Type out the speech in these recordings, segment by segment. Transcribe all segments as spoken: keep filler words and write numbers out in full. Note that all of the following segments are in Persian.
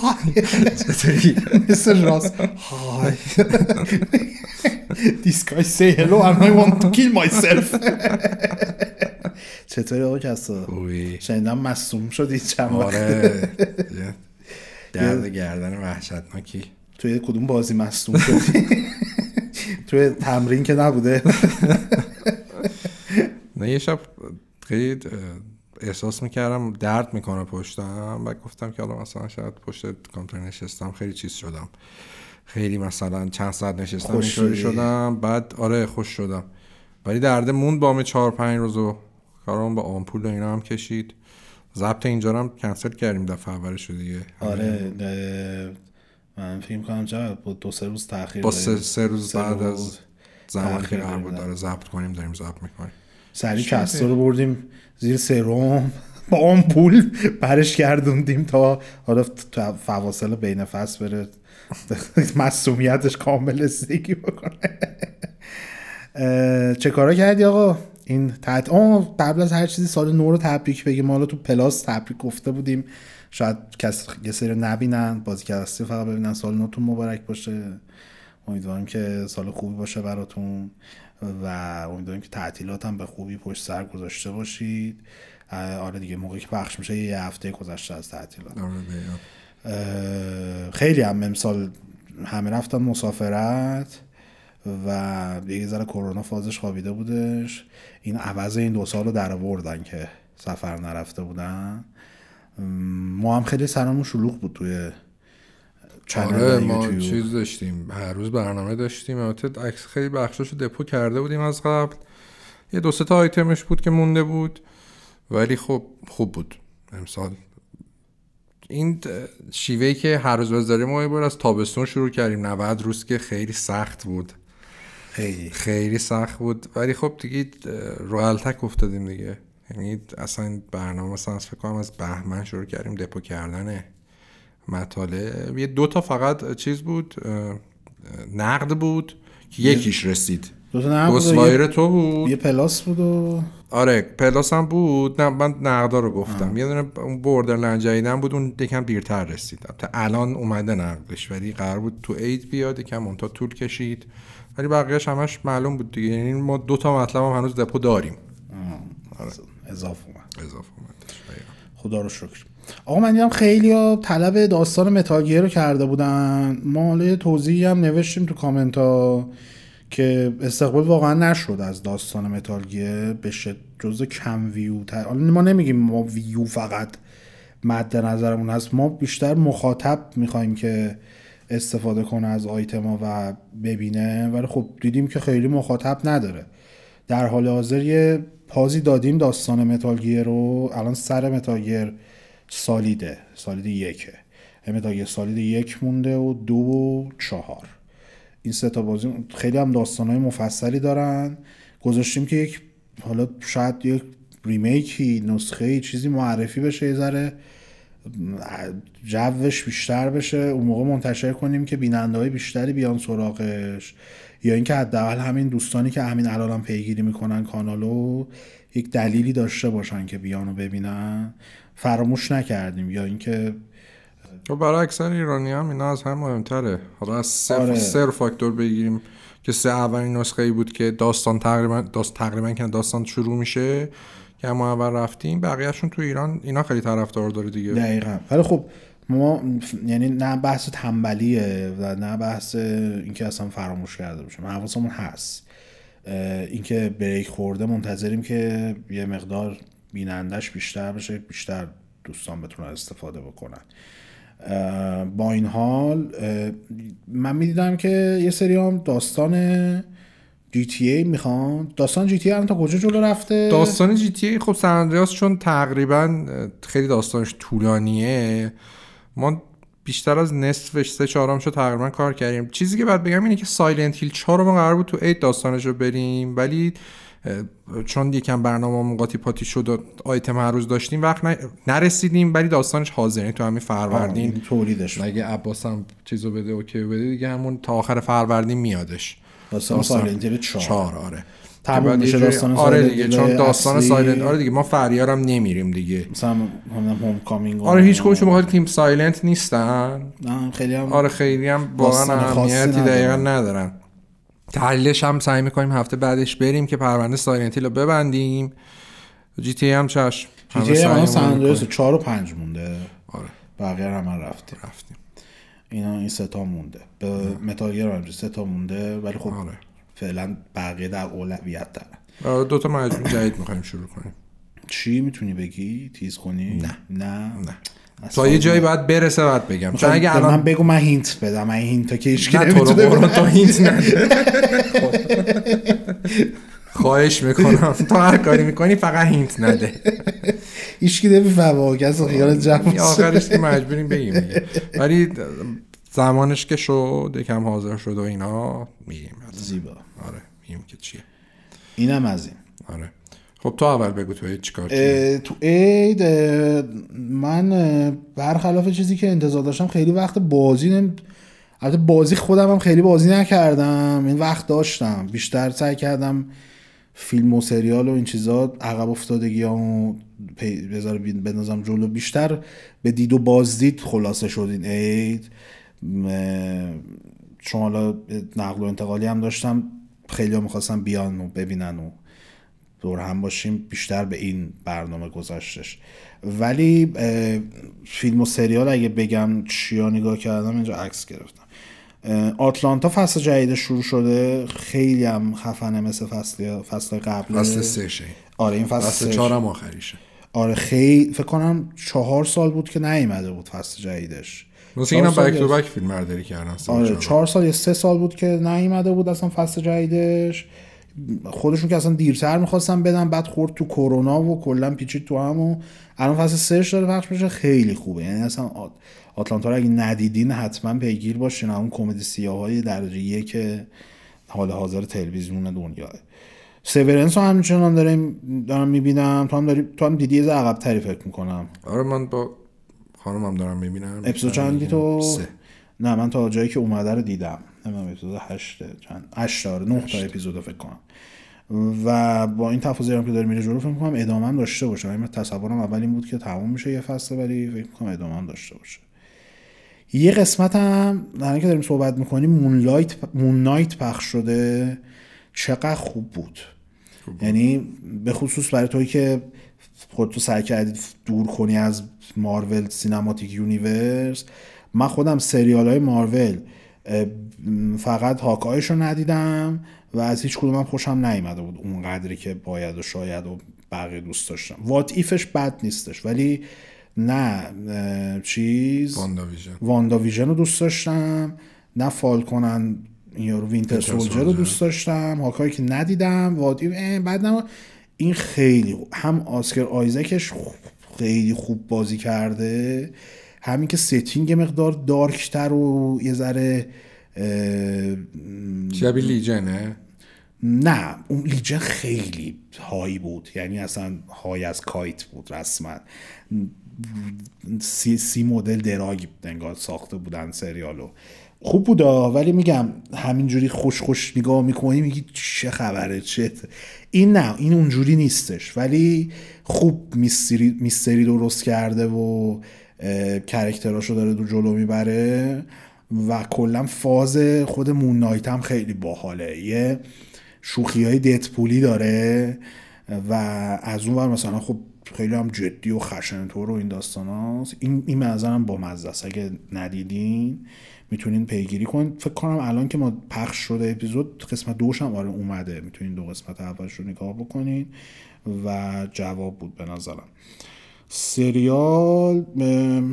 Hi. Mister Ross, hi. This guy say hello and I want to kill myself. چطوری آقا کسا؟ خوبی. شنیدم مصوم شدی چند وقت. آره. درد گردن وحشتناکی. توی کدوم بازی مصوم شدی؟ توی تمرین که نبوده. نه یه شب خیلی احساس میکردم درد میکنه پشتم و گفتم که حالا مثلا شاید پشت کامپیوتر نشستم خیلی چیز شدم، خیلی مثلا چند ساعت نشستم اینطوری شدم. بعد آره خوش شدم ولی درد موند با من چهار پنج روز و کارم با آمپول و اینا هم کشید. ضبط اینجا هم کنسل کردیم دفعه اولش دیگه. آره من فکر می‌کنم چرا با دو سه روز تاخیر، با سه, سه روز بعد از زمان قرار بود داره ضبط کنیم، داریم ضبط میکنیم. سریع کستا رو بردیم زیر سرم با آمپول برش گردوندیم تا حالا فواصل بین فصل بره معصومیتش کامل استگی بکنه. چه کارا کردی آقا این تحت؟ آه قبل از هر چیزی سال نو رو تبریک بگیم. ما تو پلاس تبریک گفته بودیم، شاید کس یه سری نبینن، بازی کسی فقط ببینن. سال نوتون مبارک باشه، امیدوارم که سال خوبی باشه براتون و امیدواریم که تعطیلات هم به خوبی پشت سر گذاشته باشید. آره دیگه موقعی که پخش میشه یه هفته گذشته از تعطیلات. خیلی هم امسال همه رفتن مسافرت و یه ذره کرونا فازش خوابیده بودش. این عوض این دو سال رو در آوردن که سفر نرفته بودن. ما هم خیلی سرمون شلوغ بود توی آره ما یوتیوب. چیز داشتیم، هر روز برنامه داشتیم. البته عکس خیلی بخشاشو دپو کرده بودیم از قبل، یه دو سه تا آیتمش بود که مونده بود، ولی خب خوب بود امسال. این شیوهی که هر روز بذاریم، ما یه بار از تابستون شروع کردیم نود روز که خیلی سخت بود، خیلی خیلی سخت بود، ولی خب دیگه رو التک افتادیم دیگه. یعنی اصلا برنامه مثلا فکر کنم از بهمن شروع کردیم دپو کردنه مطالب. یه دوتا فقط چیز بود، نقد بود که یکیش رسید. دو تا نقد تو بود، یه پلاس بود و آره پلاس هم بود. نه من نقدا رو گفتم آه. یه دونه بردر لنجیدن بود، اون یکم دیرتر رسید. تا الان اومده نقدش، ولی قرار بود تو عید بیاد، یکم اونتا طول کشید، ولی بقیه‌اش همش معلوم بود دیگه. یعنی ما دو تا مطلب هم هنوز دپو داریم. آره اضافه اومد، اضافه اومد. خدا رو شکر. آقا من دیدم خیلی ها طلب داستان متالگیر رو کرده بودن. ما حالا توضیحی هم نوشتیم تو کامنت ها که استقبال واقعا نشد از داستان متالگیر، بشه جز کم ویو تر. حالا ما نمیگیم ما ویو فقط مد نظرمون هست، ما بیشتر مخاطب میخوایم که استفاده کنه از آیتم ها و ببینه، ولی خب دیدیم که خیلی مخاطب نداره. در حال حاضر یه پازی دادیم داستان متالگیر رو. الان سر متالگیر سالیده، سالید یکه، متالگیر سالید یک مونده و دو و چهار. این سه تا بازی خیلی هم داستانهای مفصلی دارن. گذاشتیم که یک حالا شاید یک ریمیکی، نسخه، چیزی معرفی بشه، یه ذره جوش بیشتر بشه، اون موقع منتشر کنیم که بیننده‌های بیشتری بیان سراغش، یا اینکه حداقل همین دوستانی که همین الانم پیگیری میکنن کانالو یک دلیلی داشته باشن که بیانو ببینن. فراموش نکردیم. یا اینکه تو برای اکثر ایرانی هم اینا از هم مهمتره. حالا از صفر آره. صفر فاکتور بگیریم که سه اولین نسخه ای بود که داستان تقریبا داست تقریبا که داستان شروع میشه که ما اول رفتیم، بقیه‌شون تو ایران اینا خیلی طرفدار داره دیگه. دقیقاً. ولی خب ما یعنی نه بحث تنبلیه و نه بحث اینکه اصلا فراموش کرده باشیم، حواسمون هست. اینکه بریک خورده منتظریم که یه مقدار بینندش بیشتر بشه، بیشتر دوستان بتونن استفاده بکنن. با این حال من میدیدم که یه سری هم داستان جی تی ای میخوان. داستان جی تی ای هم تا کجا جلو رفته؟ داستان جی تی ای خب سن اندریاس چون تقریبا خیلی داستانش طولانیه، ما بیشتر از نصفش سه چهارمشو تقریبا کار کردیم. چیزی که بعد بگم اینه که سایلنت هیل چهار رو ما قرار بود تو عید داستانش رو بریم، ولی چون یکم برنامه قاطی پاتی شد و آیتم هر روز داشتیم وقت نرسیدیم، ولی داستانش حاضرین تو همین فروردین تولیدش. اگه عباس هم چیزو بده اوکی بده دیگه، همون تا آخر فروردین میادش. داستان سایلنت هیل چهار. آره تمام میشه داستان. آره دیگه چون داستان سایلنت، آره دیگه ما فریارم نمیریم دیگه، مثلا همون هوم کامینگ. آره هیچ کدومشون بخاطر تیم سایلنت نیستن، نه خیلی هم آره خیلی هم واقعا اهمیتی دقیقا ندارن. تحلیلش هم سعی میکنیم هفته بعدش بریم که پرونده سایلنت هیل رو ببندیم. جی تی هم چش جی تی هم ساندویچ چهار و پنج مونده، آره بقیه رو ما رفتیم رفتیم اینا این سه تا مونده، به متال گیر هم سه تا مونده، ولی خب آره. فعلا بقیه در اولویت دارن. دو تا مجموعه جدید می‌خوایم شروع کنیم. چی میتونی بگی؟ تیز کنی؟ نه نه نه. تا یه جایی باید برسه بعد بگم. چون اگه الان من بگم من هینت بدم، من هینت که هیچ کی نمیتونه بده، تو هینت نده. خواهش میکنم تو هر کاری میکنی فقط هینت نده. هیچ کی نمیفهمه که اصلا خیال جمع آخرش که مجبوریم بگیم. ولی زمانش که شد یکم حاضر شد و اینا میگیم زیبا. آره میگیم که چیه اینم از این. آره خب تو اول بگو تو عید چیکار کردی؟ تو عید من برخلاف چیزی که انتظار داشتم خیلی وقت بازی نم، البته بازی خودم هم خیلی بازی نکردم، این وقت داشتم بیشتر سعی کردم فیلم و سریال و این چیزا عقب افتادگیامو بذار بندازم جلو، بیشتر به دید و بازدید خلاصه شد این عید. چون حالا نقل و انتقالی هم داشتم، خیلی ها میخواستم بیان و ببینن و دور هم باشیم، بیشتر به این برنامه گذاشتش. ولی فیلم و سریال اگه بگم چیا نگاه کردم، اینجا عکس گرفتم. آتلانتا فصل جدید شروع شده، خیلی هم خفنه مثل فصل فصل قبل، فصل سه شه. آره این فصل, فصل چهار هم آخریشه. آره خیلی فکر کنم چهار سال بود که نیومده بود فصل جدیدش. مثلا اینا بک تو بک فیلم برداری کردن. آره چهار سال یا سه سال بود که نیومده بود اصلا فصل جدیدش. خودشون که اصلا دیرتر می‌خواستن بدن، بعد خورد تو کرونا و کلا پیچید تو هم و الان فصل سهش داره پخش میشه، خیلی خوبه. یعنی اصلا آت... آتلانتا رو اگه ندیدین حتما پیگیر باشین، همون کمدی سیاهای درجه یک که حال حاضر تلویزیون دنیاه. سیورنس رو همچنان دارم دارم می‌بینم، تو هم داری تو هم دیدی از عقب‌تری فکر می‌کنم. آره من با خانمم دارم می‌بینم. اپیزود چندی تو؟ سه. نه من تا جایی که اومده رو دیدم، نمیدونم اپیزود هشت چند هشت تا نه تا اپیزودو فکر کنم، و با این تفاضلی هم که داره میره جلو فکر می‌کنم ادامه هم داشته باشه. من تصورم اولین بود که تموم میشه یه فصل، ولی فکر می‌کنم ادامه هم داشته باشه. یه قسمت هم در که داریم صحبت می‌کنیم مونلایت مون نایت پخش شده، چقدر خوب بود. یعنی به خصوص برای تویی که خودتو سعی کردی دور کنی از مارول سینماتیک یونیورس. من خودم سریال‌های مارول فقط هاکایش رو ندیدم و از هیچ کدوم هم خوشم نیامده بود اون قدری که باید و شاید و بقیه دوست داشتم. وات ایفش بد نیستش، ولی نه چیز واندا ویژن واندا ویژن رو دوست داشتم، نه فالکونن یارو وینتر سولجر رو دوست داشتم، هاکایی که ندیدم، وات ایف بعد نه. این خیلی هم آسکر آیزکش خیلی خوب بازی کرده، همین که ستینگ مقدار دارکتر و یه ذره شبیه لیجنه. نه اون لیجن خیلی های بود، یعنی اصلا های از کایت بود رسما. سی, سی مدل دراگی انگار ساخته بودن سریالو، خوب بودا. ولی میگم همینجوری خوش خوش نگاه میکنی میگی چه خبره چه این، نه این اونجوری نیستش، ولی خوب میستری میستری درست کرده و کرکتراشو داره دو جلو میبره و کلا فاز خود مون نایت هم خیلی باحاله، یه شوخی های ددپولی داره و از اون ور مثلا خب خیلی هم جدی و خشن طور و این داستان هاست. این این منظرم با مزه است، اگه ندیدین میتونین پیگیری کنین. فکر کنم الان که ما پخش شده اپیزود قسمت دوش هم آره اومده، میتونین دو قسمت اولش رو نگاه بکنین و جواب بود به نظرم. سریال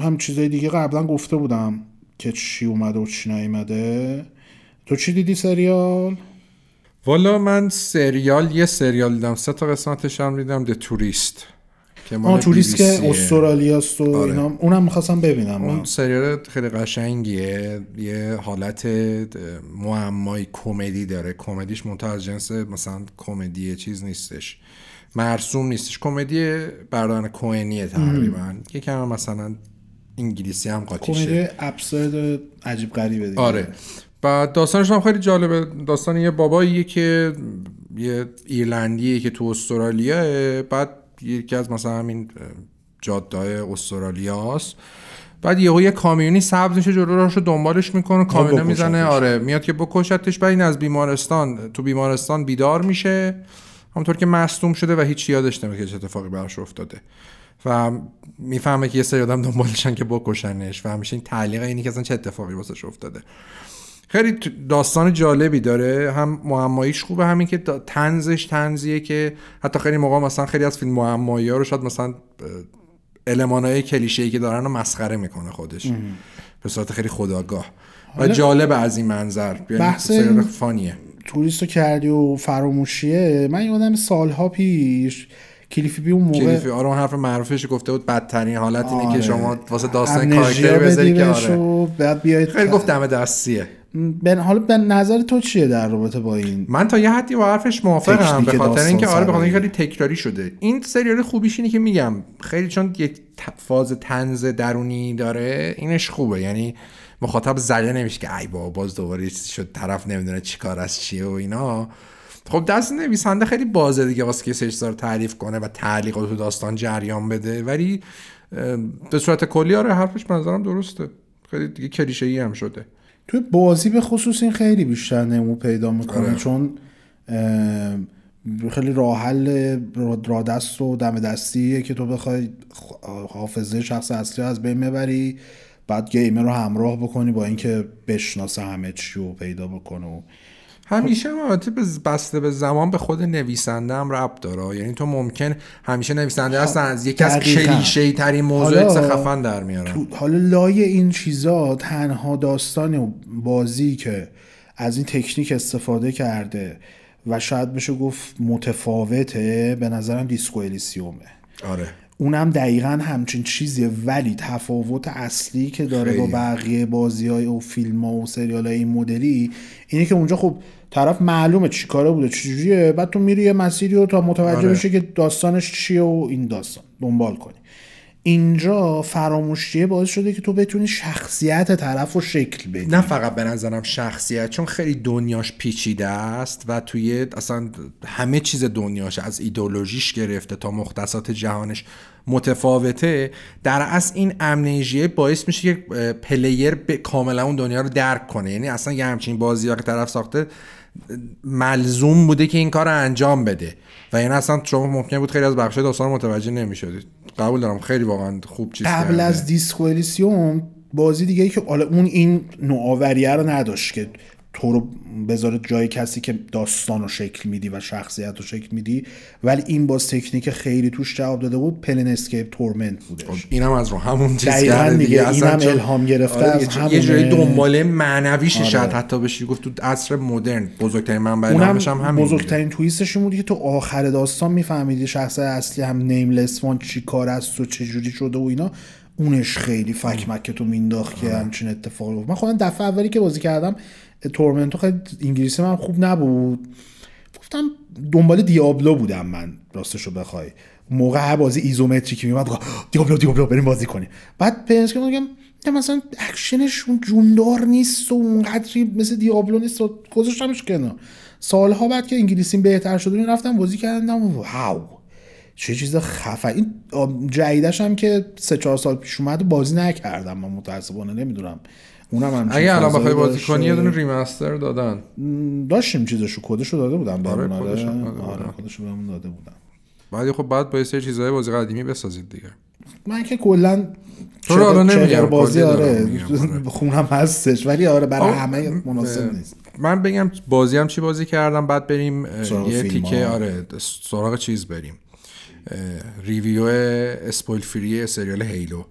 هم چیزای دیگه قبلا گفته بودم که چی اومده و چی نیومده. تو چی دیدی سریال؟ والا من سریال یه سریال دیدم، سه تا قسمتش هم دیدم، ده توریست که مال توریست که استرالیاست و آره. اینا اونم می‌خواستم ببینم. اون سریال خیلی قشنگیه، یه حالت معمای کمدی داره، کمدیش منتها از جنس مثلا کمدی چیز نیستش، مرسوم نیستش، کمدی برادران کوئنیه تقریبا، یکم مثلا انگلیسی هم قاطیشه، کمدی ابسورد عجیب غریبه دیگه. آره بعد داستانش هم خیلی جالبه، داستان یه باباییه که یه ایرلندیه که تو استرالیاه، بعد یکی از مثلا همین جاده‌های استرالیا است، بعد یهو یه کامیونی سبز میشه جلو راهشو دنبالش میکنه، کامیونه میزنه، آره میاد که بکشتش. بعد این از بیمارستان تو بیمارستان بیدار میشه همونطور که مصدوم شده و هیچ یادش نمیاد که چه اتفاقی براش افتاده و میفهمه که یه سری آدم دنبالشن که بکشنش و همیشه این تعلیق اینی که اصلا چه اتفاقی واسش افتاده. خیلی داستان جالبی داره، هم معماییش خوبه، همین که طنزش طنزیه که حتی خیلی موقع مثلا خیلی از فیلم معمایی ها رو شاید مثلا المانای کلیشه‌ای که دارن رو مسخره میکنه خودش به صورت خیلی خودآگاه و جالب از این منظر. بحث فانیه توریستو کردی و فراموشیه. من یادم سالها پیش کلیفی بی اون موقع کلیفی آره اون حرف معروفش گفته بود بدترین حالت اینه آره. که شما واسه داستان کاراکتر بذاری که آره بعد بیاید خیلی گفت دم دستیه. بن حالا به نظر تو چیه در رابطه با این؟ من تا یه حدی با حرفش موافقم به خاطر اینکه آره به خاطر اینکه خیلی تکراری شده. این سریال خوبیش اینه که میگم خیلی چون یک فاز طنز درونی داره اینش خوبه، یعنی مخاطب زله نمیشه که ای بابا باز دوباره شد طرف نمیدونه چیکار از چیه و اینا. خب دست نویسنده خیلی بازه دیگه واسه که سیچ رو تعریف کنه و تعلیق رو تو داستان جریان بده، ولی به صورت کلی آره حرفش به نظرم درسته. خیلی دیگه کلیشه‌ای هم شده. توی بازی به خصوص این خیلی بیشتر نمو پیدا میکنه آره. چون خیلی راه حل را دست و دم دستیه که تو بخوای حافظه شخص اصلی از بین ببری بعد گیمر رو همراه بکنی با اینکه بشناسه همه چی رو پیدا بکنه و همیشه البته بسته به زمان به خود نویسنده هم ربط داره، یعنی تو ممکن همیشه نویسنده هستن از یکی از کلیشه‌ای ترین موضوعات خفن در میارن. حالا لای این چیزا تنها داستان و بازی که از این تکنیک استفاده کرده و شاید بشه گفت متفاوته به نظرم دیسکو الیسیومه. آره اونم دقیقاً همچین چیزیه، ولی تفاوت اصلی که داره خیلی. با بقیه بازی‌های و فیلم‌ها و سریال‌های این مدلی اینه که اونجا خب طرف معلومه چیکاره بوده چجوریه، بعد تو میری یه مسیری رو تا متوجه آره. بشی که داستانش چیه و این داستان دنبال کنی. اینجا فراموشیه باعث شده که تو بتونی شخصیت طرف رو شکل بدی، نه فقط به نظرم شخصیت، چون خیلی دنیاش پیچیده است و توی اصلا همه چیز دنیاش از ایدئولوژیش گرفته تا مختصات جهانش متفاوته. در اصل این امنیژیه باعث میشه که پلیر کاملا اون دنیا رو درک کنه، یعنی اصلا یه همچین بازی ها که طرف ساخته ملزوم بوده که این کار رو انجام بده و یعنی اصلا شما ممکن بود خیلی از بخشای داستان متوجه نمیشدید. قبول دارم خیلی واقعا خوب چیز قبل کرده. از دیسکو الیسیوم بازی دیگه ای که اون این نوآوریه رو نداشت که تو رو بذاره جای کسی که داستان رو شکل میدی و شخصیت رو شکل میدی، ولی این باز تکنیک خیلی توش جواب داده بود. پلن اسکیپ تورمنت بودش، اینم از رو همون چیز کرده دیگه، اینم الهام گرفته آره از همون یه جای دنباله معنویش آره. شد حتی بشی گفت تو عصر مدرن بزرگترین منبع نامش هم همین بزرگترین تویستش این بود که تو آخر داستان میفهمیدی شخصیت اصلی هم نیملس وان چیکار است و چه جوری شده و اینا، اونش خیلی فکمکه تو مینداخت که همچین اتفاقی بود. من خودم دفعه اولی که بازی کردم تورمنتو خیلی انگلیسی من خوب نبود، گفتم دنبال دیابلو بودم من راستشو بخوای، موقع بازی ایزومتریکی میومد دیابلو دیابلو بریم بازی کنیم، بعد پنس که میگم مثلا اکشنش اون جوندار نیست و اونقدری مثل دیابلو نیست و گذاشتمش کنار. سالها بعد که انگلیسیم بهتر شد و رفتم بازی کردم واو چه چیز خفه. این جدیدش هم که سه چهار سال پیش اومد بازی نکردم من متاسفانه، نمیدونم اونم هم اگه الان بخوای بازی کنی یه دونه ریمستر دادن داشتیم چیزشو کدشو داده بودم آره کدشو بهمون داده بودم. بعد خب بعد با یه سری چیزای بازی قدیمی بسازید دیگه. من که کلا چرا الان نمیگم بازی آره خونم هستش ولی آره برای همه مناسب نیست. من بگم بازی هم چی بازی کردم بعد بریم یه تیکه آره سراغ چیز بریم ریویو اسپویل فری سریال هیلو.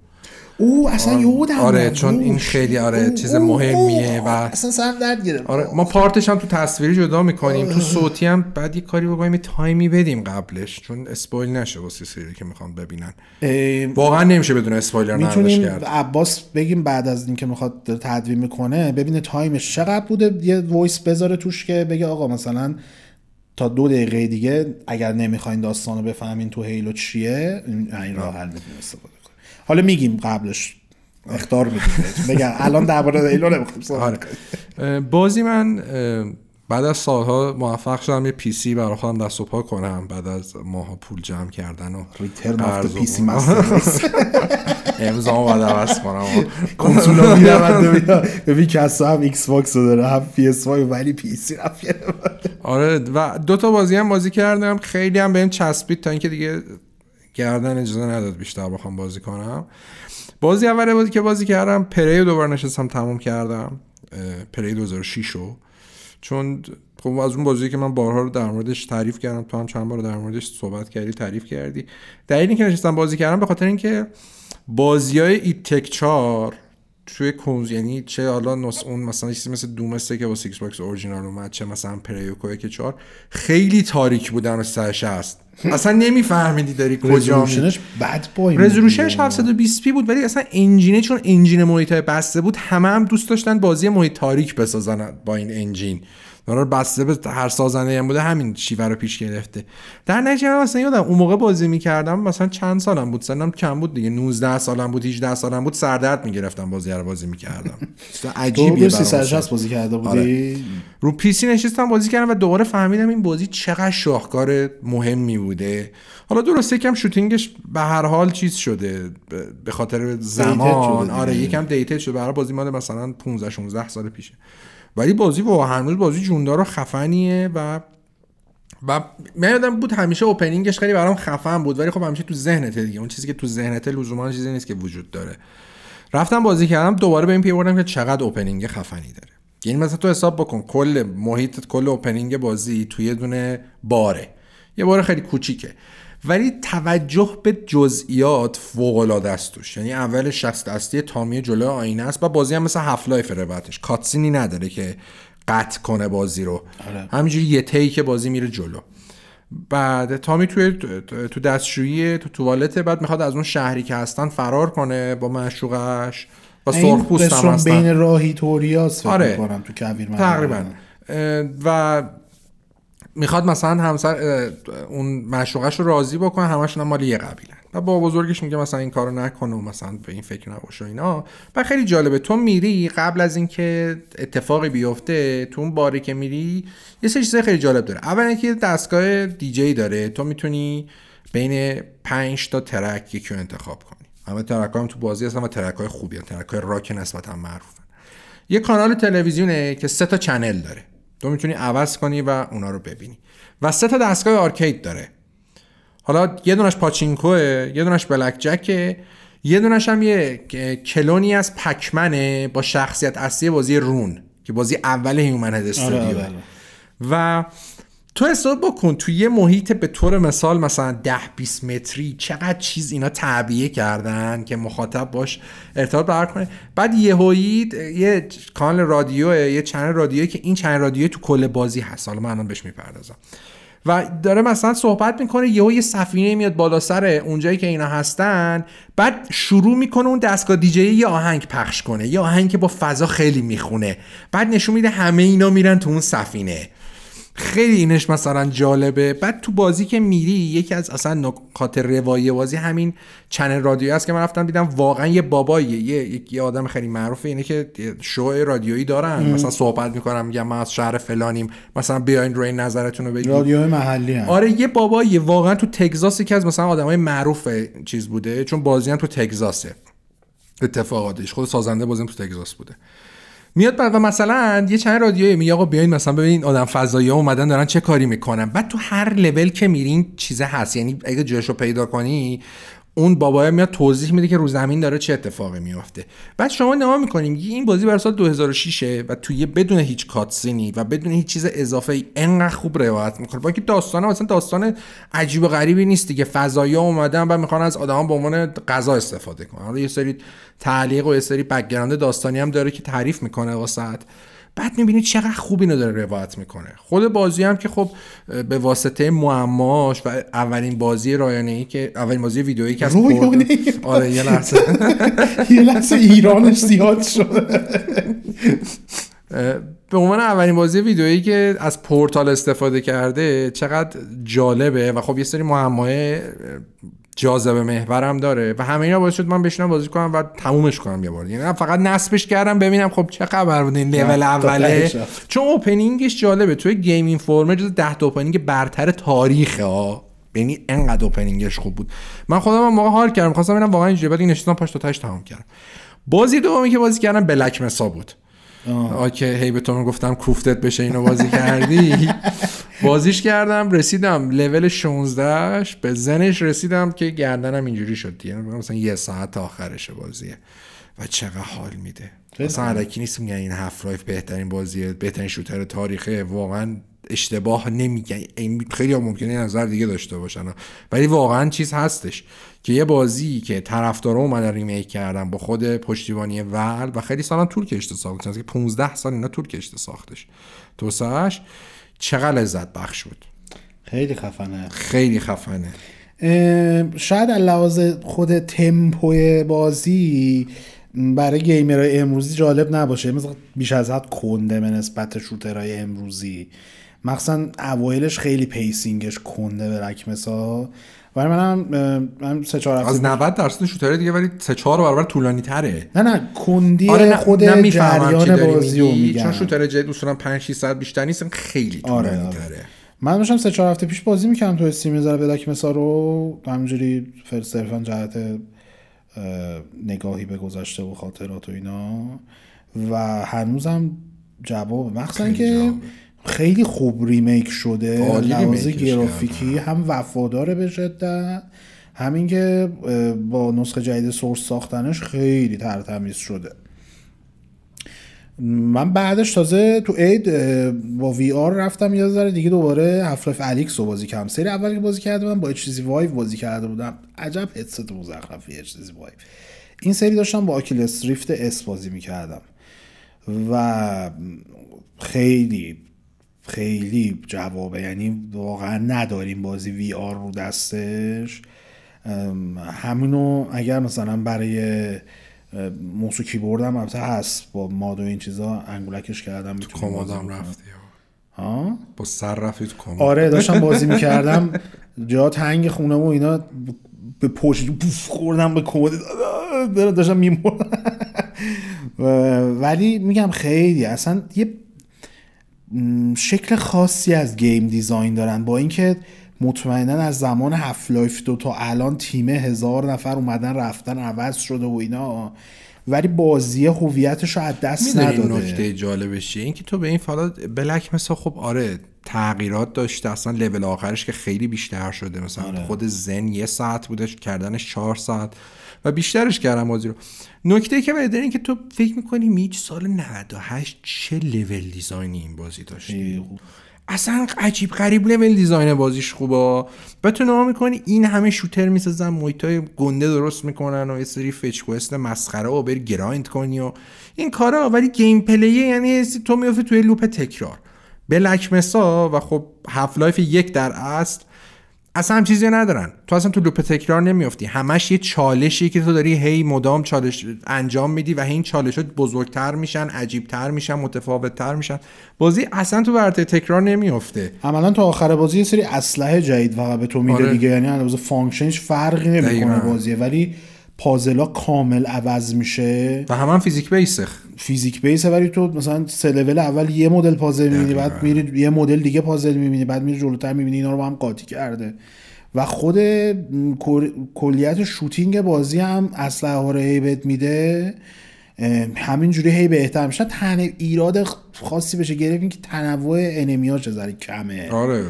او اصلا یهو در آره چون این خیلی آره او چیز او مهمیه و اصلا سرم درد گرفت. آره ما پارتش هم تو تصویری جدا میکنیم آه. تو صوتی هم بعد یه کاری بگویم تایمی بدیم قبلش چون اسپویل نشه واسه سری که میخوام ببینن. واقعا نمیشه بدون اسپویلر نرمش کرد. میتونیم عباس بگیم بعد از این که میخواد تدوین میکنه ببینه تایمش چقدر بوده یه وایس بذاره توش که بگه آقا مثلا تا دو دقیقه دیگه اگر نمیخواین داستانو بفهمین تو هیلو چیه این راه حل میتونه استفاده. حالا میگیم قبلش اخطار میدیم بگم الان درباره ایلو نمیخوام صحبت کنم. بازی من بعد از سالها موفق شدم یه پی سی برای خودم دست و پا کنم بعد از ماها پول جمع کردن و ریترن آف پی سی ماسترز امضا و درست کنم کنسول میرم ببینم ببین کسا هم ایکس باکس رو داره هم پی اس وای ولی پی سی رفت. آره و دو تا بازی هم بازی کردم خیلی هم بهم چسبید تا اینکه دیگه گردن اجازه نداد بیشتر بخوام بازی کنم. بازی اول بازی که بازی کردم پری دوباره نشستم تموم کردم پری دو هزار و شش رو چون خب از اون بازی که من بارها رو در موردش تعریف کردم تو هم چند بار در موردش صحبت کردی تعریف کردی. دلیلی که نشستم بازی کردم به خاطر اینکه بازیای ایت تک چهار توی کنز یعنی چه حالا نس اون مثلا چیزی مثل دوم سه که با سیکس باکس اورجینال اومد چه مثلا پریوکو که چهار خیلی تاریک بودن و سرش است اصلا نمیفهمیدی داری کجا میشنش. بد بای رزولوشنش هفتصد و بیست پی بود ولی اصلا انجینه چون انجین محیط بسته بود همه هم دوست داشتن بازی محیط تاریک بسازن با این انجین قرار بسته به هر سازنده هم بوده همین شیوه رو پیش گرفته. در نتیجه اصلا یادم اون موقع بازی می‌کردم مثلا چند سالم بود سنم کم بود دیگه نوزده سالم بود هجده سالم بود سردرد می‌گرفتم بازی رو بازی می‌کردم. عجیبیه. سیصد و شصت بازی کرده بودی؟ آره. رو پی سی نشستم بازی کردم و دوباره فهمیدم این بازی چقدر شاهکار مهمی بوده. حالا درسته یکم شوتینگش به هر حال چیز شده به خاطر زمان آره یکم دیتد شده برای بازی مال مثلا پانزده شانزده سال پیشه. ولی بازی و هنوز بازی جوندارو خفنیه و و من یادم بود همیشه اوپنینگش خیلی برام خفن بود ولی خب همیشه تو ذهنته دیگه اون چیزی که تو ذهنته لزوما چیزی نیست که وجود داره. رفتم بازی کردم دوباره به این پی بردم که چقدر اوپنینگ خفنی داره. یعنی مثلا تو حساب بکن کل محیط کل اوپنینگ بازی توی یه دونه باره یه باره خیلی کوچیکه ولی توجه به جزئیات فوق‌العاده است توش. یعنی اول شخص دستی تامی جلو آینه است و بازی هم مثل هاف لایف ربطش کاتسینی نداره که قطع کنه بازی رو همینجوری یه تیک بازی میره جلو. بعد تامی توی تو دستشویی تو توالته بعد میخواد از اون شهری که هستن فرار کنه با معشوقش و سرخپوست هم هستن بین راهی توریاس فکر آره. می‌کنم تو کویر تقریبا و میخواد مثلا همسر اون معشوقش رو راضی بکنه همشون هم مال یه قبیلن و با بزرگش میگه مثلا این کارو نکن و مثلا به این فکر نباش و اینا. و خیلی جالبه تو میری قبل از اینکه اتفاقی بیفته تو اون باره که میری یه سری چیزای خیلی جالب داره. اولا که دستگاه دیجی داره تو میتونی بین پنج تا ترک یکی رو انتخاب کنی. همه ترکام هم تو بازی هستن و ترکای خوبیه ترکای راک نسبتا معروفن. یه کانال تلویزیونه که سه تا چنل داره تو میتونی عوض کنی و اونا رو ببینی و سه تا دستگاه آرکید داره. حالا یه دونش پاچینکوه یه دونش بلک جکه یه دونش هم یه کلونی از پکمنه با شخصیت اصلی بازی رون که بازی اول هیومن هد استودیو و تو حساب بکن تو یه محیط به طور مثال مثلا ده بیست متری چقدر چیز اینا تعبیه کردن که مخاطب باش ارتباط برقرار کنه. بعد یهویی یه کانال رادیو یه چنل رادیویی که این چنل رادیویی تو کل بازی هست حالا من الان بهش میپردازم و داره مثلا صحبت میکنه یهو یه سفینه میاد بالا سر اونجایی که اینا هستن بعد شروع میکنه اون دستگاه دیجی یه آهنگ پخش کنه یه آهنگ که با فضا خیلی میخونه بعد نشون میده همه اینا میرن تو اون سفینه. خیلی اینش مثلا جالبه. بعد تو بازی که میری یکی از اصلا نکات روایی بازی همین چنل رادیویی است که من رفتم دیدم واقعا یه باباییه یه یه آدم خیلی معروفه اینه که شو رادیویی دارن ام. مثلا صحبت میکنم میگم ما از شهر فلانیم مثلا بیاین روی نظرتون رو بگید رادیوی محلی هم. آره یه باباییه واقعا تو تگزاس یکی از مثلا آدمای معروف چیز بوده چون بازی هم تو تگزاسه اتفاقاتش خود سازنده بازی هم تو تگزاس بوده میاد بعد و مثلا یه چند رادیویی میگه آقا بیاین مثلا ببینین آدم فضایی ها اومدن دارن چه کاری میکنن. بعد تو هر لول که میرین چیزه هست یعنی اگه جاشو پیدا کنی اون بابایا میاد توضیح میده که رو زمین داره چه اتفاقی میفته. بعد شما نگاه میکنین این بازی برای سال دو هزار و شش و توی بدون هیچ کاتسینی و بدون هیچ چیز اضافه ای انقدر خوب روایت میکنه با اینکه داستانه مثلا داستان عجیب و غریبی نیست دیگه فضایا اومدن و میخوان از آدما به عنوان غذا استفاده کنن. حالا یه سری تعلیق و یه سری بک‌گراند داستانی هم داره که تعریف میکنه واسط. بعد میبینید چقدر خوب اینو داره روایت میکنه. خود بازی هم که خب به واسطه معماش و اولین بازی رایانه‌ای که اولین بازی ویدئویی که رایانه آره یه لحظه یه لحظه ایرانش زیاد شد به عنوان اولین بازی ویدئویی که از پورتال استفاده کرده چقدر جالبه و خب یه سری معماهای جاذبه محورم داره و همه اینا باعث شد من بشینم بازی کنم و تمومش کنم یه بار. یعنی فقط نصبش کردم ببینم خب چه خبر بود این لول اوله، چون اوپنینگش جالبه. توی گیم اینفورمر جز ده تا اوپنینگ برتر تاریخه ها، یعنی انقدر اوپنینگش خوب بود. من خودم هم موقع هار کردم خواستم ببینم واقعا اینجوریه، بعد این نشستم پاش تا تاش تمام کردم. بازی دومی که بازی کردم بلک مسا بود. آکه هی به تو گفتم کوفتت بشه اینو بازی کردی. بازیش کردم رسیدم لول شانزده به زنش رسیدم که گردنم اینجوری شد، یعنی مثلا یه ساعت آخرش بازیه و چقدر حال میده. اصلا علکی نیست میگن این هاف لایف بهترین بازیه، بهترین شوتر تاریخه، واقعا اشتباه نمیگن. خیلی ها ممکنه نظر دیگه داشته باشن ولی واقعا چیز هستش که یه بازی که طرفدارا اومدن ریمیک کردن با خود پشتیبانی ول و خیلی سالم طول کشته ساختن، که پانزده سال اینا طول کشته ساختش، توسعه‌اش چقدر لذت بخش بود. خیلی خفنه، خیلی خفنه. شاید از لحاظ خود تمپوی بازی برای گیمرهای امروزی جالب نباشه، مثلا بیش از حد کنده به نسبت شوترهای امروزی، مخصوصا اوایلش خیلی پیسینگش کنده به رکمسا. برای منم من سه چهار از نود درصد شوتره دیگه، ولی سه چهار برابر طولانی تره. نه نه کندی آره خود جریان بازی رو میگم، چون شوتر جدید اصولا پنج شش ساعت بیشتر نیست، خیلی طولانی آره آره. تره. من داشتم سه چهار هفته پیش بازی میکردم تو استیم، میذارم بلک مسا رو همینجوری صرفا جهت نگاهی به گذشته و خاطرات و اینا، و هنوزم جواب مخصوصا که خیلی خوب ریمیک شده، لحاظ گرافیکی هم وفاداره به شدت، همین که با نسخه جدید سورس ساختنش خیلی ترتمیز شده. من بعدش تازه تو عید با وی آر رفتم یه ذره دیگه دوباره هاف لایف الیکس رو بازی کردم. سری اولی که بازی کردم من با اچ سی وایو بازی کرده بودم، عجب هدست مزخرفی اچ سی وایو. این سری داشتم با اوکیولوس ریفت اس بازی می‌کردم و خیلی خیلی جوابه، یعنی واقعا نداریم بازی وی آر رو دستش. همینو اگر مثلا برای موسو کیبوردم البته هست با ماد و این چیزا انگولکش کردم، تو کمادم رفتی ها با سر رفتی تو کماد. آره داشتم بازی میکردم جا تنگ خونم و اینا، به پشت خوردم به کماد داشتم میموردم. ولی میگم خیلی اصلا یه شکل خاصی از گیم دیزاین دارن، با اینکه مطمئنا از زمان هاف لایف دو تا الان تیم هزار نفر اومدن رفتن عوض شده و اینا، ولی بازی هویتش رو از دست نداده. این نکته جالبش اینه که تو به این فالا بلک مثلا خب آره تغییرات داشته، اصلا لول آخرش که خیلی بیشتر شده، مثلا آره. خود زن یه ساعت بودش کردنش چهار ساعت و بیشترش کردم بازی رو. نکته که باید دارین که تو فکر میکنی میچ سال نود و هشت چه لول دیزاینی این بازی داشتی، اصلا عجیب غریب لول دیزاین بازیش خوبه. بعد تو نگاه میکنی این همه شوتر میسازن، مویتای گنده درست میکنن و یه سری فچ کوست مسخره و بری گرایند کنی و این کارا، ولی گیم پلی یعنی تو میافتی توی لوپ تکرار. بلک مسا و خب هاف لایف یک در اصل اصلا هم چیزی ندارن، تو اصلا تو لوپ تکرار نمیافتی، همش یه چالشی که تو داری هی مدام چالش انجام میدی و هی این چالشات بزرگتر میشن، عجیبتر میشن، متفاوتتر میشن. بازی اصلا تو ورته تکرار نمیافته، عملا تو آخر بازی یه سری اسلحه جدید فقط به تو میده آره. دیگه یعنی علاوه فانکشنش فرقی نمیکنه بازیه، ولی پازلا کامل عوض میشه و همون فیزیک بیسه. فیزیک بیسه ولی تو مثلا سه لول اول یه مدل پازل میبینی، بعد میری یه مدل دیگه پازل میبینی، بعد میری جلوتر میبینی اینا رو با هم قاطی کرده. و خود کلیت شوتینگ بازی هم اسلحه ها رو هی بهت میده، همینجوری هی بهتر میشه. تن ایراد خاصی بشه گرفت این که تنوع انمی‌ها چقدر کمه. آره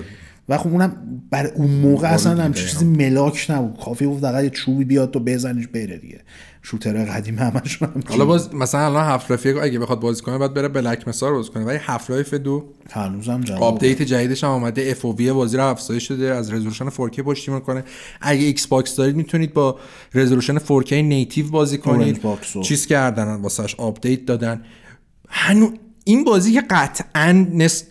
و خب اونم بر اون موقع اصلا هم چیزی ملاک نبود، کافی بود فقط یه چوبی بیاد تو بزنیش بره دیگه. شوترهای قدیم همش هم حالا باز مثلا الان هاف لایف اگه بخواد بازی کنه بعد بره بلک مسا بازی کنه، ولی هاف لایف دو هنوزم جواب آپدیت جدیدش هم اومده، اف او وی بازی رو افزایش داده، از رزولوشن فور کی پشتیبانی کنه. اگه ایکس باکس دارید میتونید با رزولوشن فور کی نیتیو بازی کنید، چیز کردن واسش آپدیت دادن. هنوز این بازی که قطعاً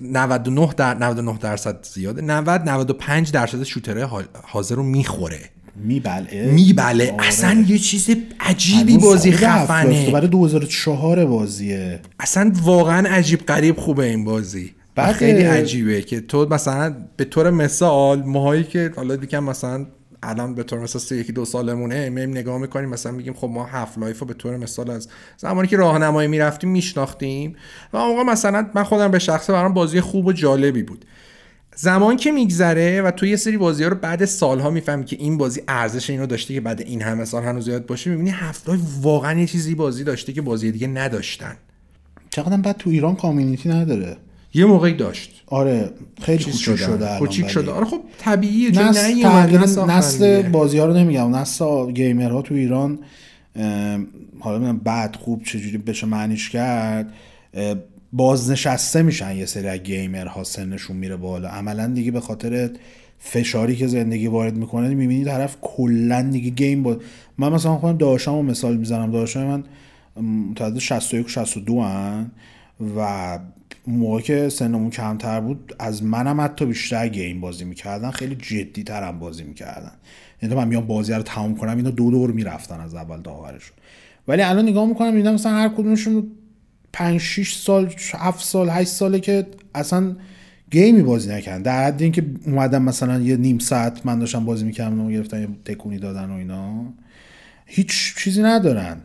نود و نه در نود و نه درصد زیاده، نود نود و پنج درصد شوترهای حاضر رو میخوره میبلعه میبلعه آره. اصلا یه چیز عجیبی بازی خفنه، برای دو هزار و چهار بازیه، اصلا واقعا عجیب غریب خوبه این بازی. بعد خیلی عجیبه که تو مثلا به طور مثال ماهایی که حالا دیگه مثلا الان به طور مثلا یکی دو سالمونه میم نگاه میکنیم، مثلا میگیم خب ما هاف لایف رو به طور مثال از زمانی که راهنمایی میرفتیم میشناختیم و اون موقع مثلا من خودم به شخصه برام بازی خوب و جالبی بود. زمان که میگذره و تو یه سری بازی‌ها رو بعد سال‌ها میفهمی که این بازی ارزش اینو داشته که بعد این همه سال هنوز یاد باشه، می‌بینی هفته‌ای واقعاً یه چیزی بازی داشته که بازی دیگه نداشتن. چقدرم بعد تو ایران کامیونیتی نداره. یه موقعی داشت. آره خیلی کوچیک شده. کوچیک شده. آره خب طبیعیه چون نسل نسل بازی‌ها رو نمیگم، نسل گیمرها تو ایران حالا من بعد خوب چجوری بشه معنیش کرد، بازنشسته میشن یه سری از گیمرها، سنشون میره بالا عملا دیگه به خاطر فشاری که زندگی وارد میکنه. میبینی طرف کلا دیگه گیم با... من مثلا خودم داداشمو مثال میزنم، داداشم من متولد شصت و یک شصت و دو ان و موقع که سنمون کمتر بود از منم حتی بیشتر گیم بازی میکردن، خیلی جدی ترم بازی میکردن، یعنی من میام بازی رو تموم کنم اینا دو دور میرفتن از اول تا آخرشون. ولی الان نگاه میکنم میبینم مثلا هر کدومشون پنج شش سال هفت سال هشت ساله که اصلا گیمی بازی نکردن، در حد اینکه اومدم مثلا یه نیم ساعت من داشتم بازی میکردم و گرفتن یه تکونی دادن و اینا، هیچ چیزی ندارن،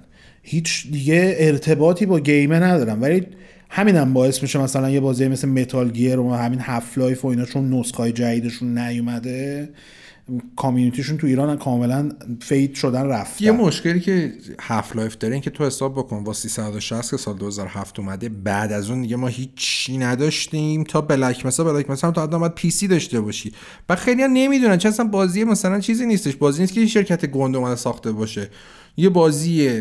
هیچ دیگه ارتباطی با گیمه ندارن. ولی همینم باعث میشه مثلا یه بازی مثل متال گیر و همین هاف لایف و اینا چون نسخه‌های جدیدشون نیومده کامیونیتیشون تو ایران کاملا فید شدن رفتن. یه مشکلی که هاف لایف داره این که تو حساب بکن با سیصد و شصت که سال دو هزار و هفت اومده، بعد از اون دیگه ما هیچی نداشتیم تا بلک مثلا بلک مثلا تا آدم باید پی سی داشته باشی و خیلی‌ها نمیدونن چه اصلا بازی مثلا چیزی نیستش، بازی نیست که شرکت گوندومن ساخته باشه، یه بازی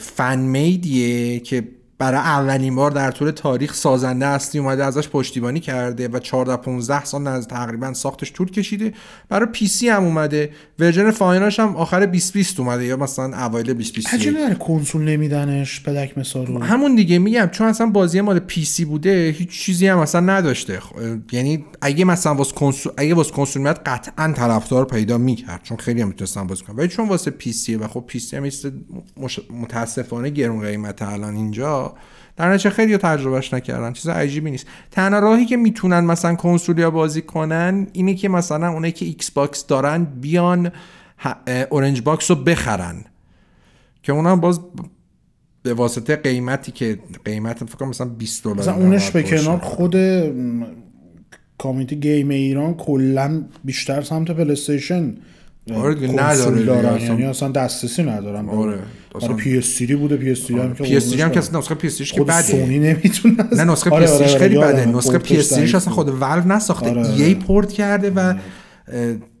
فن میدیه که برای اولین بار در طول تاریخ سازنده اصلی اومده ازش پشتیبانی کرده و چهارده پانزده سال از تقریبا ساختش طول کشیده. برای پی سی هم اومده، ورژن فاینالش هم آخر بیست بیست اومده یا مثلا اوایل بیست بیست و یک. عجیبه داره کنسول نمیدنش پدک مثالو. همون دیگه میگم چون اصلا بازی مال پی سی بوده هیچ چیزی هم اصلا نداشته، یعنی اگه مثلا واس کنسول اگه واس کنسول میاد قطعا طرفدار پیدا میکرد چون خیلی هم میتونستن بازی کنن، ولی چون واسه پی سی و خب پی سی هم مش... متاسفانه گرون قیمته الان اینجا، در نتیجه خیلی تجربهش نکردن، چیز عجیبی نیست. تنها راهی که میتونن مثلا کنسولیا بازی کنن اینه که مثلا اونایی که ایکس باکس دارن بیان اورنج باکس رو بخرن که اونم باز به واسطه قیمتی که قیمت فکر کنم مثلا بیست دلار مثلا اونش به کنار. خود کامیونیتی گیم ایران کلا بیشتر سمت پلی استیشن آره نداره دارن، یعنی اصلا دسترسی ندارم. آره آره پی اس تری بوده، پی اس تری هم که پی اس تری هم که اصلا نسخه پی اس تریش که بده سونی نمیتونه، نه نسخه پی اس تریش خیلی بده، نسخه پی اس تریش اصلا خود ولو نساخته، ای پورت کرده و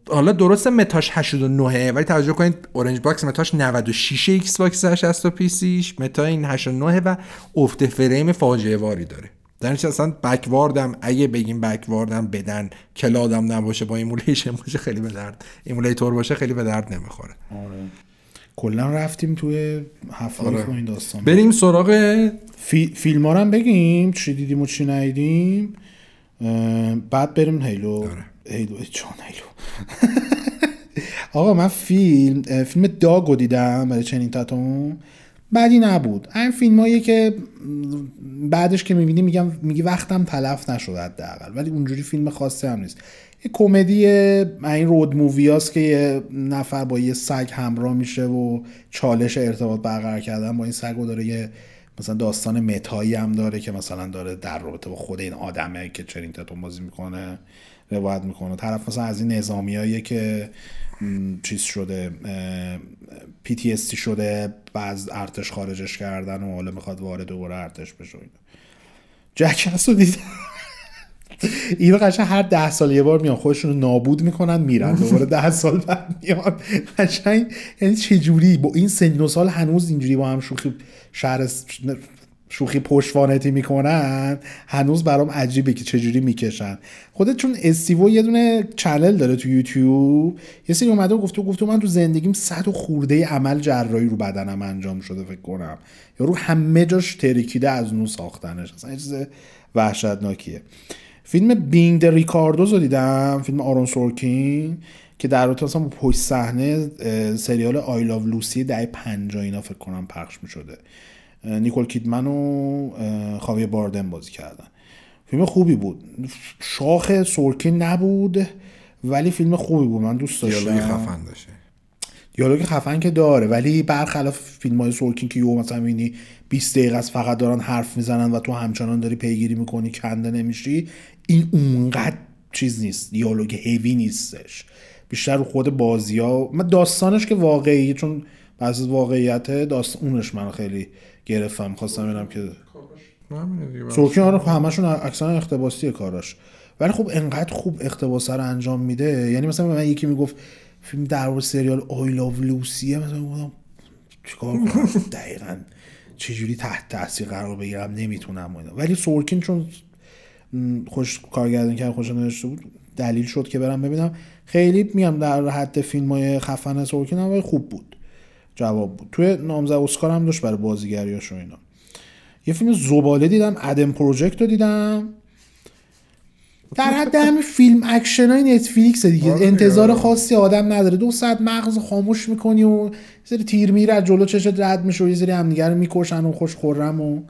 حالا درسته متاش هشتاد و نه ولی توجه کنید اورنج باکس متاش نود و شش ایکس باکس شصت و پی سیش متا این هشتاد و نه و افت فریم فاجعه واری داره. درنچه اصلا بکواردم اگه بگیم بکواردم بدن کلادم نباشه با ایمولیشن باشه خیلی به درد، ایمولیتور باشه خیلی به درد نمیخوره. آره کلا رفتیم توی هفلایف. آره. و این داستان بریم سراغ فی... فیلم ها هم بگیم چی دیدیم و چی ندیدیم بعد بریم هیلو. آره. هیلو جان هیلو. آقا من فیلم فیلم داگو دیدم برای چنین تاتون بعدی نبود. این فیلمایی که بعدش که می‌بینی میگم میگی وقتم تلف نشد حداقل، ولی اونجوری فیلم خاصی هم نیست. یه کمدی این رود موویاست که یه نفر با یه سگ همراه میشه و چالش ارتباط برقرار کردن با این سگو داره، یه مثلا داستان متایی هم داره که مثلا داره در رابطه با خود این آدمه که چرین تاتون بازی میکنه روایت میکنه. طرف مثلا از این نظامیاییه که چیز شده پی تی اس تی شده باز ارتش خارجش کردن و حالا میخواد وارد دوباره ارتش بشه. جکس رو دیدم اینو قشنگ هر ده سال یه بار میان خودشون رو نابود میکنن میرن دوباره ده سال بعد میان قشنگ، یعنی چه جوری با این سن و سال هنوز اینجوری با هم شوخی شهر شوخی پشوانتی میکنن هنوز برام عجیبه که چجوری میکشن خودت. چون استیو یه دونه چنل داره تو یوتیوب یه سری اومده و گفته گفته من تو زندگیم صد و خورده عمل جراحی رو بدنم انجام شده فکر کنم، یارو همه جاش ترکیده از نو ساختنش، اصلا یه چیز وحشتناکیه. فیلم بینگ د ریکاردوز رو دیدم، فیلم آرون سورکین. که در رابطه اصلا پشت صحنه سریال آی لاو لوسی دهه پنجاه اینا فکر کنم پخش می‌شده. نیکول کیدمن و خاویه باردن بازی کردن. فیلم خوبی بود. شاخ سورکین نبود ولی فیلم خوبی بود. من دوست داشتم. دیالوگ خفن داشته. دیالوگ خفن که داره ولی برخلاف فیلم‌های سورکین که یو مثلا می‌بینی بیست دقیقه از فقط دارن حرف میزنن و تو همچنان داری پیگیری می‌کنی، کنده نمی‌شی. این اونقدر چیز نیست. دیالوگ هیوی نیستش. بیشتر رو خود بازی‌ها، من داستانش که واقعیه چون بعضی واقعیت داستانش من خیلی گرفتم، خواستم ببینم که سورکین آره همشون اکثرا اقتباسیه کاراش، ولی خب انقدر خوب اقتباس رو انجام میده. یعنی مثلا من یکی میگفت فیلم در مورد سریال آی لاو لوسیه، مثلا میگفتم چیکار کنم دقیقاً چجوری تحت تاثیر قرار بگیرم، نمیتونم اینا. ولی سورکین چون خوش کارگردانی کرد، خوش نوشته بود، دلیل شد که برام ببینم. خیلی میگم در حد فیلم‌های خفن سورکین هم خوب بود، جواب بود. توی نامزد اسکار هم داشت برای بازیگریاش و اینا. یه فیلم زباله دیدم، ادم پروژکت رو دیدم، در حد همین فیلم اکشنای نتفلیکس دیگه، انتظار خاصی آدم نداره. دو ساعت مغز خاموش میکنی و یه سری تیر میره جلو چشت رد میشه و یه سری همدیگه رو میکشن و خوش خورم و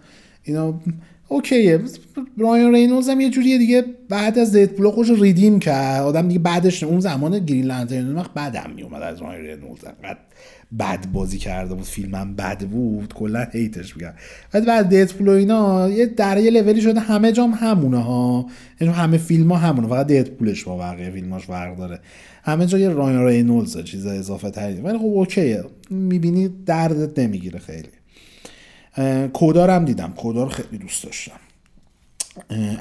اینا، اوکیه. برایان رینولدز هم یه جوریه دیگه، بعد از دد بلو خوش ریدیم کرد آدم دیگه. بعدش اون زمان گرین لانترن وقت بعدم میومد از برایان رینولدز، بعد بد بازی کرده بود، فیلمم بد بود، کلا هیتش می‌کرد. بعد بعد دد بلو اینا یه در یه لولی شده همه جام همونه ها، یعنی همه فیلم‌ها همونه، فقط دد بلوش با بقیه فیلماش فرق داره. همه جای رایان رینولدز چیزا اضافه تری، ولی خب اوکیه، می‌بینی دردت نمیگیره خیلی. کودارم دیدم، کودار خیلی دوست داشتم.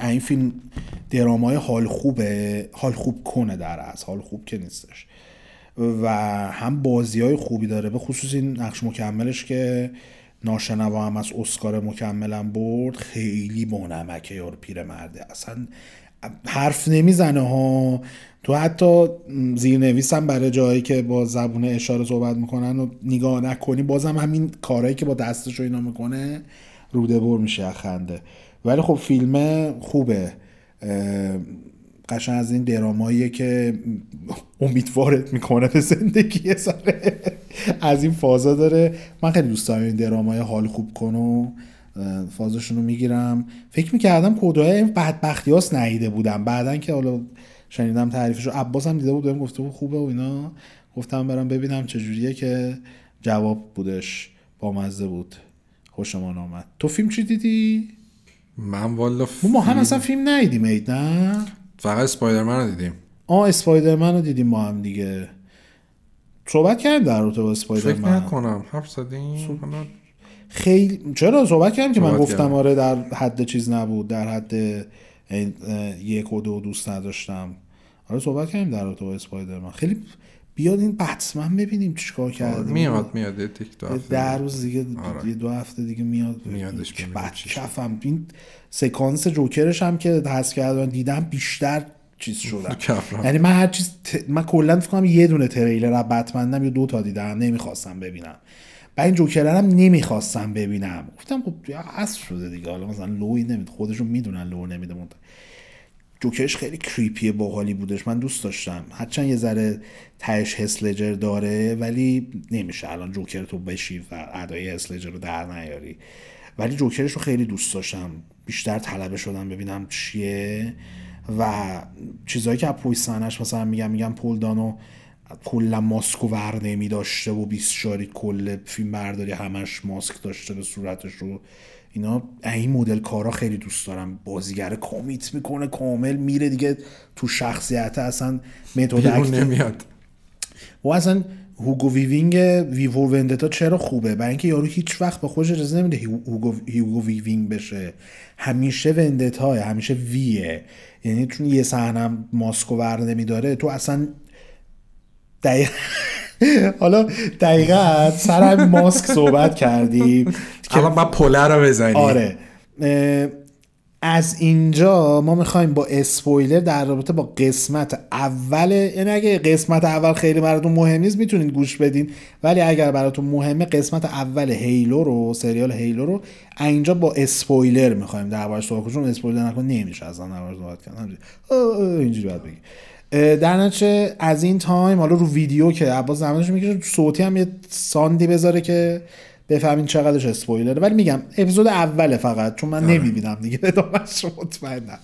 این فیلم درامای حال خوبه، حال خوب کنه، در از حال خوب که نیستش و هم بازی‌های خوبی داره، به خصوص این نقش مکملش که ناشنوا هم از اسکار مکملم برد. خیلی بانمکه یار پیرمرده، اصلا حرف نمیزنه ها. تو حتی زیرنویس هم برای جایی که با زبون اشاره صحبت میکنن و نگاه نکنی بازم همین کارهایی که با دستش رو اینا میکنه روده بر میشه خنده. ولی خب فیلم خوبه، قشنگ از این دراماییه که امیدوارت میکنه به زندگی، سره از این فازا داره. من خیلی دوست دارم این درامای حال خوب کنو فازشون رو میگیرم. فکر میکردم کدای بدبختی هاست نهیده بودم، بعدن که حالا شنیدم تعریفشو، عباس هم دیده بود بهم گفته بود خوبه و اینا، گفتم برام ببینم چجوریه، که جواب بودش، بامزه بود، خوشمان آمد. تو فیلم چی دیدی؟ من والا فیلم... ما هم اصلا فیلم ندیدیم عید، نه فقط اسپایدرمن رو دیدیم. آه اسپایدرمن رو دیدیم ما هم دیگه، صحبت کردیم در رابطه با اسپایدرمن. فکر نکنم حرف زدیم صحبت... خیلی چرا صحبت کردیم که من گفتم آره در حد چیز نبود، در حد یک و دو دوست نداشتم. آره صحبت کردیم در رابطه با اسپایدرمن. خیلی بیاد این بتمن ببینیم چیکار کرده. میاد میاد تیک تو در روز دیگه، یه دو هفته دیگه میاد میادش. بچفم این سکانس جوکرش هم که حذف کردن دیدم بیشتر چیز شدم، یعنی من هر چیز ت... من کلا فکر کنم یه دونه تریلر از بتمنم یا دو تا دیدم، نمیخواستم ببینم. بعد این جوکر هم نمیخواستم ببینم، گفتم خب عصر شده دیگه، حالا مثلا لوی نمیده، خودشون میدونن لو نمیده. منت جوکرش خیلی کریپی باحالی بودش، من دوست داشتم. هرچند یه ذره تهش هس لجر داره ولی نمیشه الان جوکر تو بشی و ادای هس لجر رو در نیاری، ولی جوکرش رو خیلی دوست داشتم. بیشتر طلبه شدم ببینم چیه و چیزایی که پشت صحنه‌اش مثلا میگم میگم پول دانو کلا ماسک ور نمی داشته و بیست شاری کل فیلم برداری همش ماسک داشته به صورتش رو اینا. این مدل کارا خیلی دوست دارم، بازیگر کمیت میکنه کامل میره دیگه تو شخصیت، اصلا متد اکت نمیاد. و اصلا هوگو ویوینگ ویور وندتا چرا خوبه؟ برای اینکه یارو هیچ وقت به خودش اجازه نمیده هوگو هوگو ویوینگ بشه، همیشه وندتاه، همیشه ویه. یعنی چون یه صحنه ماسک ور نمی داره تو اصلا دقیقا حالا دقیقا سر ماسک صحبت کردیم حالا با پوله رو بزنیم. آره از اینجا ما میخوایم با اسپویلر در رابطه با قسمت اول، یعنی اگه قسمت اول خیلی براتون مهم نیست میتونید گوش بدین، ولی اگر براتون مهمه قسمت اول هیلو رو، سریال هیلو رو اینجا با اسپویلر میخوایم دربارش صحبت کنیم. اسپویلر نکن نمیشه، اصلا دربارش صحبت کردن اینجوری باید بگی. در نتیجه از این تایم حالا رو ویدیو که عباس زمانش میکشه صوتی هم یه ساندی بذاره که بفهمین چقدرش اسپویلره، ولی میگم اپیزود اوله فقط، چون من نمیبینم دیگه ادامهش رو مطمئنم.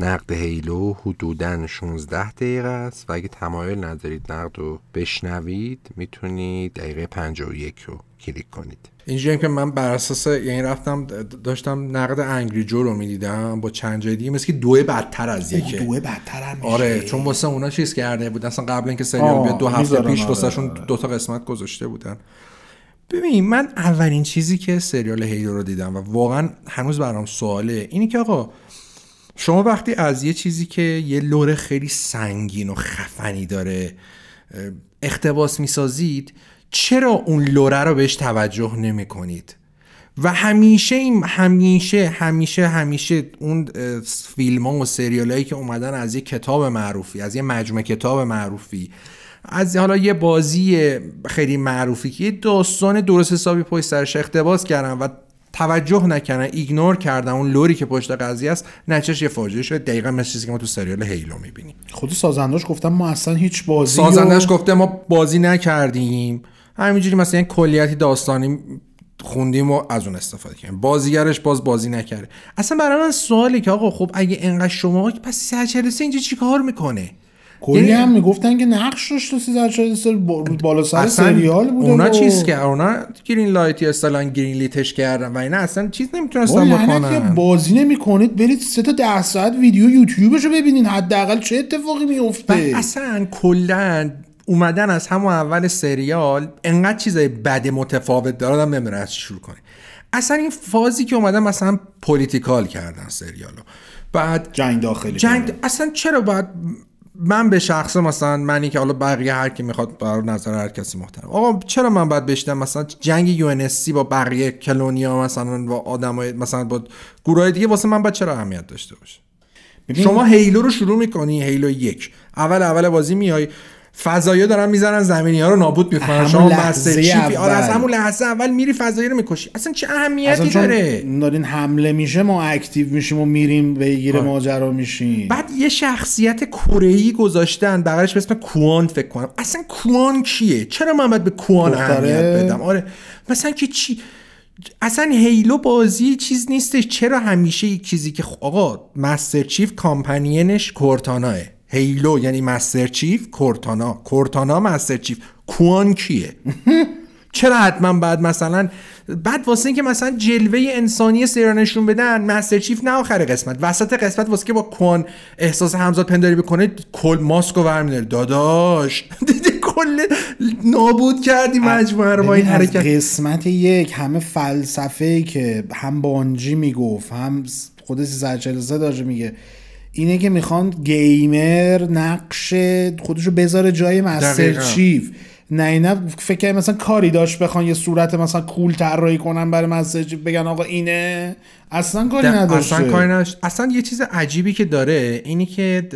نقد هیلو حدوداً شانزده دقیقه است و اگه تمایل ندارید نقد رو بشنوید میتونید دقیقه پنجاه و یک رو کلیک کنید. اینجوریه که من بر اساس یعنی رفتم داشتم نقد انگری جو رو میدیدم با چند جای دیگه، مثل که دوه بدتر از یکه، دوه بدتر هم میشه. آره چون واسه اونا چیز کرده بودن اصلا قبل اینکه سریال بیاد دو هفته پیش واسهشون دو تا قسمت گذاشته بودن. ببین من اولین چیزی که سریال هیلو رو دیدم و واقعا هنوز برام سواله اینی که آقا شما وقتی از یه چیزی که یه لور خیلی سنگین و خفنی داره اقتباس میسازید چرا اون لوره رو بهش توجه نمی کنید؟ و همیشه همیشه همیشه همیشه اون فیلم ها و سریال هایی که اومدن از یه کتاب معروفی، از یه مجموعه کتاب معروفی، از حالا یه بازی خیلی معروفی که یه داستان درست حسابی پشت سرش اقتباس کردن و توجه نکنن، ایگنور کردن اون لوری که پشت قضیه است، نچش یه فاجعه شده. دقیقاً مثل چیزی که ما تو سریال هیلو می‌بینیم. خود سازندش گفتم ما اصلا هیچ بازی، سازندش و... گفته ما بازی نکردیم، همینجوری مثلا کلیتی داستانی خوندیم و از اون استفاده کردیم، بازیگرش باز بازی نکرده. اصلا برای من سوالی که آقا خب اگه اینقدر شما پس سه چهل و سه اینجا چیکار میکنه؟ کلی هم میگفتن که نقش روش سیزده چهل و سه بالا سر سریال بوده، اونا و... چیز که اونا گرین لایتی استالان گرین لیتش کردن و اینا اصلا چیز نمیتونستن بکنن. اگه بازی نمیکنید برید سه تا ده ساعت ویدیو یوتیوبشو ببینید حداقل چه اتفاقی میفته. اصلا کلا اومدن از همون اول سریال انقدر چیزای بد متفاوت دارن بمیرن از شروع کنه. اصلا این فازی که اومدن مثلا پولیتیکال کردن سریالو، بعد جنگ داخلی، جنگ کنه. اصلا چرا باید من به شخصه مثلا منی که حالا بقیه هر کی میخواد برای نظر هر کسی محترم، آقا چرا من باید بشینم مثلا جنگ یو ان اس سی با بقیه کلونیا مثلا با آدمای مثلا با گروهای دیگه واسه من باید چرا اهمیت داشته باشه؟ شما هیلو رو شروع میکنی، هیلو یک اول اول بازی میای فضایا دارن میزنن زمینی‌ها رو نابود می‌کنن، شما بس چیپی آره از همون لحظه اول میری فضایا رو می‌کشی، اصلا چه اهمیتی داره؟ دارین حمله میشه ما اکتیو میشیم و میریم بگیر ماجرا میشیم. بعد یه شخصیت کره‌ای گذاشتن بغلش به اسم کوان، فکر کنم اصلا کوان کیه؟ چرا من باید به کوان اهمیت بدم؟ آره مثلا که چی؟ اصلا هیلو بازی چیز نیستش. چرا همیشه یک چیزی که آقا مستر چیف کامپنینش کورتاناه، هیلو یعنی مستر چیف، کورتانا، کورتانا مستر چیف، کوان کیه؟ چرا حتما بعد مثلا بعد واسه اینکه مثلا جلوه انسانی سریال نشون بدن مستر چیف نه آخر قسمت، وسط قسمت واسه که با کوان احساس همزاد پنداری بکنه کل ماسکو برمی‌داره. داداش کل نابود کردی مجموعه رو با این حرکت. قسمت یک همه فلسفه‌ای که هم بانجی میگفت هم خود سیصد و چهل و سه داره میگه اینه که میخوان گیمر نقش خودشو بذاره جای مستر چیف، نه اینا فکر کنم مثلا کاری داشت بخوان یه صورت مثلا کول طراحی کنن برای مستر چیف بگن آقا اینه، اصلا کاری نداشته. اصلا کاری نداشت. اصلا یه چیز عجیبی که داره اینی که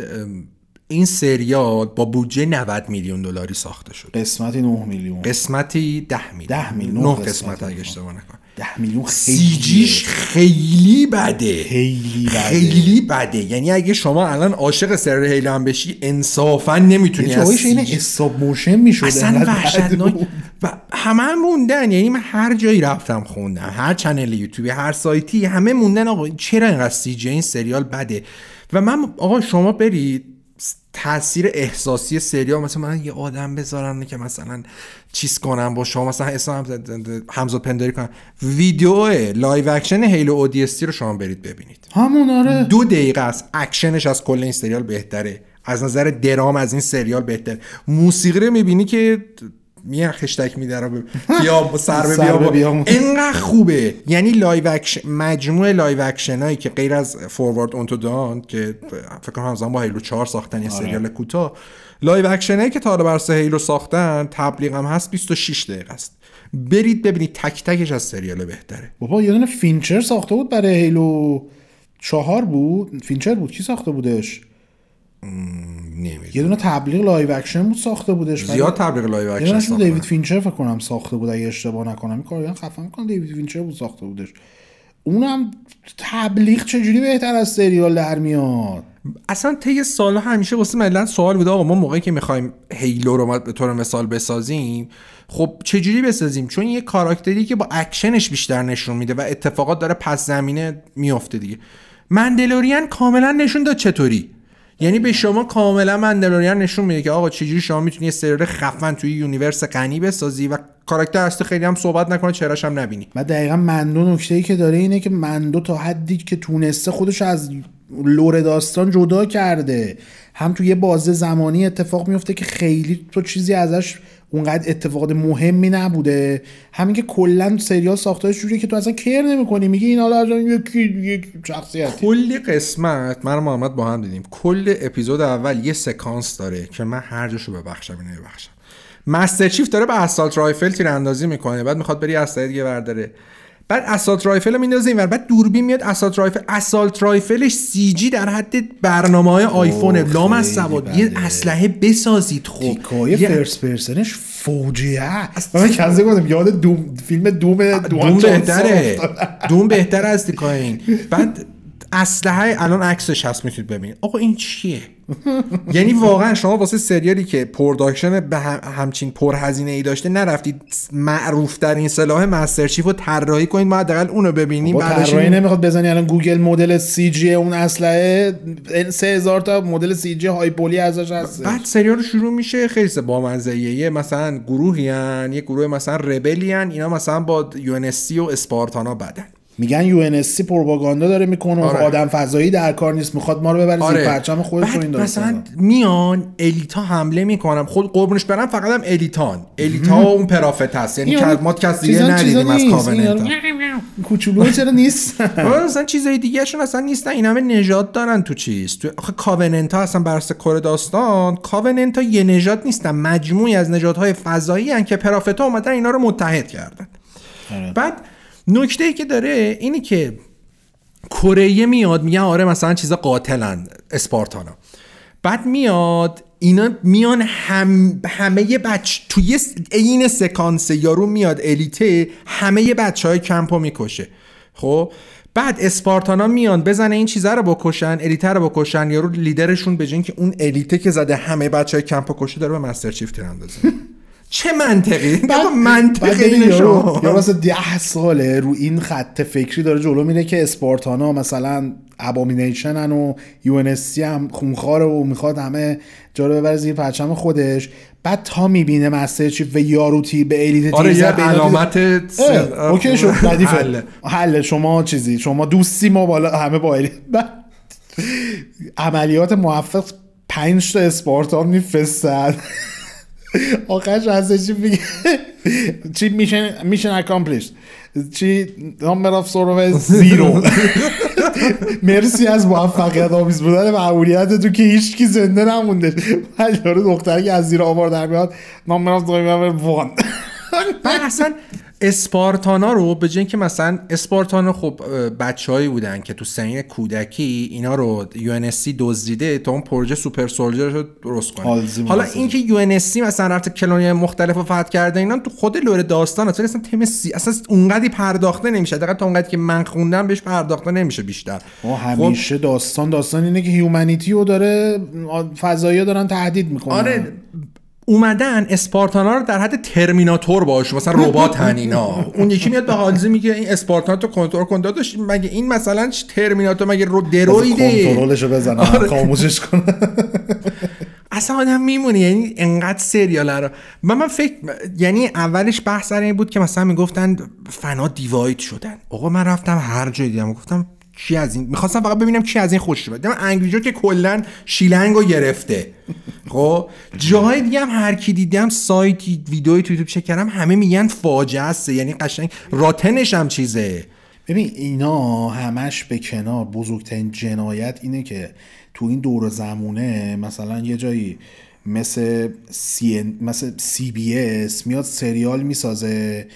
این سریال با بودجه نود میلیون دلاری ساخته شد، قسمتی نه میلیون، قسمتی ده میلیون، نه قسمت اگه اشتباه نکنم ده میلیون. سی جیش خیلی بده، خیلی بده، خیلی بده. یعنی اگه شما الان عاشق سریال هیلو هم بشی انصافا نمیتونی از جوایش این حساب موشن میشد. اصلا وحشتناک و همه موندن. یعنی من هر جایی رفتم خوندم، هر چنل یوتیوبی، هر سایتی، همه موندن آقا چرا اینقدر سی جی این سریال بده. و من آقا شما برید تأثیر احساسی سریال مثلا من یه آدم بذارن که مثلا چیز کنم با شما مثلا حساب همزاد پنداری کنم، ویدیو لایو اکشن هیلو او دی اس تی رو شما برید ببینید، همون آره دو دقیقه است، اکشنش از کل این سریال بهتره، از نظر درام از این سریال بهتره، موسیقی رو میبینی که میان خشتک میداره یا سر به بیا اینقدر خوبه. یعنی لایو اکشن، مجموعه لایو اکشن هایی که غیر از فوروارد اون تو دان که فکر کنم همزمان با هیلو چهار ساختن یه سریال کوتاه، لایو اکشن هایی که تا بر سه هیلو ساختن تبلیغ هم هست بیست و شش دقیقه است، برید ببینید تک تکش از سریال بهتره. بابا یه دونه فینچر ساخته بود برای هیلو چهار بود، فینچر بود کی ساخته بودش نمیدونم، یه دونه تبلیغ لایو اکشن بود ساخته بودش، زیاد تبلیغ لایو اکشن ساخته بود، دیوید فینچر فکر کنم ساخته بود اگه اشتباه نکنم، این کارو خفن می‌کنه، دیوید فینچر بود ساخته بودش، اونم تبلیغ چجوری بهتر از سریال در میاد. اصلا طی سال‌ها همیشه واسه ملت سوال بوده آقا ما موقعی که می‌خوایم هیلو رو ما به طور مثال بسازیم، خب چه جوری بسازیم؟ چون یه کاراکتری که با اکشنش بیشتر نشون میده و اتفاقات داره پس زمینه میفته دیگه. مندلورین کاملا نشون داد چطوری، یعنی به شما کاملا مندلورین نشون میده که آقا چجوری شما میتونی یه سریال خفن توی یونیورس غنی بسازی و کاراکتر اصلا خیلی هم صحبت نکنه، چهره‌اش هم نبینی. و دقیقاً مندو نکته‌ای که داره اینه که مندو تا حدی که تونسته خودش از لور داستان جدا کرده، هم تو یه بازه زمانی اتفاق میفته که خیلی تو چیزی ازش اونقدر اتفاقات مهمی نبوده، همین که کلا سریال ساختارش جوریه که تو اصلا کیر نمی‌کنی، میگی این حالا از یک یک شخصیتی. کل قسمت من و محمد با هم دیدیم، کل اپیزود اول یه سکانس داره که من هر جاشو ببخشم اینو ببخشم. مستر چیف داره با اسالت رایفل تیراندازی میکنه، بعد میخواد بری از دیگه ورداره، بعد اسالت رایفل رو میندازه اینور، بعد دوربین میاد اسالت رایفل، اسالت رایفلش سی جی در حد برنامه‌های آیفونه. لامصب یه اسلحه بسازید خب. تیکای فرست پرسنش فوجیه. من کنسل کردم، یاد دوم فیلم دوم دوم بهتره. دوم بهتر از تیکاین. بعد اسلحه الان عکسش هست میتونید ببینید. آقا این چیه؟ یعنی واقعا شما واسه سریالی که پروداکشن به همچین پرهزینه ای داشته نرفتید معروف ترین سلاح مستر چیف رو طراحی کنید، ما حداقل اونو ببینیم. بعدش طراحی نمیخواد بزنی الان گوگل مدل سی جی اون اسلحه سه هزار تا مدل سی جی های پولی ازش هست. بعد سریال شروع میشه خیلی با منزعیه، مثلا گروهی ان یه گروه مثلا ربلیان، اینا مثلا با یو ان اس سی و اسپارتانا بدن، میگن یو ان اس سی پروپاگاندا داره میکنه، آره. آدم فضایی در کار نیست، میخواد ما رو ببره، آره. زیر پرچم خودش رو این داره. مثلا میان الیتا حمله میکنم، خود قربونش برم فقط هم الیتان، الیتا اون پرافت هست، یعنی کلمات کسی دیگه ندیدیم از کاوننت کوچولو چرا نیست مثلا چیزای دیگه شون اصلا نیستن، این همه نژاد دارن تو چیز تو آخه کاوننت ها اصلا برسه کره داستان کاوننت ها یه نژاد نیستن، مجموعی از نژادهای فضایی ان که پرافت ها اومدن اینا رو متحد کردن. بعد نکته‌ای که داره اینی که کره میاد میگه آره مثلا چیزا قاتلن اسپارتانا، بعد میاد اینا میان هم همه بچ توی این سکانس یارو میاد الیته همه بچهای کمپو میکشه خب. بعد اسپارتانا میان بزنه این چیزا رو بکشن، الیته رو بکشن، یارو لیدرشون به جای که اون الیته که زده همه بچهای کمپو کشه داره به مستر چیف تیراندازی چه منطقی؟ بابا منطقی نشو. یا مثلا ده ساله رو این خط فکری داره جلو میره که اسپارتانا مثلا ابامینیشنن و یو ان اس سی هم خونخواره و میخواد همه جا رو ببره زیر پرچم خودش. بعد تا میبینه مستر چیف و یاروتی به الیت آره تیزه به علامت اوکی شد ردیفه حل شما چیزی شما دوستی ما بالا همه با الیت. عملیات موفق پنج تا اسپارتان میفرستن آخرش هستش چی میگه چی میشن میشن اکامپلیشت چی نمبر آف سرویس زیرو. مرسی از موفقیت آمیز بودن معمولیت تو که هیچکی زنده نمونده. ولی داره دختری که از زیر آوار در میاد نمبر آف سرویس وان. من اصلا اسپارتانا رو به جای اینکه مثلا اسپارتانا خب بچه‌ای بودن که تو سنین کودکی اینا رو یو ان اس سی دزدیده تا اون پروژه سوپر سولجر رو درست کنه. حالا اینکه یو ان اس سی مثلا رفت کلونی مختلفو فتح کرده اینا تو خود لور داستان اصلا تم سی اصلا اونقدی پرداخته نمیشه، دقیقاً تا اونقدی که من خوندم بهش پرداخته نمیشه بیشتر. همیشه خب داستان داستان اینه که هیومانیتی رو داره فضایا دارن تهدید میکنن. آره اومدن اسپارتانا رو در حد ترمیناتور باش مثلا رباتن اینا، اون یکی میاد به هالزی میگه این اسپارتانا تو کنترل کن داداش، مگه این مثلا ترمیناتور مگه رو درویده کنترلشو بزنه خاموشش کنه. اصلا آدم میمونه یعنی انقدر سریال رو من من فکر یعنی اولش بحث این بود که مثلا میگفتن فنا دیواید شدن، آقا من رفتم هر جای دیدم گفتم چی از این می‌خواستم فقط ببینم چی از این خوشش میاد. من انگلیجا که کلا شیلنگو گرفته خب، جاهای دیگه هم هر کی دیدم سایتی ویدیوی تو یوتیوب چک کردم همه میگن فاجعه است، یعنی قشنگ راتنش هم چیزه. ببین اینا همش به کنار بزرگترین جنایت اینه که تو این دور زمونه مثلا یه جایی مثل سی مثل سی بی اس میاد سریال میسازه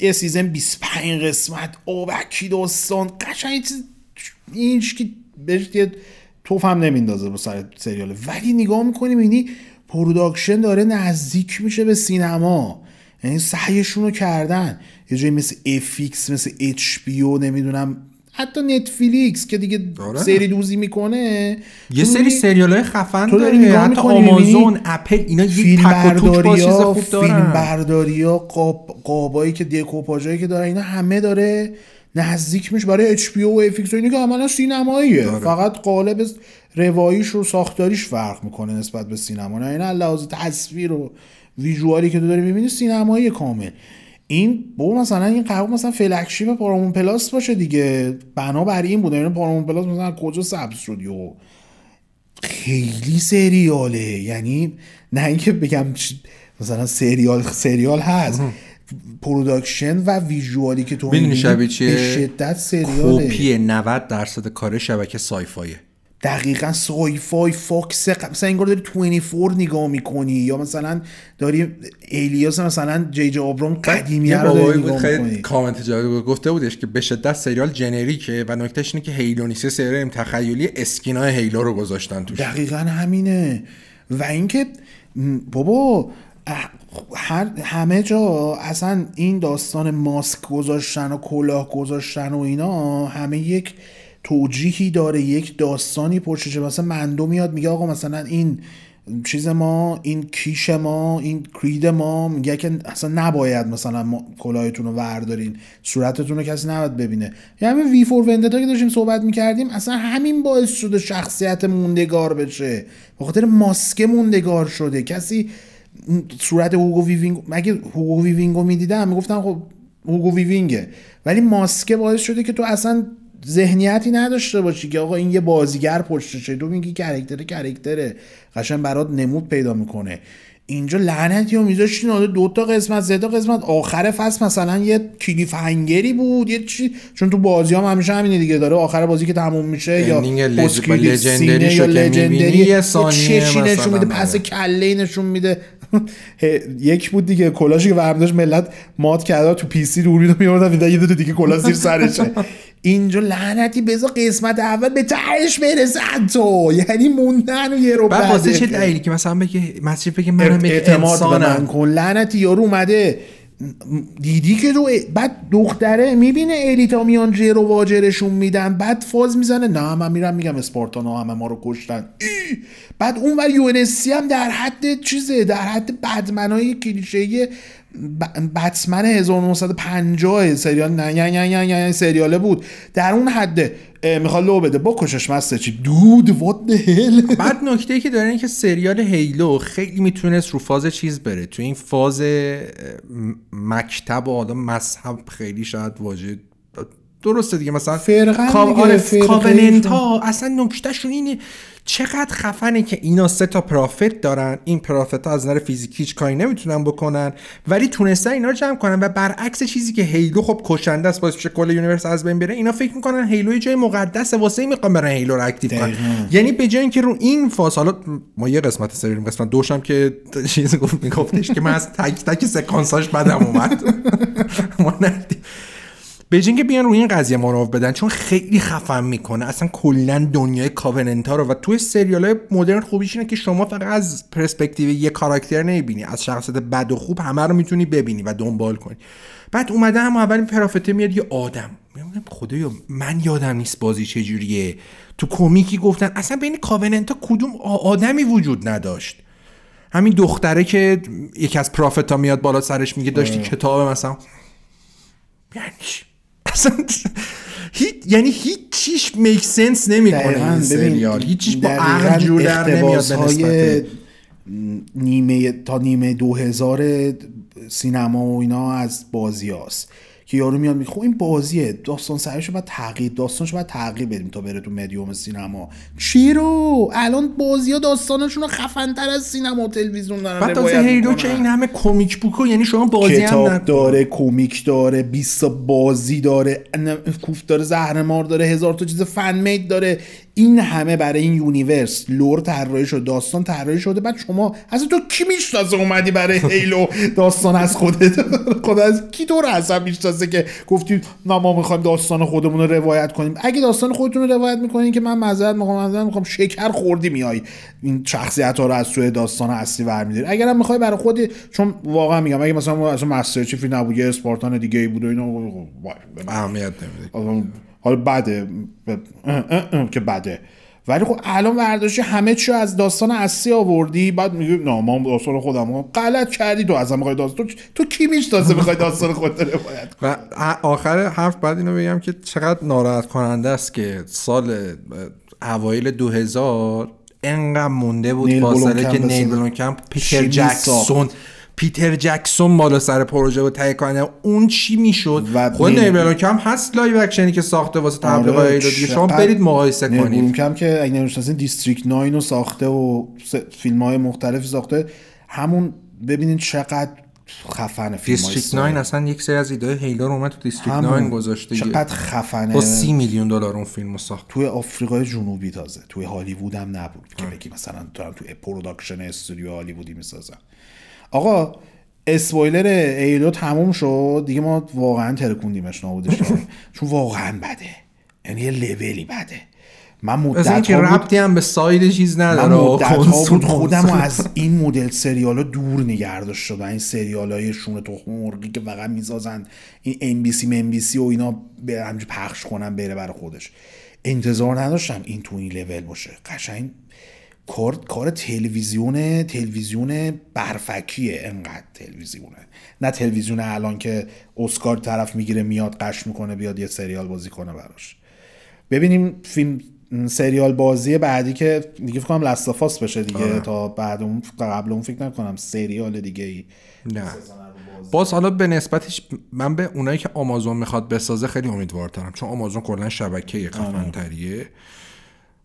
یه سیزن بیست و پنج قسمت اوبکی داستان قشنگ این که بهش یه توف هم نمیندازه با سر سریاله، ولی نگاه میکنی میبینی پروداکشن داره نزدیک میشه به سینما، یعنی سعیشون رو کردن. یه جایی مثل افیکس مثل اچ بی او نمیدونم حتی نتفلیکس که دیگه داره. سری دوزی میکنه، یه سری سریالای خفن داره، حتی آمازون، اپل، اینا یه تک و توک با چیز خوب دارن. فیلم برداری‌ها، قاب، قابایی که دکوپاژایی که داره، اینا همه داره نزدیک میشه برای اچ پی او و افیکس و اینا که عملا سینماییه داره. فقط قالب رواییش و ساختاریش فرق میکنه نسبت به سینما. نه اینا لحاظ تصویر و ویژوالی که تو داری میبینی سینمایی کامل. این بو مثلا این قرار مثلا فلگشیپ پارامون پلاس باشه دیگه، بنابر این بود. این پارامون پلاس مثلا کجا سبز شد یو؟ خیلی سریاله، یعنی نه اینکه بگم مثلا سریال سریال هست، پروداکشن و ویژوالی که تو میبینی به شدت سریاله. کپی نود درصد کار شبکه سایفایه، دقیقاً سایفای فاکس. مثلا انگار داری بیست و چهار نگاه میکنی، یا مثلا داری الیاس، مثلا جی جی آبرام قدیمی رو داری نگاه میکنی. کامنت جالب گفته بودش که به شدت سریال جنریکه و نکتهش اینه که هیلو نیست، سریال تخیلی، اسکینای هیلو رو گذاشتن توش. دقیقاً همینه. و اینکه بابا همه جا اصلا این داستان ماسک گذاشتن و کلاه گذاشتن و اینا همه یک توجیهی داره، یک داستانی پشتشه. مثلا مندو میاد میگه آقا مثلا این چیز ما، این کیش ما، این کرید ما میگه که اصلا نباید مثلا کلاهتون رو وردارین، صورتتون رو کسی نباید ببینه. یعنی وی فور وندتا که داشتیم صحبت میکردیم اصلا همین باعث شده شخصیت موندگار بشه، به خاطر ماسکه موندگار شده. کسی صورت هوگو ویوینگو، مگه هوگو ویوینگو میدیدم میگفتن خب هوگو ویوینگه، ولی ماسکه باعث شده که تو اصلا ذهنیتی نداشته باشی که آقا این یه بازیگر پشتشه. تو میگی کرکتره کرکتره قشنگ برات نمود پیدا میکنه. اینجا لعنتی رو میذاشتین آده دو تا قسمت، سه تا قسمت، آخر فصل مثلا یه کلیف هنگری بود یه چی، چون تو بازی هم همیشه همینه دیگه، داره آخر بازی که تموم میشه یا پسکیلیف سینه یا لجندری یه چشی نشون میده، پس کله نشون میده. یک بود دیگه کلاشی که ورمداش ملت مات کرده تو پی سی رو میده میاردن یه دو دیگه کلاش زیر سرشه. اینجا لعنتی بذار قسمت اول به تهش برسن تو، یعنی موندن و یه رو بعد واسه چه دلیلی که مثلا بگه مسیح بگه منم یک انسانم کن. لعنتی یارو اومده دیدی که تو، بعد دختره میبینه الیتا میان جیرو واجرشون میدن، بعد فاز میزنه نه من میرم میگم اسپارتانا همه ما رو کشتن. ای! بعد اون ور یونسی هم در حد چیزه، در حد بدمنای کلیشه‌ای بتمن هزار و نهصد و پنجاه سریال نه نه نه نه سریاله بود، در اون حد میخواد لو بده با کشش مسته چی دود وات ده هل. بعد نکته‌ای که داره این که سریال هیلو خیلی میتونست رو فاز چیز بره، تو این فاز مکتب و آدم مذهب خیلی شاید واجد درسته دیگه، مثلا کاوننت ها اصلا نکتهشون اینه چقدر خفنه که اینا سه تا پرافت دارن، این پرافت ها از نظر فیزیکی هیچ کاری نمیتونن بکنن ولی تونستن اینا رو جمع کنن، و برعکس چیزی که هیلو خب کشنده است باعث میشه کل یونیورس از بین بره، اینا فکر میکنن هیلو یه جای مقدسه واسه میخوان برن هیلو رو اکتیو کنن. یعنی به جای اینکه رو این فاز، حالا ما یه قسمت سریال قسمت دوشم که چیزی گفت میگفتش که من از تک تک سکانساش بدم اومد، به جای اینکه بیان روی این قضیه مراو بدن چون خیلی خفن میکنه اصلا کلا دنیای کاوننتا رو. و توی سریالای مدرن خوبیش اینه که شما فقط از پرسپکتیو یه کاراکتر نمیبینی، از شخصیت بد و خوب همه رو میتونی ببینی و دنبال کنی. بعد اومده هم اولین پرافته میاد یه آدم، میگم خدایا من یادم نیست بازی چجوریه، تو کمیکی گفتن اصلا بین کاوننتا کدوم آدمی وجود نداشت. همین دختره که یکی از پرافتا میاد بالا سرش میگه داشتی کتاب مثلا یعنی یعنی هیچ چیش میک سنس نمیکنه این سریال، هیچ چیش با عقل جور در نمیاد به نسبت نیمه تا نیمه دو هزار سینما و اینا از بازیاست که یارو میاد میگه خب این بازیه، داستان سریالشو بعد تعقیب داستانش بعد تعقیب بدیم تا بره تو مدیوم سینما. چی رو الان بازی‌ها داستانشون رو خفن‌تر از سینما و تلویزیون دارن روایت می‌کنن. هیلو که این همه کمیک بوکو، یعنی شما بازی هم داره، داره کمیک داره، بیست بازی داره، کوفت داره، زهرمار داره، هزار تا چیز فن مید داره، این همه برای این یونیورس لور طراحی شده، داستان طراحی شده. بعد شما اصلا تو کی میشناسه اومدی برای هیلو داستان از خودت خود از کی تو رو اصلا میشناسه که گفتید نه ما میخوایم داستان خودمون رو روایت کنیم. اگه داستان خودتون رو روایت میکنین که من معذرت میخوام معذرت میخوام شکر خوردی میای این شخصیت ها رو از سوی داستان اصلی برمی‌داری. اگرم میخوای برای خودت، چون واقعا میگم اگه مثلا اصلا مستر چیف نبود، اسپارتان دیگه ای بود و اینا، اهمیت نمیده. حالا بده اه اه اه که بده، ولی خب الان برداشتی همه چی از داستان اصلی آوردی، بعد میگی نه ما داستان خودمون غلط کردی، تو اصلا میخوای داستان تو کی میشناسه میخوای داستان خودت رو روایت کنی. و آخر حرف بعد اینو بگم که چقدر ناراحت کننده است که سال اوایل دو هزار انقدر مونده بود فاصله که نیل بلومکمپ پیتر جکسون پیتر جکسون بالا سر پروژه و تهیه کننده اون چی میشد. خود نیل بلومکمپ هست لایو اکشنی که ساخته واسه تبلیغات ایران، شما برید مقایسه کنید. نیل بلومکمپ که اگه نمی‌شناسید دیستریکت نه رو ساخته و فیلم‌های مختلف ساخته، همون ببینید چقدر خفنه فیلم‌های دیستریکت نه. اصلا یک سری از ایده هیلر اومد تو دیستریکت نه گذاشته، چقدر خفنه، با سی میلیون دلار اون فیلمو ساخت. توی آفریقای جنوبی تازه، توی هالیوود هم نبود که بگی مثلا تو تو پروداکشن استودیو هالیوودی می‌سازن. آقا اسپویلر ایلو تموم شد دیگه، ما واقعا ترکوندیمش نابودش داریم چون واقعا بده، یعنی یه لولی بده. من مدت ها بود ربطی هم به ساید چیز نداره، من مدت ها بود خودم از این مدل سریال ها دور نگرداشت شد. این سریال های شونه تخم مرغی که واقعا میزازن این ام بی سی ام بی سی و اینا همجور پخش کنن بره برای خودش، انتظار نداشتم این تو این لول باشه. قشنگ کار کار تلویزیونه تلویزیون برفکیه، انقدر تلویزیونه، نه تلویزیون الان که اسکار طرف میگیره میاد قش میکنه بیاد یه سریال بازی کنه براش. ببینیم فیلم سریال بازی بعدی که دیگه فکر کنم لست آف آس بشه دیگه آه. تا بعد اون قبل اون فکر نکنم سریال دیگه ای نه باز. باز حالا به نسبتش من به اونایی که آمازون میخواد بسازه خیلی امیدوارترم، چون آمازون کلا شبکه قفنتریه.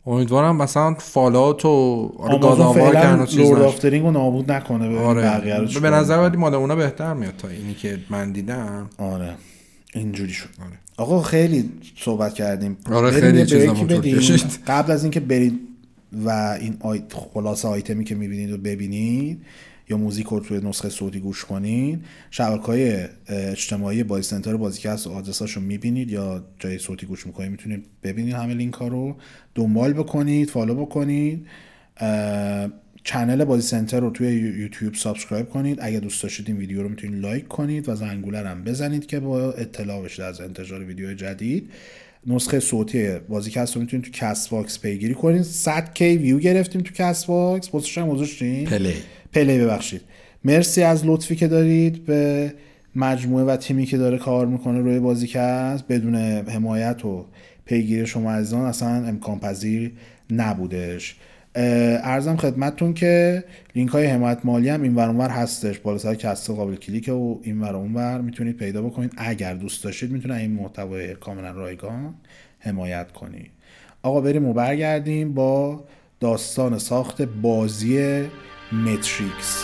امیدوارم مثلا فالات و آره گاداوار کردن چیزا لورد آف درینگ رو نابود نکنه. به آره. بقیه رو به نظر ولی مال اونا بهتر میاد تا اینی که من دیدم. آره اینجوری شد. آره. آقا خیلی صحبت کردیم. آره خیلی چیزا مطرح قبل از اینکه برید و این آی... خلاصه آیتمی که میبینید رو ببینید یا موزیک رو توی نسخه صوتی گوش کنین، شبکه‌های اجتماعی بایس سنتر بازیکست آدرساشو میبینید یا جای صوتی گوش میکنید میتونید ببینید همه لینک‌ها رو دنبال بکنید، فالو بکنید، چنل بایس سنتر رو توی یوتیوب سابسکرایب کنید. اگه دوست داشتید این ویدیو رو میتونید لایک کنید و زنگوله هم بزنید که با اطلاع بشید از انتشار ویدیو جدید. نسخه صوتی بازیکست رو میتونید تو کست باکس پیگیری کنید. صد کی ویو گرفتیم تو کست باکس، پستش هم گذاشتین پلی پلی ببخشید. مرسی از لطفی که دارید به مجموعه و تیمی که داره کار میکنه روی بازیکست. بدون حمایت و پیگیری شما عزیزان اصلا امکان پذیر نبودش. عرضم خدمتتون که لینک های حمایت مالی هم این ور اون ور هستش، بالا سر کست قابل کلیکه و این ور اون ور میتونید پیدا بکنید. اگر دوست داشتید میتونید این محتوای کاملا رایگان حمایت کنید. آقا بریم و برگردیم با داستان ساخت بازی ماتریکس.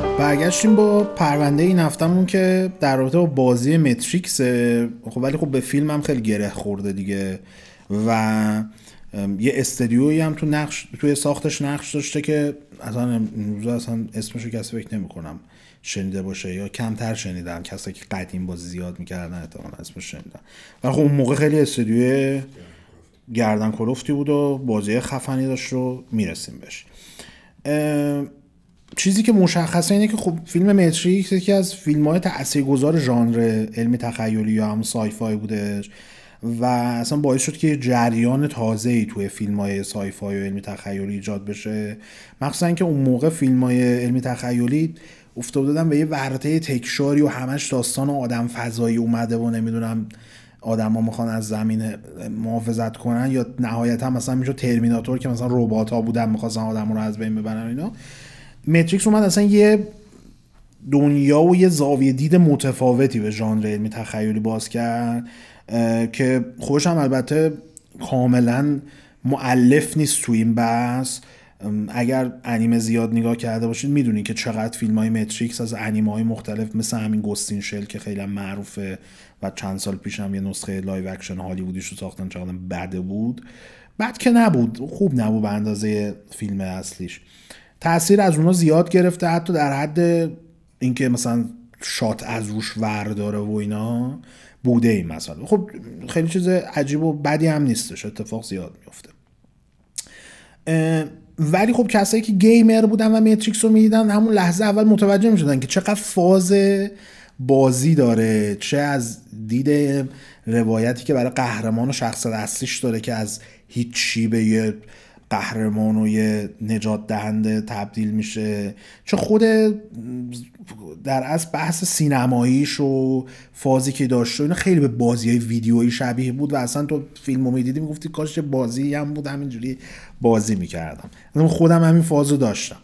خب برگشتیم با پرونده این هفتمون که در رابطه با بازی متریکسه. خب ولی خب به فیلم هم خیلی گره خورده دیگه و یه استدیویی هم تو نقش توی ساختش نقش داشته که اصلا امروز اصلا اسمشو کسی فکر نمی‌کنم شنیده باشه یا کمتر شنیدم، کسایی که قدیم بازی زیاد می‌کردن احتمالاً اسمش شنیدن. ولی خب اون موقع خیلی استدیوی گردن کلفتی بود و بازی خفنی داشت رو میرسیم بهش. چیزی که مشخصه اینه که خب فیلم متریکس یکی از فیلم‌های تاثیرگذار ژانر علمی تخیلی یا هم سایفای بوده و اصلا باعث شد که جریان تازه‌ای توی فیلم‌های سایفای و علمی تخیلی ایجاد بشه، مخصوصا که اون موقع فیلم‌های علمی تخیلی افتاده بودن به یه ورطه تکشاری و همش داستان آدم فضایی اومده و نمیدونم آدما میخوان از زمین محافظت کنن یا نهایتا مثلا میشه ترمیناتور که مثلا ربات‌ها بودن می‌خواستن آدم‌ها رو از بین ببرن. اینا متریکس اومد اصلا یه دنیا و یه زاویه دید متفاوتی به ژانر علمی تخیلی باز کرد که خودش هم البته کاملا مؤلف نیست تو این بحث. اگر انیمه زیاد نگاه کرده باشید میدونید که چقدر فیلم‌های متریکس از انیمه‌های مختلف مثل همین گوستین شل که خیلی معروفه و چند سال پیش هم یه نسخه لایو اکشن هالیوودیش رو ساختن چقدر بده بود. بد که نبود، خوب نبود به اندازه فیلم اصلیش. تأثیر از اونها زیاد گرفته، حتی در حد اینکه مثلا شات از روش ورداره و اینا بوده. این مثلا خب خیلی چیز عجیب و بدی هم نیستش، اتفاق زیاد میفته. ولی خب کسایی که گیمر بودن و متریکس رو میدیدن همون لحظه اول متوجه میشدن که چقدر فاز بازی داره، چه از دید روایتی که برای قهرمان و شخصیت اصلیش داره که از هیچی به یه قهرمان و یه نجات دهنده تبدیل میشه، چه خود در از بحث سینماییش و فازی که داشت و اینا خیلی به بازی‌های ویدیویی شبیه بود و اصلا تو فیلمو می‌دیدی میگفتی کاش بازی هم بود همینجوری بازی میکردم. من خودم همین فازو داشتم.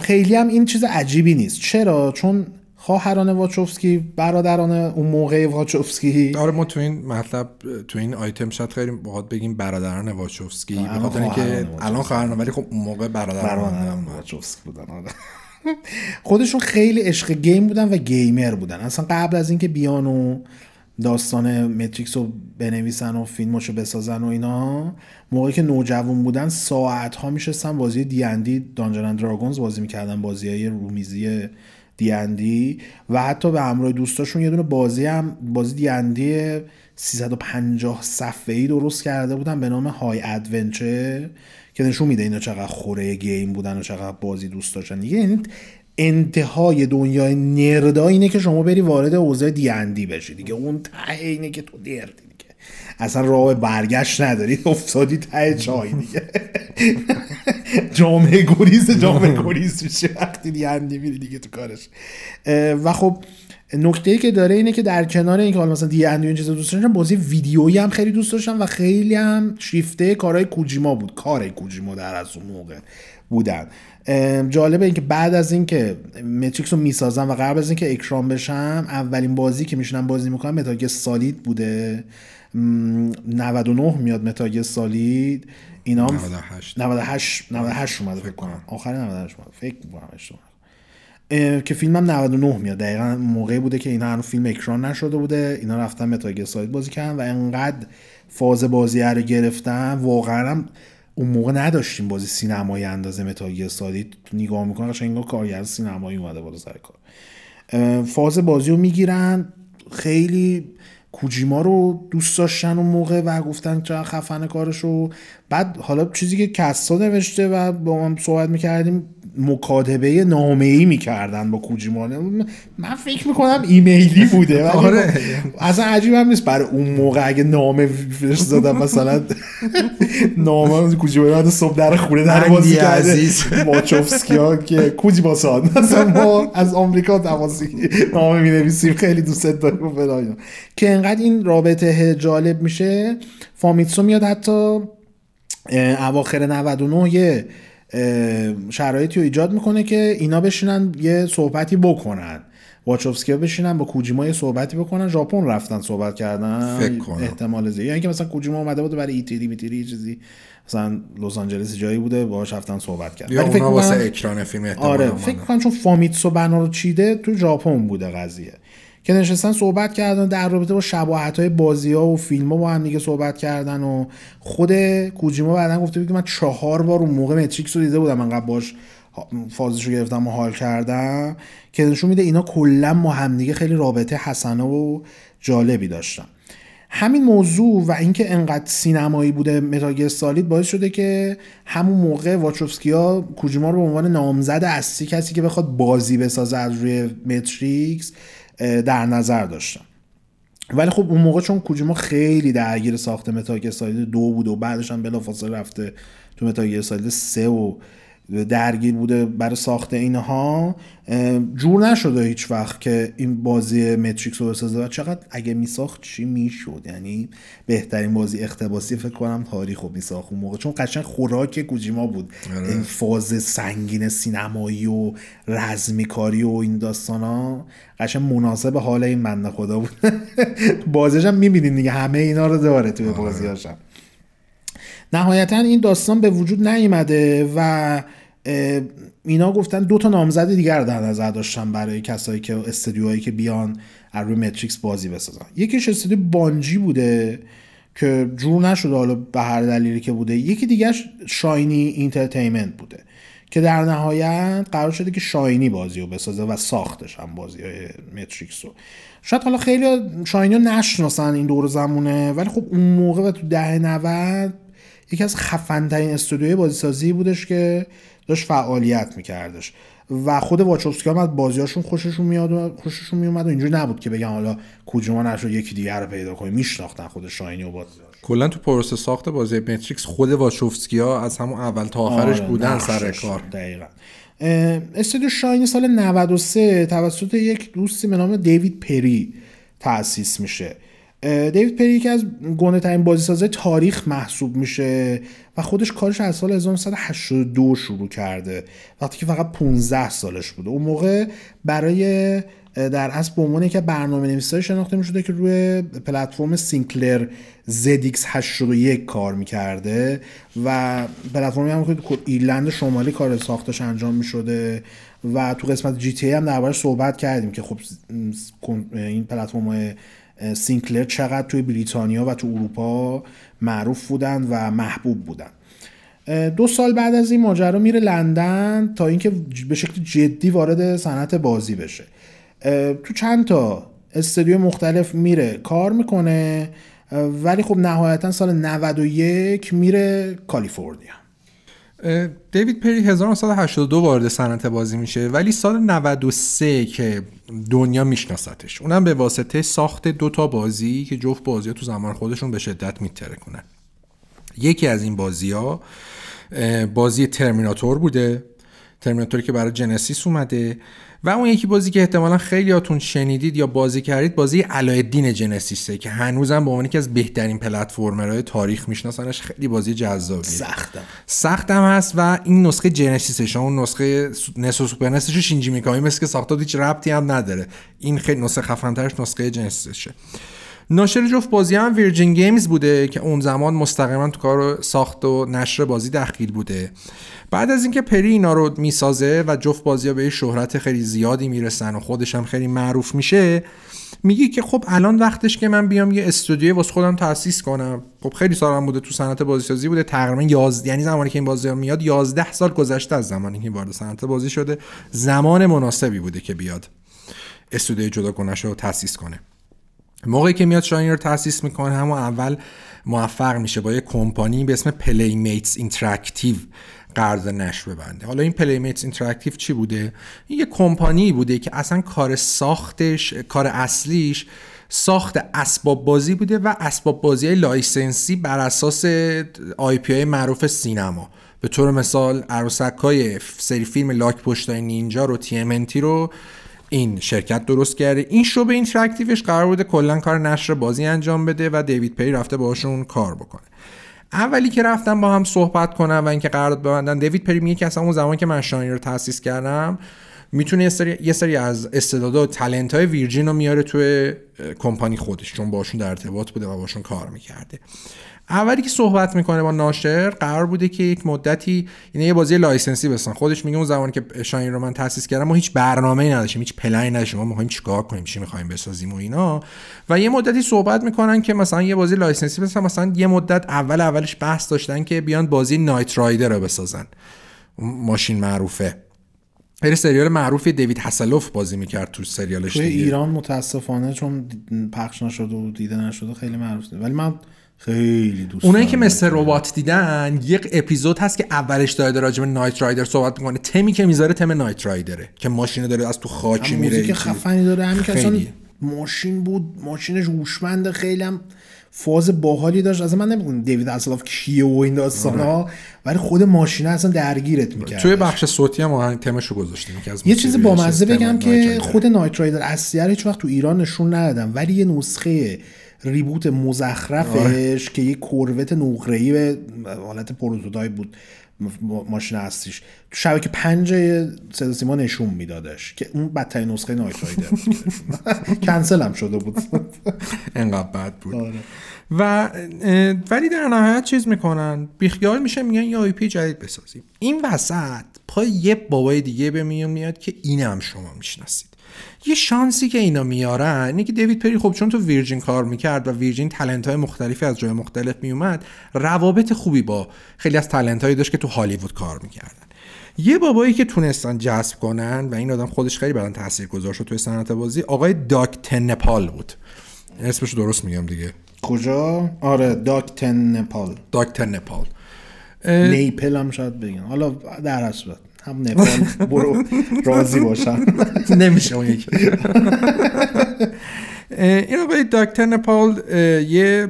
خیلی هم این چیز عجیبی نیست. چرا؟ چون خواهران واچوفسکی، برادران اون موقع واچوفسکی. آره ما تو این مطلب تو این آیتم شاید خیلی باهات بگیم برادران واچوفسکی به خاطر اینکه الان خواهران ولی خب اون موقع برادران واچوفسکی بودن. خودشون خیلی عشق گیم بودن و گیمر بودن. اصلا قبل از اینکه بیان و داستان متریکس رو بنویسن و فیلمشو بسازن و اینا، موقعی که نوجوان بودن ساعت‌ها میشستن بازی دی ان دی دانجن اند دراگونز بازی می‌کردن، بازی‌های رومیزی دی‌اندی و حتی به همراه دوستاشون یه دونه بازی هم بازی دی‌اندی سیصد و پنجاه صفحه‌ای درست کرده بودن به نام های ادونچر که نشون میده اینا چقدر خوره گیم بودن و چقدر بازی دوست داشتن دیگه. یعنی انتهای دنیای نردا اینه که شما بری وارد حوزه دی‌اندی بشی دیگه. اون ته اینه که تو نردی دیگه، اصلا راه برگشت نداری، افتادی ته چای دیگه. جامعه گریز جامعه گریز میشه وقتی دی‌اندی میری دیگه تو کارش. و خب نکته‌ای که داره اینه که در کنار اینکه حالا مثلا دی‌اندی این چیزا دوست داشتم، بازی ویدیویی هم خیلی دوست داشتم و خیلی هم شیفته کارهای کوجیما بود. کارهای کوجیما در از اون موقع بودن. جالبه اینکه بعد از اینکه متریکس رو میسازن و قبل از اینکه اکران بشم اولین بازی که میشینم بازی میکنم متال گیر سالید بوده. نود و نه میاد متال گیر سالید، اینا هم نود و هشت اومده فکر کنم، آخر نود و هشت اومده فکر می‌کنم اشتباه که فیلمم نود و نه میاد. دقیقاً موقعی بوده که اینا هنوز فیلم اکران نشده بوده، اینا رفتن متال گیر سالید بازی کردن و انقدر فاز بازی رو گرفتن. واقعاً هم اون موقع نداشتیم بازی سینمایی اندازه متال گیر سالید، نگاه می‌کنن قشنگ انگار کارگر سینمایی اومده بالا سر کار. فاز بازی رو میگیرن، خیلی کوجیما رو دوست داشتن اون موقع و گفتن چرا خفن کارشو. بعد حالا چیزی که کسا نوشته و با هم صحبت میکردیم، مکاتبه نامه‌ای میکردن با کوجیما. من فکر میکنم ایمیلی بوده. آره. اصلا عجیب هم نیست برای اون موقع اگه نامه فرستادم مثلا نامه کوجیما بعد صبح در خونه در بازی کرده واچوفسکی‌ها که کوجیما سان مثلا ما از آمریکا تماسی نامه مینویسیم خیلی دوست داریم و فلان که انقدر این رابطه جالب میشه. فامیتسو میاد حتی اواخر نود و نه یه شرایطی رو ایجاد میکنه که اینا بشینن یه صحبتی بکنن واچوفسکی بشینن با کوجیما یه صحبتی بکنن، ژاپن رفتن صحبت کردن فکر کنم احتمال زیاد، یعنی که مثلا کوجیما اومده بود برای ایتری میتری چیزی مثلا لس آنجلس جایی بوده باهاش رفتن صحبت کردن، ولی فکر واسه من... اکران فیلم احتمال آره فکر کنم چون فامیتسو بنا رو چیده تو ژاپن بوده قضیه که نشستن صحبت کردن در رابطه با شباهت‌های بازی‌ها و فیلم‌ها با هم دیگه صحبت کردن و خود کوجیما بعداً گفته بود که من چهار بار اون موقع ماتریکس رو دیده بودم، انقدر باش فازشو گرفتم و حال کردم که نشون میده اینا کلا ما هم دیگه خیلی رابطه حسنه و جالبی داشتن. همین موضوع و اینکه انقدر سینمایی بوده متاگیر سالید باعث شده که همون موقع واچوفسکیا کوجیما رو به عنوان نامزد اصلی کسی که بخواد بازی بسازه از روی ماتریکس در نظر داشتن، ولی خب اون موقع چون کوجیما خیلی درگیر ساخت متال گیر سالید دو بود و بعدش هم بلافاصله رفته تو متال گیر سالید سه و درگیر بوده برای ساخت اینها، جور نشده هیچ وقت که این بازی ماتریکس رو بسازه. چقدر اگه میساخت چی میشد، یعنی بهترین بازی اقتباسی فکر کنم تاریخو میساخت اون موقع، چون قشنگ خوراک کوجیما بود این فاز سنگین سینمایی و رزمی کاری و این داستانا، قشنگ مناسب حال این بنده خدا بود. بازیش هم میبینید دیگه همه اینا رو داره توی بازیاش. نهایتا این داستان به وجود نیامده و اینا گفتن دو تا نامزد دیگر در نظر داشتن برای کسایی که استودیوهایی که بیان از روی ماتریکس بازی بسازن. یکیش استودیو بانجی بوده که جور نشده حالا به هر دلیلی که بوده، یکی دیگرش شاینی اینترتینمنت بوده که در نهایت قرار شده که شاینی بازیو بسازه و ساختش هم بازیای ماتریکس رو. شاید حالا خیلی شاینی رو نشناسن این دور زمونه، ولی خب اون موقع و تو دهه نود یکی از خفن‌ترین استودیوی بازیسازی بودش که داشت فعالیت می‌کردش و خود واچوفسکیا هم بازیاشون خوششون میاد و خوششون میومد و اینجوری نبود که بگن حالا کوجیما نشو یکی دیگه رو پیدا کنیم، میشناختن خود شاینی و بازیاش. کلا تو پروسه ساخت بازی ماتریکس خود واچوفسکیا از همون اول تا آخرش آره، بودن سر کار. دقیقاً استودیو شاینی سال نود و سه توسط یک دوستی به نام دیوید پری تأسیس میشه. دیوید پری که از گنده‌ترین بازیسازای تاریخ محسوب میشه و خودش کارش از سال هزار و نهصد و هشتاد و دو شروع کرده وقتی که فقط پانزده سالش بوده. اون موقع برای در اصل به عنوان یک برنامه‌نویسای شناخته میشده که روی پلتفرم سینکلر زد ایکس هشتاد و یک کار میکرده و پلتفرمی هم که تو ایرلند شمالی کار ساختش انجام میشده و تو قسمت جی تی ای هم دربارش صحبت کردیم که خب این پلتفرم‌های سینکلر چقدر توی بریتانیا و تو اروپا معروف بودن و محبوب بودن. دو سال بعد از این ماجرا میره لندن تا اینکه به شکل جدی وارد صنعت بازی بشه. تو چند تا استودیو مختلف میره کار میکنه، ولی خب نهایتا سال نود و یک میره کالیفرنیا. دیوید پری هزار و نهصد و هشتاد و دو وارد صنعت بازی میشه، ولی سال نود و سه که دنیا میشناستش، اونم به واسطه ساخت دو تا بازی که جفت بازی‌ها تو زمان خودشون به شدت میترکونن. یکی از این بازی‌ها بازی ترمیناتور بوده، ترمیناتوری که برای جنسیس اومده، و اون یکی بازی که احتمالاً خیلیاتون شنیدید یا بازی کردید بازی علایالدین جنسیسه که هنوزم به عنوان یکی از بهترین پلتفرمرهای تاریخ میشناسنش. خیلی بازی جذابیه، سختم سختم هست و این نسخه جنسیسش اون نسخه نسو سوپرنسش شینجی میکامی مثل که ساخته هیچ ربطی هم نداره. این خیلی نسخه خفن‌ترش نسخه جنسیسشه. ناشر جفت بازی هم ویرجین گیمز بوده که اون زمان مستقیما تو کار ساخت و نشر بازی دخیل بوده. بعد از اینکه پری اینا رو میسازه و جفت بازی‌ها به شهرت خیلی زیادی میرسن و خودش هم خیلی معروف میشه، میگه که خب الان وقتش که من بیام یه استودیو واسه خودم تأسیس کنم. خب خیلی سالم بوده تو صنعت بازیسازی بوده، تقریبا یازده، یعنی زمانی که این بازی میاد یازده سال گذشته از زمانی که وارد صنعت بازی شده، زمان مناسبی بوده که بیاد استودیو جداگونه‌اش رو تأسیس کنه. موقعی که میاد شاینی رو تأسیس میکنه، همون اول موفق میشه با یه کمپانی به اسم پلی میتس اینتراکتیو قرارداد نشر ببنده. حالا این پلی میتس اینتراکتیو چی بوده؟ این یه کمپانی بوده که اصلا کار ساختش، کار اصلیش ساخت اسباب بازی بوده و اسباب بازی لایسنسی بر اساس آی پی های معروف سینما، به طور مثال عروسکای سری فیلم لاک پشتای نینجا رو تی ام ان تی رو این شرکت درست کرده. این شعبه اینتراکتیوش قرار بوده کلا کار نشر بازی انجام بده و دیوید پری رفته باهاشون کار بکنه. اولی که رفتن با هم صحبت کنن و اینکه قرارداد ببندن، دیوید پری میگه که اصلا اون زمان که من شاینی رو تأسیس کردم میتونه یه سری یه سری از استعدادها و تالنت های ویرجین رو میاره توی کمپانی خودش، چون باشون در ارتباط بوده و باشون کار میکرده. اولی که صحبت میکنه با ناشر قرار بوده که یک مدتی یعنی یه بازی لایسنسی بسن. خودش میگه اون زمانی که شاین رو من تأسیس کردم ما هیچ برنامه‌ای نداشتیم، هیچ پلنی نداشتیم، ما می‌خوایم چیکار کنیم، چی می‌خوایم بسازیم و اینا. و یه مدتی صحبت میکنن که مثلا یه بازی لایسنسی بسن. مثلا یه مدت اول اولش بحث داشتن که بیان بازی نایت رایدر رو بسازن، ماشین معروفه، هر سریال معروفی دیوید هاسلوف بازی میکرد تو سریالش دیگه. ایران متاسفانه چون پخش نشده و دیده نشده خیلی معروف نیست، ولی من خیلی دوست اونایی که مستر ربات دیدن یک اپیزود هست که اولش داره راجع به نایت رایدر صحبت میکنه. تمی که میذاره تم نایت رایدره که ماشین داره از تو خاکی میره، موزیک خفنی داره، همین که اصلا ماشین بود، ماشینش هوشمند، خیلی هم فاز باحالی داشت. از من نمیدونم دیوید هاسلوف کیه و این داستانا، ولی خود ماشینه اصلا درگیرت میکرد. توی بخش صوتی هم آهنگ تمشو گذاشتیم که از یه چیزی بامزه بگم که خود نایت رایدر اصلیه هیچ وقت تو ایران نشون ندادم، ولی یه نسخه ریبوت مزخرفش که یه کروت نقره‌ای به حالت پروتوتایپ بود ماشین اصلیش تو شبکه پنج صدا سیما نشون میدادش که اون بدترین نسخه نایت رایدر کنسل هم شده بود، انقدر بد بود. و ولی در نهایت چیز میکنن، بیخیال میشه، میگن یه آی پی جدید بسازیم. این وسط پای یه بابای دیگه به میون میاد که اینم شما میشناسید. یه شانسی که اینا میارن اینه که دیوید پری خب چون تو ویرجین کار میکرد و ویرجین تالنت‌های مختلفی از جای مختلف میومد، روابط خوبی با خیلی از تالنت‌هایی داشت که تو هالیوود کار میکردن. یه بابایی که تونستن جذب کنن و این آدم خودش خیلی برام تاثیرگذار شد توی صنعت بازی، آقای داک تنپال بود. اسمش درست میگم دیگه؟ کجا؟ آره داک تنپال. داک تنپال. نیپل هم شاید بگن. حالا در اصل هم نپال برو راضی باشن نمیشه اون یکی. این آقای دکتر نپال یه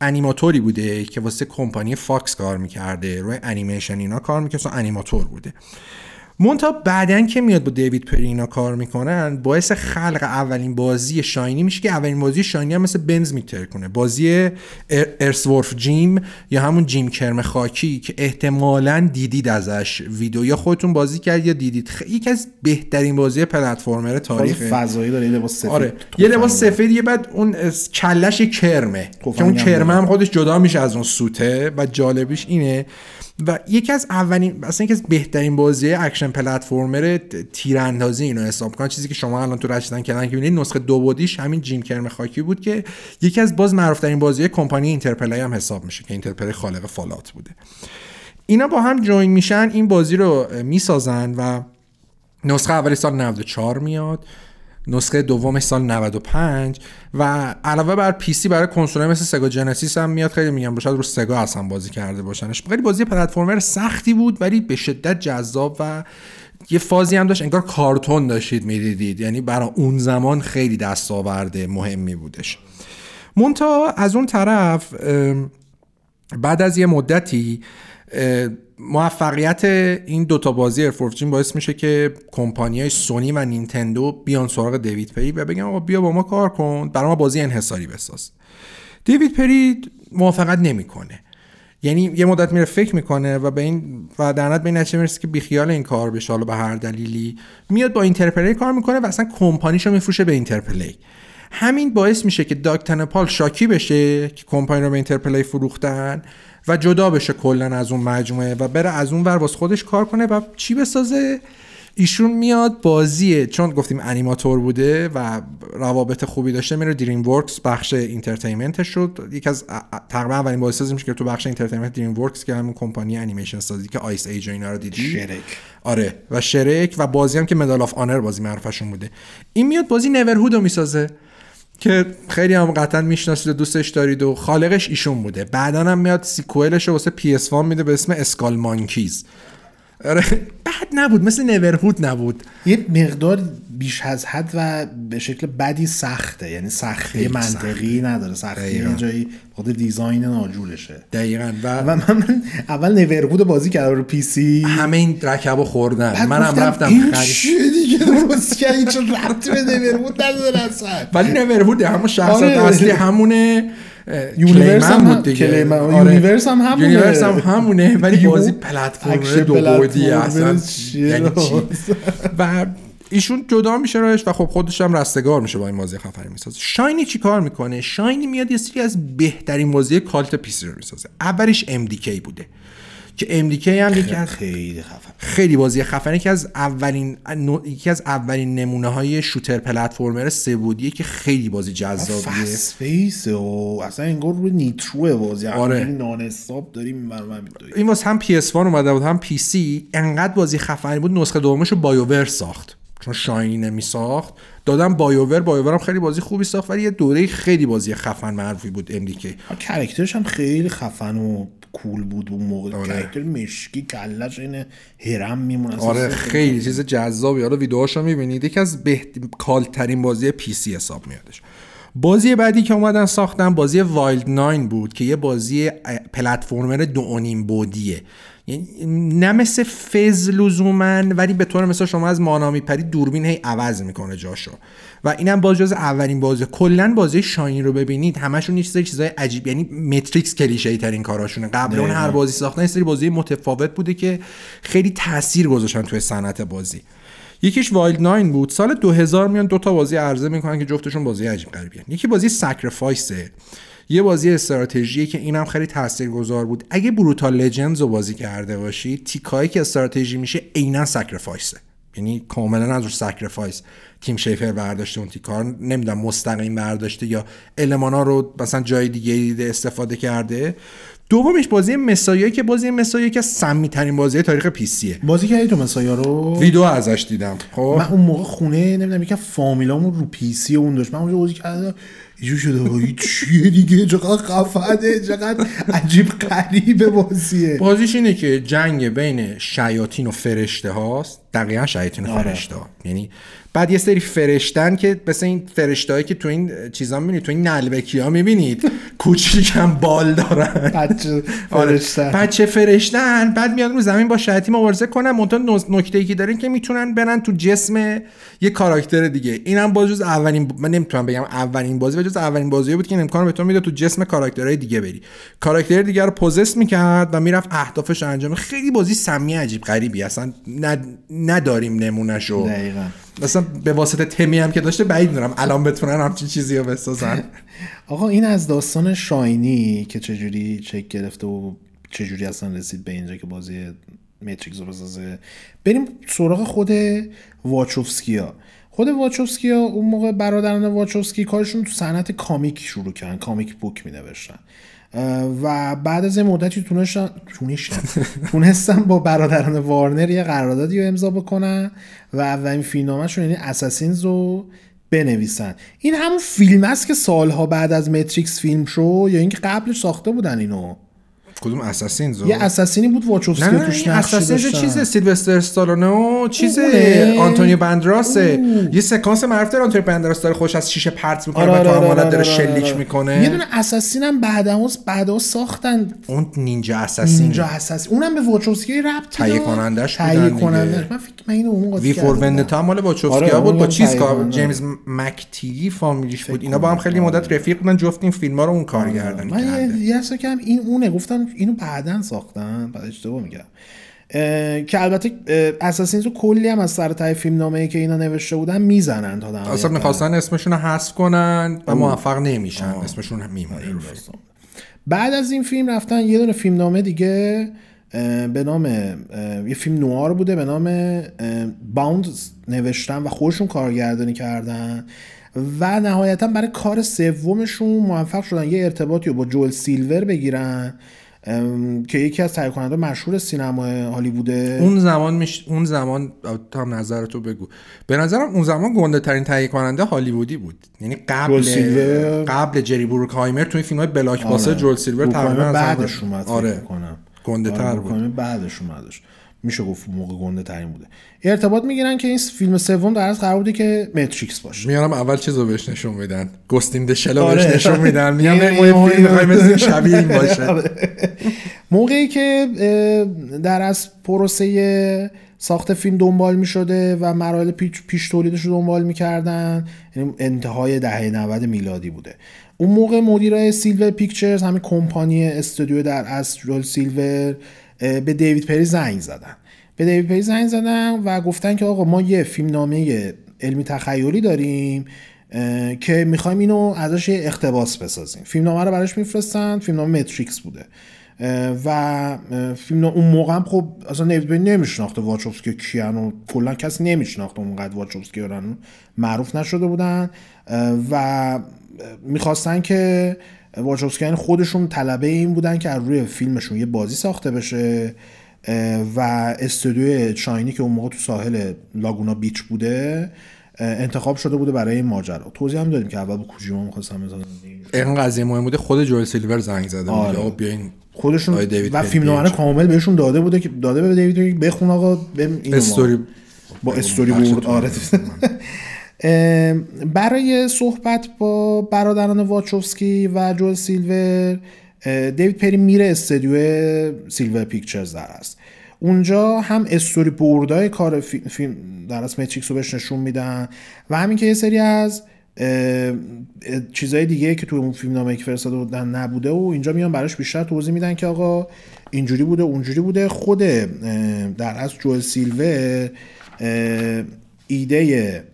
انیماتوری بوده که واسه کمپانی فاکس کار میکرده، روی انیمیشن اینا کار میکرده، انیماتور بوده. منتها بعدن که میاد با دیوید پری اینا کار میکنن، باعث خلق اولین بازی شاینی میشه که اولین بازی شاینی هم مثل بنز میترکونه، بازی ارثورف جیم یا همون جیم کرم خاکی که احتمالاً دیدید ازش ویدیو یا خودتون بازی کردید یا دیدید. یکی از بهترین بازی پلتفرمر تاریخه، فضایی داره، لباس سفید. آره یه لباس سفید، یه بعد اون کلش کرمه که اون کرمه هم خودش جدا میشه از اون سوته و جالبیش اینه. و یکی از اولین اصلا یکی از بهترین بازی‌های اکشن پلتفرمر تیراندازی اینو حساب کن، چیزی که شما الان تو رشتن کردن که ببینید نسخه دو بعدیش همین جیم کرم خاکی بود که یکی از باز معروف‌ترین بازی‌های کمپانی اینترپلای هم حساب میشه که اینترپلای خالق فالات بوده. اینا با هم جوین میشن، این بازی رو میسازن و نسخه اول سال نود و چهار میاد، نسخه دومش سال نود و پنج و علاوه بر پی سی برای کنسول‌های مثل سگا جنسیس هم میاد. خیلی میگم شاید رو سگا اصلا بازی کرده باشنش. خیلی بازی پلتفرمر سختی بود ولی به شدت جذاب و یه فازی هم داشت انگار کارتون داشتید میدیدید، یعنی برای اون زمان خیلی دستاورد مهمی بودش. منتها از اون طرف بعد از یه مدتی موفقیت این دوتا بازی ارفورفجین باعث میشه که کمپانیای سونی و نینتندو بیان سراغ دیوید پری و بگن آقا بیا با ما کار کن، برای ما بازی انحصاری بساز. دیوید پری موافقت نمیکنه، یعنی یه مدت میره فکر میکنه و به این و درنت به این نتیجه میرسه که بیخیال این کار بشه. حالا به هر دلیلی میاد با اینترپلی کار میکنه و اصلا کمپانیشو میفروشه به اینترپلی. همین باعث میشه که داکتن پال شاکی بشه که کمپانی رو به اینترپلی فروختن و جدا بشه کلا از اون مجموعه و بره از اون ور واسه خودش کار کنه و چی بسازه. ایشون میاد بازیه چون گفتیم انیماتور بوده و روابط خوبی داشته، میره دریم ورکس بخش اینترتینمنت شد، یکی از تقریبا اولین بازیسازی میشه که تو بخش اینترتینمنت دریم ورکس که همون کمپانی انیمیشن سازی که آیس ایج و اینا رو دیدی، شرک. آره و شرک و بازی هم که مدال آف آنر بازی معروفشون بوده. این میاد بازی نورهود رو میسازه که خیلی هم قطعا میشناسید و دوستش دارید و خالقش ایشون بوده. بعدا هم میاد سیکوئلش رو واسه پی اس وان میده به اسم اسکال مانکیز. بد نبود، مثل نورهود نبود، یه مقدار بیش از حد و به شکل بدی سخته، یعنی سختی منطقی سخت. نداره سختی یه جایی بخاطر دیزاین ناجورشه دقیقاً. و, و من اول نورهود بازی کردم رو پی سی، همه این رکبو خوردن، منم رفتم خرید روسیه چون ربطی به نورمود نداره اصلا، ولی نورمود همون شخصیت اصلی همونه، یونیورس هم دیگه، یونیورس هم همونه، یونیورس هم همونه، ولی بازی پلتفرم دو بعدی اصلا یعنی چی؟ و ایشون جدا میشه راهش و خب خودش هم رستگار میشه با این بازی خفری میسازه. شاینی چی کار میکنه؟ شاینی میاد یه سری از بهترین بازی کالت پیسی رو میسازه. اولش ام دی کی بوده که ام دی کی هم یکی از خیلی خفن، خیلی بازی خفنه که از اولین یکی از اولین نمونه‌های شوتر پلتفرمر سه‌بعدیه که خیلی بازی جذابیه. فیس و اصلا انگار رو نیترو بازی آره. نان استاپ داریم می‌مرمم می‌دوید. این واسه هم پی اس وان اومده بود هم پی سی، انقدر بازی خفنی بود نسخه دومش رو بایوور ساخت. چون شاینی نمی‌ساخت، دادم بایوور، بایوور هم خیلی بازی خوبی ساخت ولی یه دوره خیلی بازی خفن معروفی بود ام دی کی. کاراکترش هم خیلی خفن و کول بود اون موقع. آره. کاراکتر مشکی کلاش اینه هرم میمونه. آره خیلی چیز جذابی. حالا ویدیوهاشو می‌بینید یکی از بهترین بازی پی سی حساب میادش. بازی بعدی که اومدن ساختن بازی وایلد ناین بود که یه بازی پلتفرمر دونیم بودیه. یعنی نه مثل فز لزومن ولی به طور مثلا شما از مانا میپرید دوربین هی عوض میکنه جاشو و اینم باز جز اولین بازی. کلا بازی شاین رو ببینید همشون یه چیزای چیزای عجیب، یعنی متریکس کلیشه‌ای ترین کاراشونه. قبل اون هر بازی ساختن یه سری بازی متفاوت بوده که خیلی تاثیر گذاشتن توی صنعت بازی. یکیش وایلد ناین بود. سال دو هزار میان دوتا بازی عرضه میکنن که جفتشون بازی عجیب غریبیه. یکی بازی سکریفایسه، یه بازی استراتژی که اینم خیلی تاثیرگذار بود. اگه بروتال لجندز رو بازی کرده باشی تیکایی که استراتژی میشه عیناً سکریفایسه، یعنی کاملا از روش سکریفایس تیم شیفر برداشته، اون تیکا رو نمیدونم مستقیم برداشته یا المانا رو مثلا جای دیگه استفاده کرده. دومش بازی مسایا که بازی مسایا که سمی‌ترین بازی تاریخ پی سیه. بازی کردی تو مسایا رو؟ ویدیو ازش دیدم. خب من اون موقع خونه نمیدونم یکم فامیلامو رو پی سی اون داشت، من اونجا بازی کردم اینجور شده بایی چیه دیگه، چقدر خفنه، چقدر عجیب غریبه بازیه. بازیش اینه که جنگ بین شیاطین و فرشته هاست، دقیقا شیاطین و فرشته ها. یعنی بعد یه سری فرشتن که مثل این فرشتهایی که تو این چیزا میبینید، تو این نلبکی ها میبینید کوچیکم بال دارن، بچه فرشتن بچه فرشتن بعد میاد رو زمین با شیاطین مبارزه کنن. منتها نکته‌ای که دارین که میتونن برن تو جسم یه کاراکتر دیگه. اینم باز جز اولین ب... من نمیتونم بگم اولین بازی، جز اولین بازی بود که این امکانو به تو میده تو جسم کاراکترهای دیگه بری. کاراکتر دیگه رو پوزس میکرد و میرفت اهدافش رو انجام. خیلی بازی سمی عجیب غریبی، اصلا نداریم نمونهشو دقیقاً. مثلا به واسطه تمی هم که داشته بعید می‌دونم الان بتونن همچین چیزی رو بسازن. آقا این از داستان شاینی که چجوری چک گرفته و چجوری اصلا رسید به اینجا که بازی ماتریکس رو بسازه. بریم سراغ خود واچوفسکیا. خود واچوفسکیا اون موقع برادران واچوفسکی کارشون تو صنعت کامیک شروع کردن، کامیک بوک می‌نوشتن و بعد از این مدتی تونستن تونستن تونستن با برادران وارنر یه قراردادی رو امضا بکنن و اولین فیلمنامه‌شون یعنی اساسینز رو بنویسن. این همون فیلم است که سالها بعد از ماتریکس فیلم شو یا اینکه قبلش ساخته بودن اینو. کدوم اساسینز؟ یه اساسینی بود واچوفسکی که توش نقش داشت. اساسینز چیزه سیلوستر استالونه و چیزه آنتونیو باندراسه. یه سکانس معروف داره آنتونیو باندراس داره خوش از شیشه پرت میکنه و کارمالات داره شلیک میکنه. یه دونه اساسین هم بعداً بعدا ساختن اون نینجا اساسین. نینجا اساسین اونم به واچوفسکی ربط داره. تهیه کنندش تهیه کننده من فکر من اینو اون موقع وی فور وندتا مال واچوفسکی بود با چیز کار جیمز مک‌تیگی فامیلیش بود. اینا با هم خیلی مدت رفیق بودن، جفت این فیلما رو اون کارگردانی کرد. من یه سکم این اونه گفتم اینو بعدن ساختن، بعد اشتباه میگم. که البته اساسینز رو کلی هم از سر تای فیلمنامه‌ای که اینا نوشته بودن میزنن تا در اصلا می‌خواستن اسمشون رو حذف کنن و موفق نمیشن. آه. اسمشون میمونه رو فیلم. بعد از این فیلم رفتن یه دونه فیلمنامه دیگه به نام یه فیلم نوار بوده به نام باوند نوشتن و خودشون کارگردانی کردن و نهایتا برای کار سومشون موفق شدن یه ارتباطی رو با جوئل سیلور بگیرن که یکی از تهیه کننده مشهور سینمای هالیووده اون زمان. میش... اون زمان تو هم نظرتو بگو. به نظرم اون زمان گنده ترین تهیه کننده هالیوودی بود، یعنی قبل سیلور... قبل جری بروکهایمر توی فیلم‌های بلاک باستر جوئل سیلور تقریبا بعدش اومد. آره گنده تر بود بعدش اومدش، میشه گفت موقع گنده ترین بوده. ارتباط میگیرن که این فیلم سوم در اصل قرار بوده که ماتریکس باشه. میارم اول چیزو بهش نشون میدن، گستین دشلا بهش نشون میدن، میگم این فیلم میخوایم مثل شبیه این باشه. موقعی که در اصل پروسه ساخت فیلم دنبال می شده و مراحل پیش, پیش تولیدش رو دنبال می کردن. یعنی انتهای دهه نود میلادی بوده. اون موقع مدیر سیلور پیکچرز، همین کمپانی استودیو در اصل سیلور، به دیوید پری زنگ زدن به دیوید پری زنگ زدن و گفتن که آقا ما یه فیلم نامه علمی تخیلی داریم که میخوایم اینو ازش اقتباس بسازیم. فیلم نامه رو براش میفرستن، فیلم نامه ماتریکس بوده و فیلم اون موقع هم خب اصلا نمیشناخته واچوفسکی کیان و کلا کسی نمیشناخته، اونقدر واچوفسکی اون معروف نشده بودن و میخواستن که واچوفسکیان خودشون طلبه این بودن که از روی فیلمشون یه بازی ساخته بشه و استودیو چاینی که اون موقع تو ساحل لاگونا بیچ بوده انتخاب شده بوده برای این ماجرا. توضیح هم دادیم که اول با کوجیما می‌خواستم بزنم این قضیه مهم بوده. خود جوئل سیلور زنگ زده بود آقا بیاین خودشون و فیلمنامه کامل بهشون داده بوده که داده به دیوید بخون آقا این استوری با استوری بورد آره برای صحبت با برادران واچوفسکی و جوئل سیلور. دیوید پری میره استودیو سیلور پیکچرز در است. اونجا هم استوری بوردای کار فیلم در اصل ماتریکس رو بهش نشون میدن و همین که یه سری از چیزهای دیگه که تو اون فیلم نامه که فرستاده بودن نبوده و اینجا میان براش بیشتر توضیح میدن که آقا اینجوری بوده اونجوری بوده. خود در اصل جوئل سیلور ایده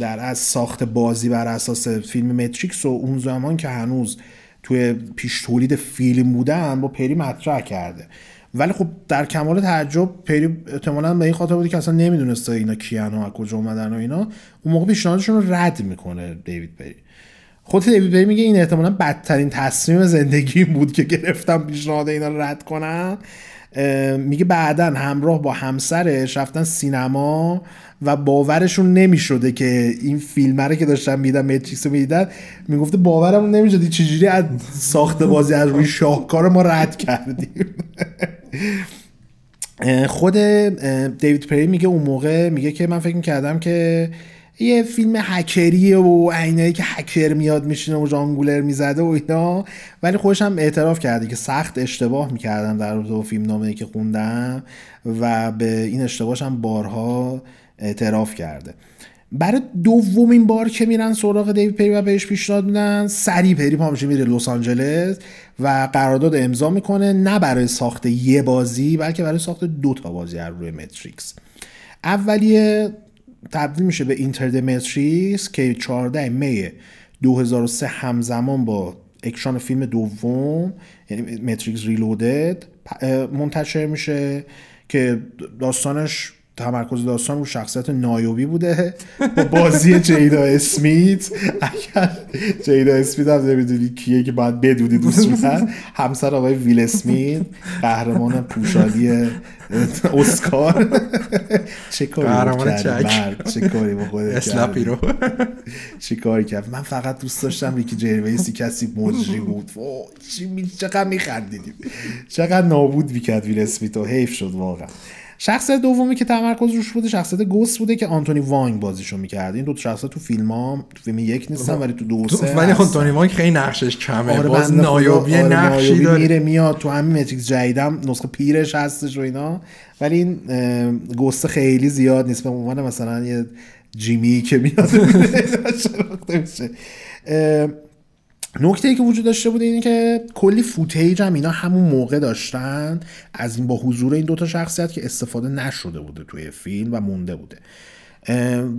در از ساخت بازی بر اساس فیلم ماتریکس و اون زمان که هنوز توی پیش تولید فیلم بودن با پری مطرح کرده، ولی خب در کمال تعجب پری احتمالاً به این خاطر بوده که اصلا نمیدونسته اینا کیان و از کجا اومدن و اینا، اون موقع پیشنهادشون رو رد میکنه دیوید پری. خود دیوید پری میگه این احتمالاً بدترین تصمیم زندگی بود که گرفتم پیشنهاد اینا رو رد کنم. میگه بعداً همراه با همسرش رفتن سینما و باورشون نمیشده که این فیلم رو که داشتن میدن ماتریکس رو میدن، میگفته باورمون نمیشده چجوری از ساخت بازی از روی شاهکار ما رد کردیم. خود دیوید پری میگه اون موقع میگه که من فکر میکردم که یه فیلم هکریه و عینایی که هکر میاد میشینه و جانگولر میزده و اینا، ولی خودش هم اعتراف کرده که سخت اشتباه میکردم در رابطه با فیلمنامه‌ای که خوندم و به این اشتباهش هم بارها اعتراف کرده. برای دومین بار که میرن سراغ دیوید پری و بهش پیشنهاد میدن، سری پری پا میشه میره لس آنجلس و قرارداد امضا میکنه، نه برای ساخت یه بازی بلکه برای ساخت دو تا بازی از روی ماتریکس. اولیه تبدیل میشه به اینتر د ماتریکس که چهاردهم می دو هزار و سه همزمان با اکشن فیلم دوم یعنی ماتریکس ریلودد منتشر میشه که داستانش تمرکز داستان رو شخصیت نایوبی بوده با بازی جیدا اسمیت. اگر جیدا اسمیت هم نمیدونی کیه که باید بدونید اصولا همسر آقای ویل اسمیت، قهرمان پوشالی اسکار. چه کاری کرد چه کاری با خودت اسلاپی رو چه کاری کرد. من فقط دوست داشتم ریکی جرویسی کسی مجری بود. چقدر میخندیدیم چقدر نابود میکرد ویل اسمیت و حیف شد واقعا. شخصیت دومی که تمرکز روش بوده شخصیت گوست بوده که آنتونی وانگ بازیشو میکرد. این دو تا شخصیت تو فیلمام تو فیلم یک نیستن ولی تو دو سه، ولی آنتونی وانگ خیلی نقشش کمه. آره باز نایوبی آره نقشی داره، میره میاد تو همین ماتریکس جدیدم نسخه پیرش هستش و اینا، ولی این گوست خیلی زیاد نیست به عنوان مثلا یه جیمی که میاد شناخته میشه. نکته‌ای که وجود داشته بود اینه که کلی فوتیج هم اینا همون موقع داشتن از این با حضور این دوتا شخصیت که استفاده نشده بوده توی فیلم و مونده بوده.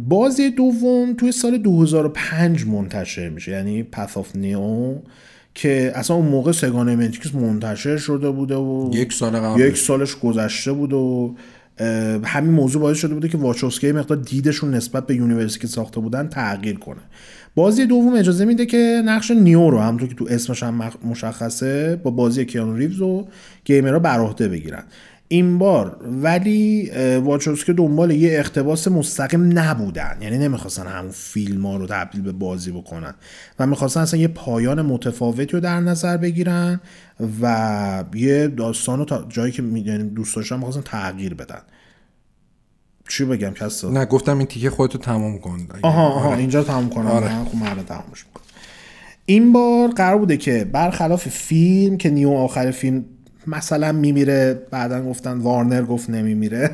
بازی دوم توی سال دو هزار و پنج منتشر میشه، یعنی پث آف نیو که اصلا اون موقع سگانه ماتریکس منتشر شده بوده و یک سال قبل یک سالش گذشته بود و همین موضوع باعث شده بوده که واچوفسکی مقدار دیدشون نسبت به یونیورسی که ساخته بودن تغییر کنه. بازی دوم اجازه میده که نقش نیو رو همونطور که تو اسمش هم مشخصه با بازی کیانو ریوز و گیمرها بر عهده بگیرن این بار، ولی واچوفسکی دنبال یه اقتباس مستقیم نبودن، یعنی نمیخواستن همون فیلم‌ها رو تبدیل به بازی بکنن و میخواستن اصلا یه پایان متفاوتی رو در نظر بگیرن و یه داستان رو تا جایی که دوست داشتن میخواستن تغییر بدن. چی بگم کسا؟ نه گفتم این تیکه خودتو تمام کن. آها آها آره. اینجا تمام کنم آره. خب مرد تمامش میکنم. این بار قرار بوده که برخلاف فیلم که نیو آخر فیلم مثلا میمیره، بعدا گفتن وارنر گفت نمیمیره،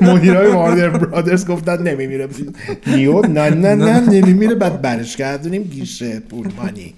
مدیرای وارنر برادرز گفتن نمیمیره، نیو نه نه نه نمیمیره، بعد برش کردونیم گیشه پول مانی.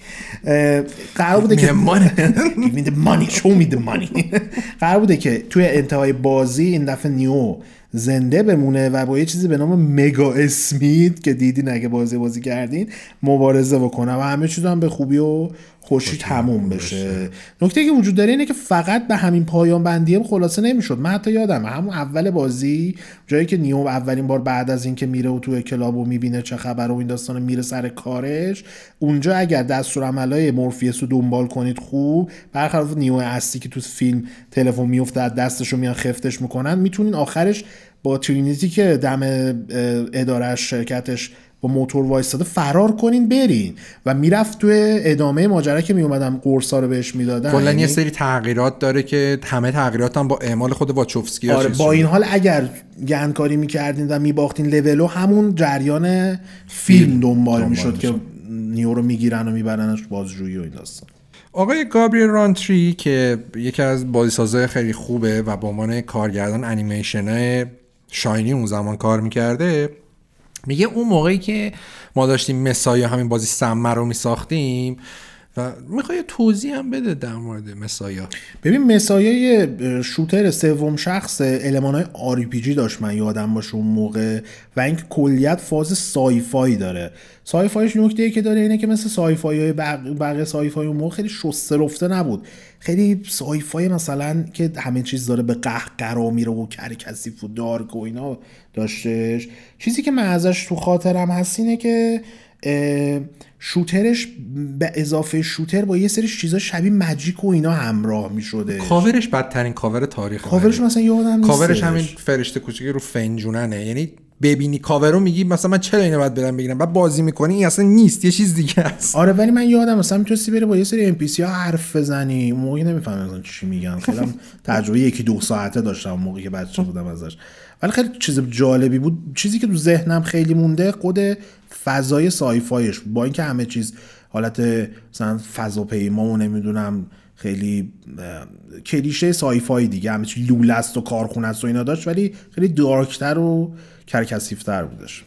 قرار بوده که give me the money show me the money. قرار بوده که توی انتهای بازی این دفعه نیو زنده بمونه و با یه چیزی به نام مگا اسمید که دیدین اگه بازی بازی کردین مبارزه بکنه و همه چیز هم به خوبی و خوشی تموم بشه. نکته که وجود داره اینه که فقط به همین پایان بندی خلاصه نمیشد. من حتی یادم همون اول بازی جایی که نیو اولین بار بعد از این که میره و توی کلاب و میبینه چه خبر و این داستانو میره سر کارش، اونجا اگر دستورالعملای مورفیوس رو دنبال کنید خوب، برخلاف نیو اصلی که تو فیلم تلفن میفته از دستش و میان خفتش میکنن، میتونین آخرش با ترینیتی که دم ادارهش شرکتش با موتور وایستاده فرار کنین برین. و میرفت توی ادامه ماجرا که میومدم قرصا رو بهش میدادن. کلا یه سری تغییرات داره که همه تغییرات هم با اعمال خود واچوفسکی آره. با این حال اگر گندکاری میکردین و میباختین لولو، همون جریان فیلم دنبال میشد که نیو رو میگیرن و میبرنش بازجویی و این داستان. آقای گابریل رانتری که یکی از بازیسازای خیلی خوبه و به عنوان کارگردان انیمیشن‌های شاینی اون زمان کار میکرده، میگه اون موقعی که ما داشتیم مسایا همین بازی سمر رو میساختیم و میخوای توضیح هم بده در مورد مسایا. ببین مسایا شوتر سوم شخص المان‌های آر ای پی جی داشت من یادم باشه اون موقع، و اینکه کلیت فاز سایفای داره. سایفایش نکته‌ای که داره اینه که مثل سایفای‌های بقیه بقیه سایفای اون موقع خیلی شسته رفته نبود، خیلی سایفای مثلا که همه چیز داره به قهقرا میره و کرکسیف و دارک و اینا داشتش. چیزی که من ازش تو خاطرم هست اینه که شوترش به اضافه شوتر با یه سری چیزا شبیه ماجیک و اینا همراه می‌شده. کاورش بدترین کاور تاریخ. کاورش مثلا یادم نیست. کاورش همین فرشته کوچیکی رو فنجوننه، یعنی ببینی کاور رو میگی مثلا من چرا اینو باید برم بگیرم، بعد بازی میکنی این اصلا نیست، یه چیز دیگه است. آره ولی من یادم مثلا میتونستی بری با یه سری ام پی سی ها حرف بزنی، موقعی نمیفهمیدم مثلا چی میگن. خیلی تجربه یکی دو ساعته داشتم موقعی که بچه بودم ازش، ولی خیلی چیز جالبی بود. چیزی که تو ذهنم خیلی مونده خود فضای سایفایش، با اینکه همه چیز حالت مثلا فضاپیما و نمیدونم خیلی کلیشه سایفای دیگه، همه چی لوله است و کارخونه است و اینا داشت، ولی خیلی دارکتر و کرکسیفتر بودش.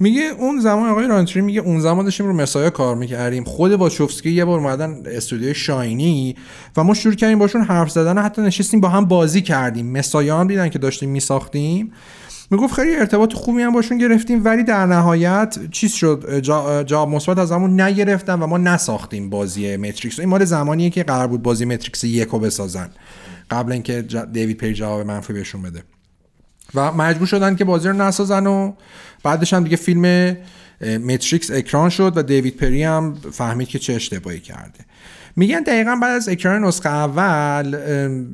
میگه اون زمان آقای رانتری میگه اون زمان داشتیم رو مسایا کار میکردیم، خود واچوفسکی یه بار اومدن استودیو شاینی و ما شروع کردیم باشون حرف زدن، حتی نشستیم با هم بازی کردیم. مسایا هم دیدن که داشتیم میساختیم، میگفت خیلی ارتباط خوبی هم باشون گرفتیم، ولی در نهایت چیز شد، جا, جا مثبت از همون نگرفتن و ما نساختیم بازی ماتریکس. این مال زمانیه که قرار بود بازی ماتریکس یک رو بسازن قبل اینکه دیوید پیج جواب منفی بهشون بده و مجبور شدن که بازی رو نسازن و بعدش هم دیگه فیلم ماتریکس اکران شد و دیوید پری هم فهمید که چه اشتباهی کرده. میگن دقیقاً بعد از اکران نسخه اول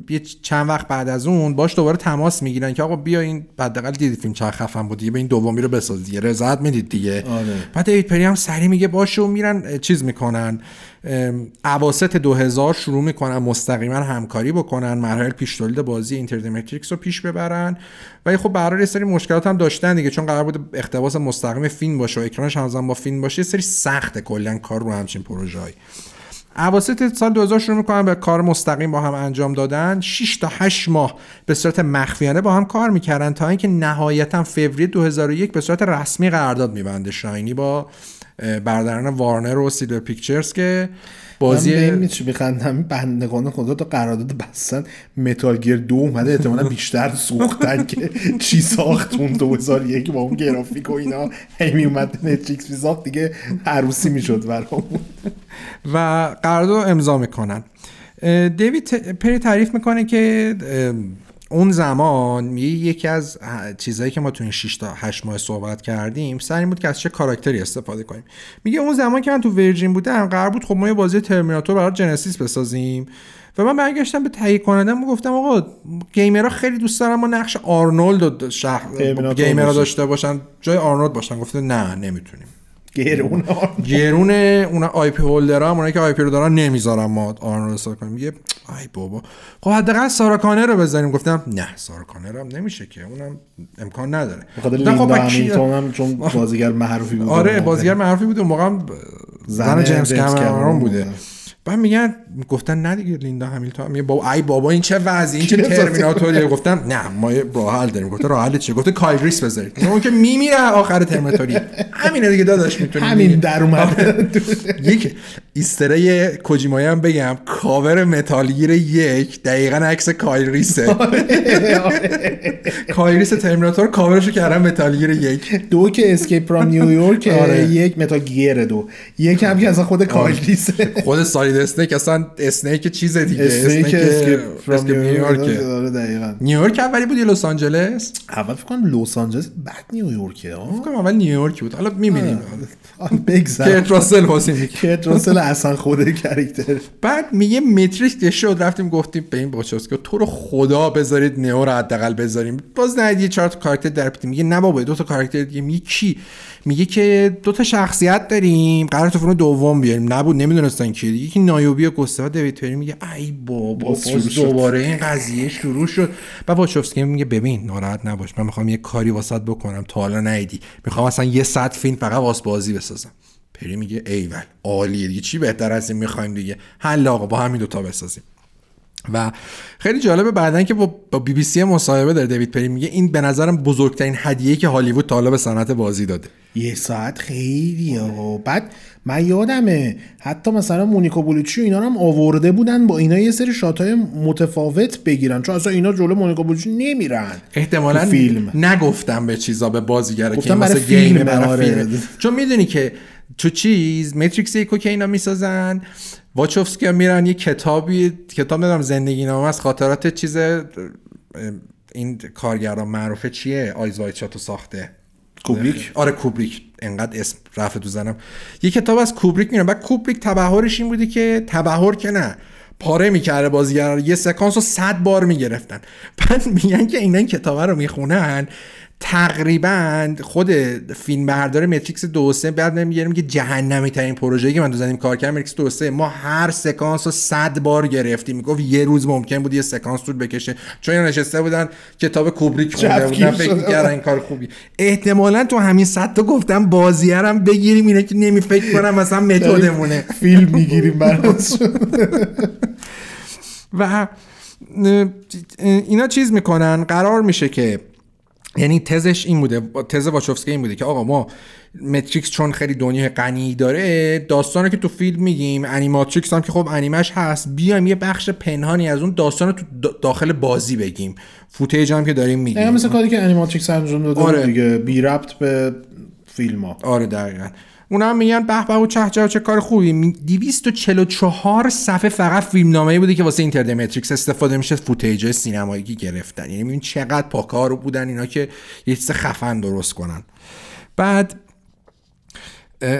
یه چند وقت بعد از اون باش دوباره تماس میگیرن که آقا بیا این حداقل دیدید فیلم چقدر خفن بود دیگه، به این دومی رو بساز دیگه، رضایت میدید دیگه. آره. بعد دیوید پری هم سری میگه باشه و میرن چیز میکنن، اواسط دو هزار شروع میکنن مستقیما همکاری بکنن، مراحل پیش تولید بازی اینترماتریکس رو پیش ببرن. ولی خب برای یه سری مشکلات هم داشتن دیگه، چون قرار بود اقتباس مستقیم فیلم باشه و اکرانش همزمان با فیلم باشه، یه سری سخته کلا کار رو همچین پروژه‌ای. اواسط سال دو هزار شروع میکنن به کار مستقیم با هم انجام دادن. شش تا هشت ماه به صورت مخفیانه با هم کار میکردن تا اینکه نهایتا فوریه دو هزار و یک به صورت رسمی قرارداد میبنده شاینی با برادران وارنر و سیلور پیکچرز که بازی من میشه بخندم بندگان خدا تا قرارداد بستن. متال گیر دو اومده احتمالاً بیشتر سوختن که چی ساختون دو هزار و یک با اون گرافیک و اینا همین اومد نتفلیکس میساخت دیگه، عروسی میشد برامون و قرارداد امضا میکنن. دیوید پری تعریف میکنه که اون زمان یکی از چیزایی که ما تو این شش تا هشت ماه صحبت کردیم سعی بود که از چه کاراکتری استفاده کنیم. میگه اون زمان که من تو ورجین بودم قرار بود خب ما یه بازی ترمیناتور برای جنسیس بسازیم و من برگشتم به تهیه کنندم گفتم آقا گیمرها خیلی دوست دارن ما نقش آرنولد و شهر گیمرها داشته باشن، جای آرنولد باشن. گفته نه نمیتونیم، گرونه گرونه اون آی پی هولدرام، اونایی که آی پی رو دارن نمیذارن ما آرنولد سر کنیم. میگه ای بابا خب حداقل سارا کانر رو بزنیم. گفتم نه سارا کانر هم نمیشه که، اونم امکان نداره. خب همینطور هم چون بازیگر معروفی بود. آره بازیگر معروفی بود اون موقع، زن جیمز کامرون بوده. بعد میگن گفتن نه دیگه لیندا همیلتون، میگه بابا ای بابا این چه وضع، این چه ترمیناتوریه. گفتم نه ما راه حل داریم. گفت راه حل چیه؟ گفت کایریس بذارید. اون که میمیره آخر ترمیناتوری. همین دیگه داداش میتونی همین در اومد. یک ایسترای کوجیما هم بگم، کاور متالگیر یک دقیقاً عکس کایریسه. کایریس ترمیناتور کاورشو کردن متالگیر یک. دو که اسکیپ فرام نیویورک، یک متالگیر دو، یک هم که از خود کایریس، خود سالید اسنیک. اصلا اسنیک چیز دیگه، اسنیک اسکیپ فرام نیویورک. دقیقاً نیویورک اولی بود یا لس آنجلس؟ اول فکر کنم لس آنجلس بعد نیویورکه. فکر کنم اول نیویورک بود. حالا می‌بینیم. بگذار کت راسل واسه میگه کت راسل اصلا خوده کاراکتر. بعد میگه متریک که شد رفتیم گفتیم به این باچوسکی تو رو خدا بذارید نئو رو حداقل بذاریم، باز نه یه چهار تا کاراکتر درپیت. میگه نه بابا دو تا کاراکتر دیگه. میگه کی؟ میگه که دو تا شخصیت داریم قرار تو فیلم دوم بیاریم. نبود نمیدونستان کی. یکی نایوبی و گوستا دیوید پری. میگه ای بابا باز دوباره این قضیه شروع شد. بعد باچوسکی میگه ببین ناراحت نباش، من میخوام یه کاری واسات بکنم تا حالا ندیدی، میخوام مثلا یه صد فیلم فقط واسه بازی بسازم. پری میگه ایول عالیه دیگه، چی بهتر از این میخوایم دیگه، حل آقا با همین دوتا بسازیم. و خیلی جالبه بعدن که با بی بی سی مصاحبه داره دیوید پری، میگه این به نظرم بزرگترین هدیه که هالیوود تا حالا به صنعت بازی داده. یه ساعت خیلیه. بعد من یادمه حتی مثلا مونیکا بولوچی و اینا هم آورده بودن با اینا یه سری شاتای متفاوت بگیرن، چون اصلا اینا جلو مونیکا بولوچی نمیرن. احتمالاً فیلم نگفتم به چیزا، به بازیگره که مثلا گیم برای فیلم، چون میدونی که تو چیز ماتریکس یکو که اینا میسازن واچوفسکی میرن یه کتابی، کتاب ندارم زندگی نامه از خاطرات چیز این کارگردان معروفه چیه آیز واید شاتو ساخته، کوبریک. آره کوبریک، انقدر اسم رفت تو زنم. یه کتاب از کوبریک میرن. بعد کوبریک تبهرش این بوده که تبهر که نه پاره میکرده بازیگرا رو، یه سکانس رو صد بار میگرفتن. بعد میگن که اینا این کتاب رو میخونن تقریبا خود فیلم بردار ماتریکس دو و سه بعد نمیگیریم که جهنمی ترین پروژه‌ای که من تو زنیم کار کردم ماتریکس دو و سه، ما هر سکانس رو صد بار گرفتیم. میگفت یه روز ممکن بود یه سکانس طول بکشه، چون اینا نشسته بودن کتاب کوبریک خونده بودن فکر می‌کردن این کار خوبی. احتمالاً تو همین صد تا گفتم بازیارم بگیریم، اینا که نمی فکر کنم مثلا متدمونه فیلم میگیریم براش. و اینا چیز میکنن، قرار میشه که یعنی تزش این بوده، تز واچوفسکی این بوده که آقا ما ماتریکس چون خیلی دنیای غنی داره، داستانی که تو فیلم میگیم انیماتریکس هم که خب انیمش هست، بیایم یه بخش پنهانی از اون داستان تو داخل بازی بگیم، فوتیج هم که داریم میگیم مثلا مثل کاری که انیماتریکس انجام داده. آره. دیگه بی ربط به فیلم ها. آره دقیقاً. اونا هم میگن به به و چه چه چه کار خوبی. دویست و چهل و چهار صفحه فقط فیلمنامه‌ای بوده که واسه اینتر ماتریکس استفاده میشه، فوتیج سینمایی که گرفتن. یعنی ببین چقدر پاکارو بودن اینا که یه چیز خفن درست کنن. بعد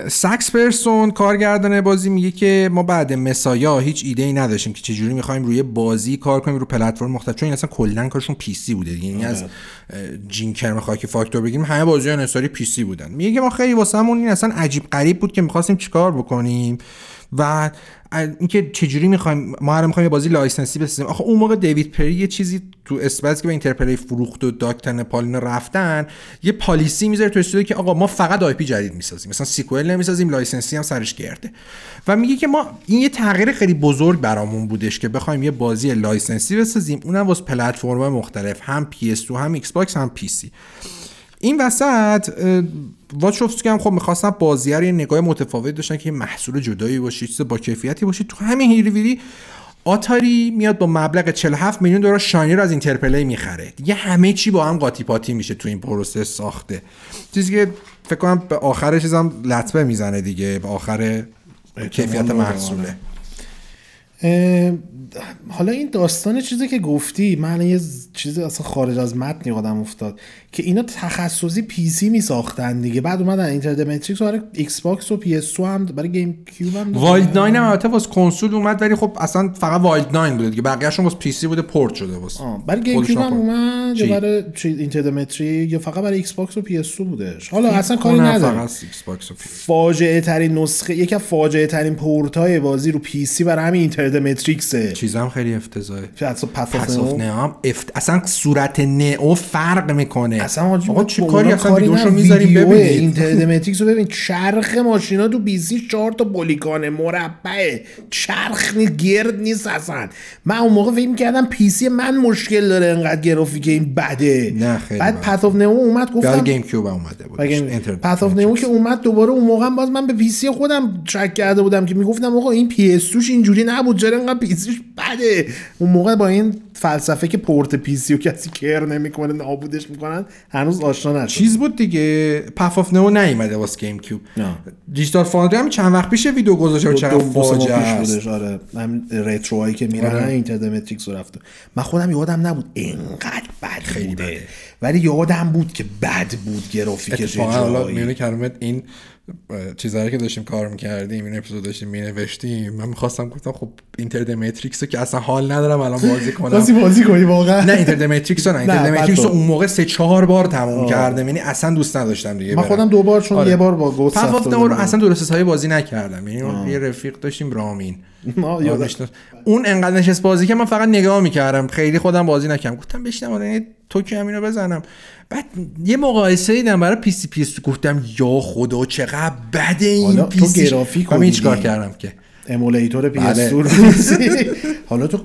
ساکس پرسون کارگردان بازی میگه که ما بعد مسایا هیچ ایده‌ای نداشتیم که چجوری می‌خوایم روی بازی کار کنیم، روی پلتفرم مختلف، چون این اصلا کلاً کارشون پی سی بوده. یعنی از جین کرم خاکی فاکتور بگیم همه بازی‌ها انحصاری پی سی بودن. میگه که ما خیلی واسمون این اصلا عجیب غریب بود که می‌خواستیم چیکار بکنیم و اینکه چجوری می‌خوایم، ما هر می‌خوایم یه بازی لایسنسی بسازیم. آخه اون موقع دیوید پری یه چیزی تو اسپس که به اینترپلی فروخت و داکتن پالینا رفتن، یه پالیسی میذاره تو استودیو که آقا ما فقط آی پی جدید می‌سازیم، مثلا سیکوئل نمی‌سازیم، لایسنسی هم سرش گرده. و میگه که ما این یه تغییر خیلی بزرگ برامون بودش که بخوایم یه بازی لایسنسی بسازیم، اونم واسه پلتفرم‌های مختلف، هم پی اس دو هم ایکس باکس هم پی سی. این وسط واچوفسکی هم خب می‌خواستن بازی رو یه نگاه متفاوت داشتن که محصول جدایی باشه، چیز با کیفیتی باشه. تو همین هیریویری آتاری میاد با مبلغ چهل و هفت میلیون دلار شاینی رو از اینترپلی میخره. دیگه همه چی با هم قاطی پاتی میشه تو این پروسه ساخته، چیزی که فکر کنم به آخر چیزام لطمه میزنه دیگه، به آخر کیفیت محصوله. حالا این داستان چیزی که گفتی، من یه چیزی اصلا خارج از متن یادم افتاد که اینا تخصصی پی سی می ساختن دیگه، بعد اومدن اینتر ماتریکس برای ایکس باکس و پی اس دو هم برای گیم کیوب هم، وایلد ناین هم البته واسه کنسول اومد ولی خب اصلا فقط وایلد ناین بوده دیگه، بقیه‌شون واسه پی سی بوده پورت شده واسه. برای گیم کیوب هم اومد یا برای اینتر ماتریکس یا فقط برای ایکس باکس و پی اس دو بودش. حالا اصلا کاری نداره. فاجعه ترین نسخه، یکی از فاجعه ترین پورت‌های بازی رو پی سی برای همین اینتر وارد متریکسه، چیزام خیلی افتضاحه. اصلا پاساف نئام افت... اصلا صورت نئو فرق میکنه. اصلا آقا چه کاری اصلا ویدیوشو میذاریم ببینید. این ترد متریکس رو ببین، چرخ ماشینا تو بیسی چهار تا پلیکان مربعه، چرخ نی گرد نیست اصلا. من اون موقع فکر می‌کردم پی سی من مشکل داره انقدر گرافیک این بده. بعد پاساف نئو اومد گفتم گیم کیوب اومده بود. پاساف نئو که اومد دوباره اون موقع باز من به پی سی خودم شک کرده بودم که میگفتم آقا این پی اس توش اینجوری نبود، چرا اینقدر پی سیش بده؟ اون موقع با این فلسفه که پورت پی سی و کسی کر نمیکنه نابودش میکنن هنوز آشنا نشد. چیز بود دیگه، پفاف نو نیومده واس گیم کیوب. دیجیتال فاندری هم چند وقت پیش ویدیو گذاشته چقدر فاجعه بودش. آره همین رتروایی که میرن آره. اینتردمتریکس رفته، من خودم یادم نبود اینقدر بد خیلی بوده. بده. ولی یادم بود که بد بود گرافیکش. واقعا میونه کرمت این چیزایی که داشتیم کار میکردیم، این اپیزود داشتیم مینوشتیم، من میخواستم گفتم خب اینترد ماتریکس که اصلا حال ندارم الان بازی کنم. بازی بازی کنی واقعا؟ نه اینترد ماتریکس نه اینترد ماتریکس اون موقع سه چهار بار تموم کردم، یعنی اصلا دوست نداشتم دیگه. من خودم دو بار، چون یه بار با گوست افتادم اصلا درست های بازی نکردم، یعنی یه رفیق داشتیم رامین ما یادش اون انقدر نشست بازی که من فقط نگاه میکردم، خیلی خودم بازی نکردم. گفتم بشینم الان تو که همینو بزنم. بعد یه مقایسه دیدم برای پی سی پی اس، گفتم یا خدا چقدر بده این پی سی. تو گرافیک من چیکار کردم که امولاتور پی اس رو حالا تو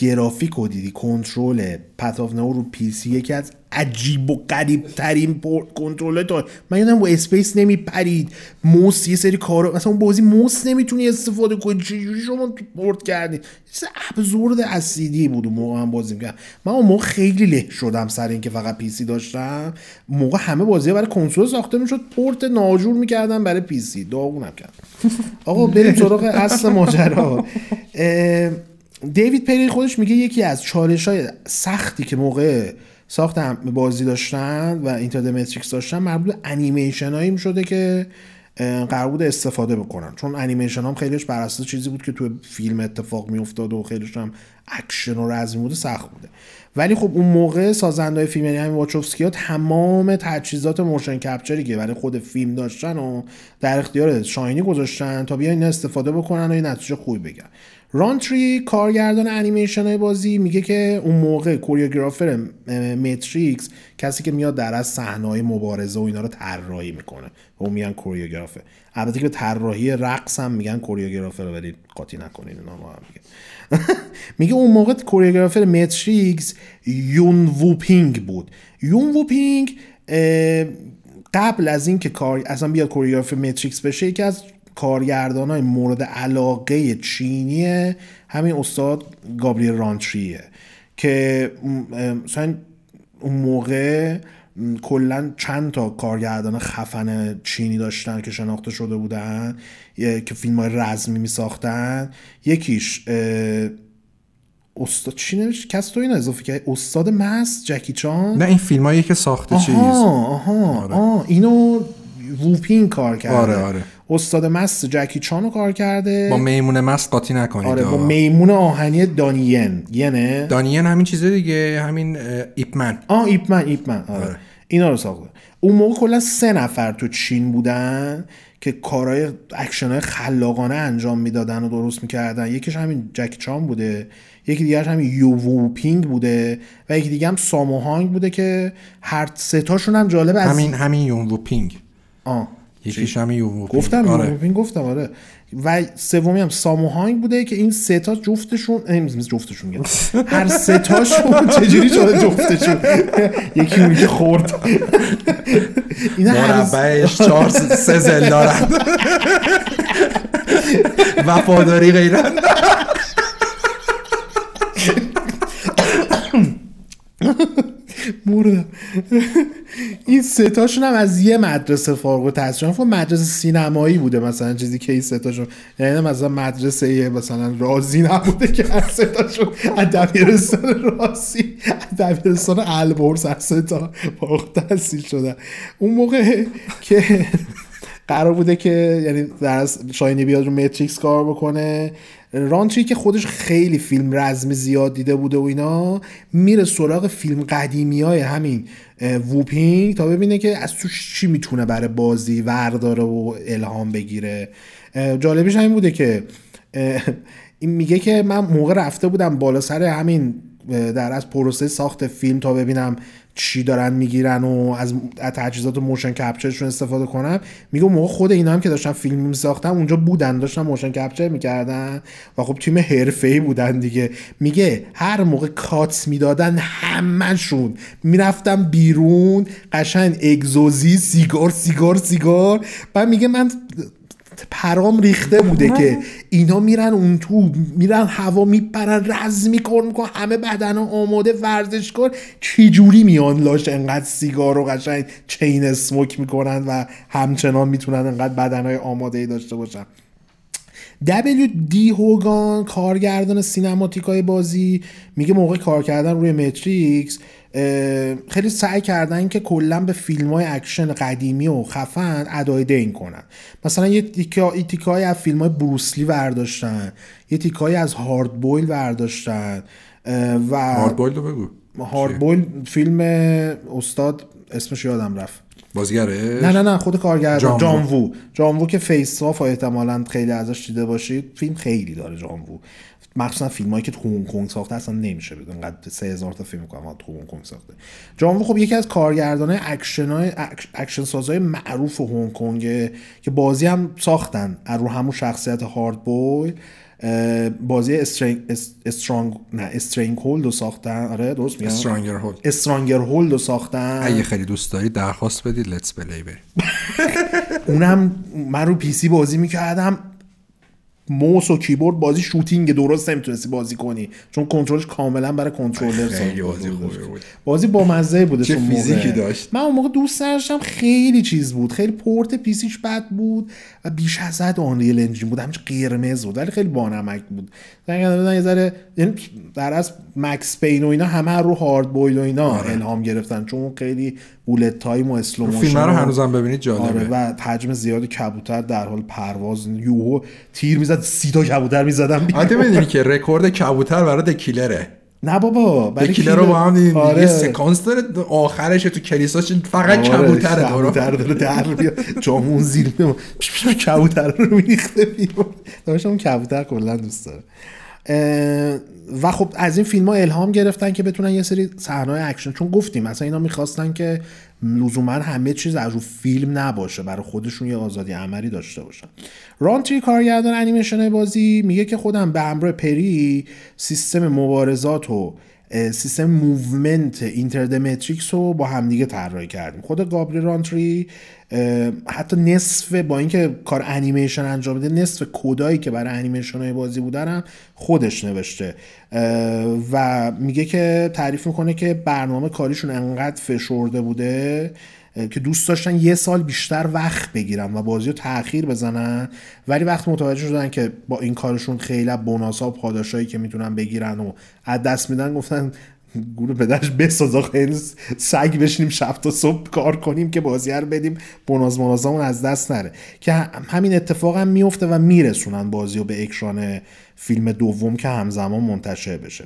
گرافیکو دیدی، کنترل پث اف نو رو پی سی یکی از عجیب و غریب ترین کنترل تو. من یادم با اسپیس نمیپرید، موس یه سری کارا مثلا اون بازی موس نمیتونی استفاده کنی، چجوری شما پورت کردید؟ چیز ابزورد اسیدی بود موقع من بازی می‌کردم. من اون موقع خیلی له شدم سر اینکه فقط پی سی داشتم. موقع همه بازی‌ها برای کنسول ساخته میشد، پورت ناجور می‌کردن برای پی سی، داغونم کرد. آقا بریم سراغ اصل ماجرا. دیوید پیری خودش میگه یکی از چالش‌های سختی که موقع ساختم بازی داشتن و اینترد ماتریکس داشتن مربوط به انیمیشنایی میشده که قرار بود استفاده بکنن، چون انیمیشن هم خیلیش بر اساس چیزی بود که تو فیلم اتفاق میافتاد و خیلیش هم اکشن و رزمی بود، سخت بوده. ولی خب اون موقع سازنده‌های فیلم یعنی همین واچوفسکی‌ها تمام تجهیزات موشن کپچری که برای خود فیلم داشتن و در اختیار شاینی گذاشتن تا بیان اینا استفاده بکنن و یه نتیجه خوبی بگیرن. رانتری کارگردان انیمیشن‌های بازی میگه که اون موقع کوریوگرافر ماتریکس کسی که میاد در از صحنه‌های مبارزه و اینا رو طراحی میکنه و اون میگن کوریوگرافر. البته که طراحی رقص هم میگن کوریوگرافر، ولی قاطی نکنید اونا با هم دیگه. میگه اون موقع کوریوگرافر ماتریکس یون ووپینگ بود. یون ووپینگ قبل از این که کار اصلا بیاد کوریوگرافر ماتریکس بشه یکی از کارگردانای مورد علاقه چینیه، همین استاد گابریل رانتریه که مثلا اون موقع کلا چند تا کارگردان خفن چینی داشتن که شناخته شده بودن که فیلم‌های رزمی می‌ساختن. یکیش استاد چی نمیشه کس تو این اضافه که استاد مست جکی چان، نه این فیلم‌هایی که ساخته آها، چیز آها آره. آه اینو ووپین کار کرده. آره آره استاد مست جکی چانو کار کرده. با میمون مست قاطی نکنید. آره با میمون آهنی دانیین. ینه دانیین همین چیزه دیگه، همین ایپمن. آه ایپمن ایپمن آره. آره. اینا رو ساخته. اون موقع کلا سه نفر تو چین بودن که کارهای اکشن‌های خلاقانه انجام میدادن و درست میکردن. یکیش همین جکی چان بوده، یکی دیگرش همین یوو پینگ بوده و یکی دیگه هم سامو هانگ بوده که هر سه تاشون هم جالبه. از همین همین یوو پینگ. آه یکیش همین یوو پینگ گفتم آره. یوو پینگ گفتم آره و سومی هم سامو هانگ بوده که این سه تا جفتشون نمیز جفتشون میگم هر سه تاشون چجوری شده جفتشون یکی میگه خورد اینا مربعش چهار سه زل دارن وفاداری غیرن. مورد این سه تاشون هم از یه مدرسه فارغ التحصیل فوق مدرسه سینمایی بوده، مثلا چیزی که این سه تاشون یعنی مثلا مدرسه مثلا رازی نبوده که هر سه تاشون از دبیرستان رازی از دبیرستان البرز از سه تا فارغ التحصیل شدن. اون موقع که قرار بوده که یعنی در شاینی بیاد رو ماتریکس کار بکنه، رانتری که خودش خیلی فیلم رزمی زیاد دیده بوده و اینا میره سراغ فیلم قدیمی های همین ووپینگ تا ببینه که از توش چی میتونه برای بازی ورداره و الهام بگیره. جالبش همین بوده که این میگه که من موقع رفته بودم بالا سر همین در از پروسه ساخت فیلم تا ببینم چی دارن میگیرن و از تجهیزات موشن کپچرشون استفاده کنم. میگه موقع خود اینا هم که داشتن فیلم میساختن اونجا بودن، داشتن موشن کپچر میکردن و خب تیم حرفه‌ای بودن دیگه. میگه هر موقع کاتس میدادن همه‌شون میرفتم بیرون قشنگ اگزوزی سیگار سیگار سیگار و میگه من پرام ریخته بوده که اینا میرن اون تو میرن هوا میپرن رز میکنن که همه بدن آماده ورزش کن، چی جوری میان لاش انقدر سیگار رو قشنگ چین اسموک میکنن و همچنان میتونن انقدر بدنهای آماده داشته باشن. دبلیو دی هوگان کارگردان سینماتیکای بازی میگه موقع کار کردن روی ماتریکس خیلی سعی کردن که کلا به فیلم‌های اکشن قدیمی و خفن ادای دین کنن. مثلا یه تیکای تیکای از فیلم‌های بروسلی برداشتن، یه تیکای از هارد بویل برداشتن و هارد بویل رو بگو. هارد بویل فیلم استاد اسمش یادم رفت. بازیگره؟ نه نه نه خود کارگردان جان وو. جان وو که فیس آف احتمالاً خیلی ازش دیده باشید، فیلم خیلی داره جان وو. مخصوصا فیلمایی که تو هنگ کنگ ساخته اصلا نمیشه بگم انقدر سه هزار تا فیلم می‌کنه تو هنگ کنگ ساخته. جان وو خب یکی از کارگردانای اکشنای اکشن سازای معروف هنگ کنگ که بازی هم ساختن رو همون شخصیت هارد بوی، بازی استرنگ استرانگ نه استرنگ هولد رو ساختن. آره درست میگم استرانگر هولد استرانگر هولد رو ساختن. اگه خیلی دوست دارید درخواست بدید لتس پلی بریم. اونم من رو پی سی بازی می‌کردم، موس و کیبورد بازی شوتینگ درست نمیتونستی بازی کنی چون کنترلش کاملا برای کنترلر ساخته بود. بازی با مزه بوده. چه فیزیکی داشت. من اون موقع دوست داشتم خیلی چیز بود، خیلی پورت پیسیش بد بود و بیش از حد آنریل انجین بود، همش قرمز بود ولی خیلی بانمک بود. مثلا یه ذره یعنی در از مکس پین و اینا همه رو هارد بویل و اینا آره. الهام گرفتن چون خیلی بولت تایم و اسلو موشن فیلم رو هنوزم ببینید جالبه. آره و حجم زیاد کبوتر در حال پرواز، یوهو تیر میزد سی تا کبوتر میزدن. حتی میدونی که رکورد کبوتر برای دکیلره. نه بابا برای دکیلر رو با هم دیدیم آره. یه سکانس داره آخرش تو کلیساش فقط آره. کبوتره داره داره در میاد چامون زیر میمون کبوتر رو میریخته بیرون. داشتم کبوتر کلا دوست داره و خب از این فیلم ها الهام گرفتن که بتونن یه سری صحنه‌های اکشن، چون گفتیم مثلا اینا میخواستن که لزوما همه چیز از رو فیلم نباشه، برای خودشون یه آزادی عملی داشته باشن. رانتری کارگردان انیمیشن بازی میگه که خودم به همراه پری سیستم مبارزات و سیستم موومنت اینتردمتریکس رو با همدیگه طراحی کردیم. خود گابریل رانتری حتی نصف با اینکه کار انیمیشن انجام میده نصف کدایی که برای انیمیشن های بازی بودن هم خودش نوشته و میگه که تعریف میکنه که برنامه کاریشون انقدر فشرده بوده که دوست داشتن یه سال بیشتر وقت بگیرن و بازی رو تأخیر بزنن، ولی وقت متوجه شدن که با این کارشون خیلی بوناسا و پاداشایی که میتونن بگیرن و از دست میدن گفتن گروه پدرش بسازا خیلی سگ بشینیم شب تا صبح کار کنیم که بازی رو بدیم بوناس موناسامون از دست نره، که همین اتفاق هم میفته و میرسونن بازی رو به اکران فیلم دوم که همزمان منتشر بشه.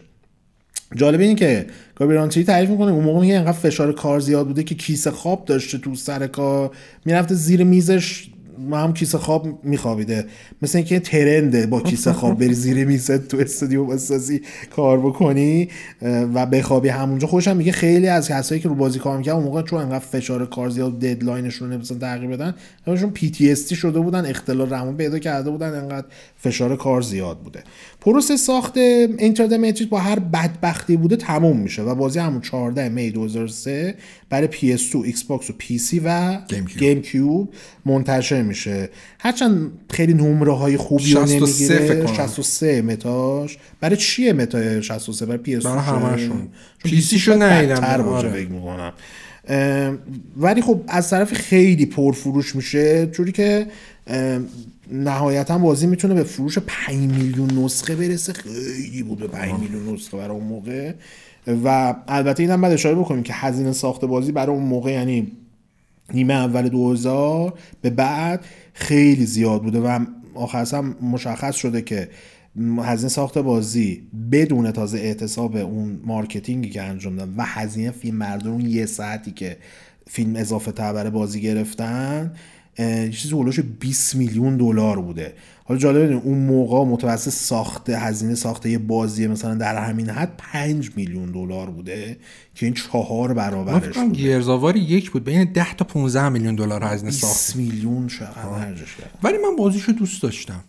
جالب اینه که گابرانتی تعریف میکنه اون موقع میگه انقدر فشار کار زیاد بوده که کیسه خواب داشته تو سر کار، میرفته زیر میزش ما هم کیسه خواب میخوابیده. مثل اینکه ترنده با کیسه خواب بری زیر میزت تو استودیو بسازی کار بکنی و بخوابی همونجا. خودش هم میگه خیلی از کسایی که رو بازی کار میکردن اون موقع چون انقدر فشار کار زیاد ددلاینشون رو نمیسن تغییر بدن، همشون پی تی اس تی شده بودن، اختلال روانی پیدا کرده بودن، انقدر فشار کار زیاد بوده. پروسه ساخت اینتردمتریک با هر بدبختی بوده تموم میشه و بازی همون چهاردهم می دو هزار و سه برای پی اس دو، ایکس باکس و پی سی و گیم کیوب منتشر میشه. هرچند خیلی نمره های خوبی رو نمیگیره. شصت و سه متاش. برای چیه متای شصت و سه برای پی اس دو؟ برای همه‌شون. پی سی شو نمیدونم واجه فکر می‌کنم. ولی خب از طرف خیلی پرفروش میشه، جوری که نهایتا بازی میتونه به فروش پنج میلیون نسخه برسه. خیلی بود به پنج میلیون نسخه برای اون موقع. و البته اینم باید اشاره بکنیم که هزینه ساخت بازی برای اون موقع یعنی نیمه اول دو هزار به بعد خیلی زیاد بوده و آخرش هم مشخص شده که هزینه ساخت بازی بدون تازه احتساب اون مارکتینگی که انجام دادن و هزینه فیلم برداری اون یه ساعتی که فیلم اضافه تبر بازی گرفتن چیزی هولوش بیست میلیون دلار بوده. حالا جالبه اون موقع متوسط ساخته هزینه ساخته یه بازی مثلا در همین حد پنج میلیون دلار بوده که این چهار برابرش بود. گیرزاواری یک بود، بین ده تا پانزده میلیون دلار هزینه ساخت. بیست میلیون شد ارزش کرد. ولی من بازیشو دوست داشتم.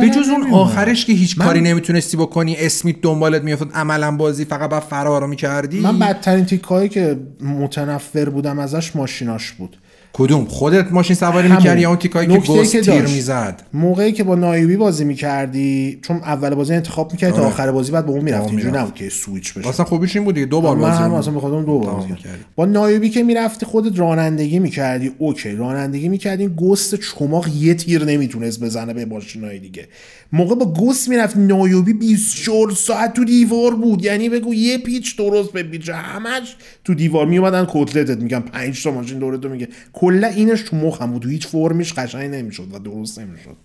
به جز اون آخرش که هیچ من... کاری نمیتونستی بکنی، اسمیت دنبالت میافتاد، عملا بازی فقط بعد فرار میکردی. من بدترین تیکایی که متنفر بودم ازش ماشیناش بود. کدوم؟ خودت ماشین سواری میکردی یا اون تیکایی که گوست تیر میزد؟ موقعی که با نایوبی بازی میکردی، چون اول بازی انتخاب میکردی تا آخر بازی بعد با اون میرفتی، اینجوری نبود که سوئیچ بشه. اصلا خوبیش این بود دیگه، دو بار بازی من اصلا می‌خوام دو بار بازی کنم. با نایوبی که میرفتی خودت رانندگی میکردی، اوکی رانندگی میکردی، گوست چماق یه تیر نمیتونست بزنه به ماشینای دیگه. موقع با گوست میرفتی نایوبی بیست و چهار ساعت تو دیوار بود، یعنی بگو یه پیچ درست به پیچ همش تو دیوار میومدن کتلتت میگن. پنج تا ماشین دور تو میگه کلا اینش تو مخم بود و هیچ فرمیش قشنگ نمیشد و درست نمیشد.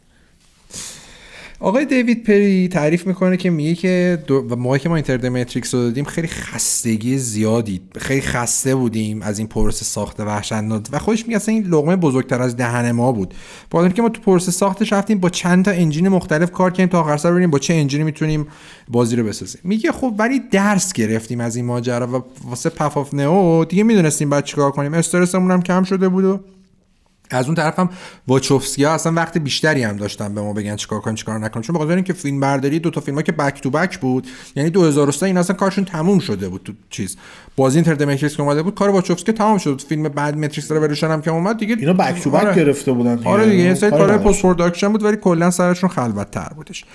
آقای دیوید پری تعریف میکنه که میگه که دو... موقعی که ما اینتر دی ماتریکس رو دادیم خیلی خستگی زیادی، خیلی خسته بودیم از این پروسه ساخت وحشتناک و خودش میگه اصلا این لقمه بزرگتر از دهن ما بود. با اینکه ما تو پروسه ساختش رفتیم با چند تا انجین مختلف کار کردیم تا آخر سر ببینیم با چه انجینی میتونیم بازی رو بسازیم. میگه خب ولی درس گرفتیم از این ماجرا و واسه پف اف نئو دیگه میدونستیم بعد چیکار کنیم. استرسمون هم کم شده بود و از اون طرفم واچوفسکیا اصلا وقت بیشتری هم داشتن به ما بگن چیکار کنیم چیکار نکنیم، چون به خاطر اینکه فیلم برداری دو تا فیلما که بک تو بک بود، یعنی دو هزار و سه این اصلا کارشون تموم شده بود. تو چیز بازی اینتر دی ماتریکس که اومده بود کار واچوفسکیا تمام شد، فیلم بعد ماتریکس رولوشن هم که اومد دیگه اینا بک تو بک آره. گرفته بودن دیگه. آره دیگه این سری کارهای پست پروداکشن بود ولی کلا سرشون خلوت‌تر بودش.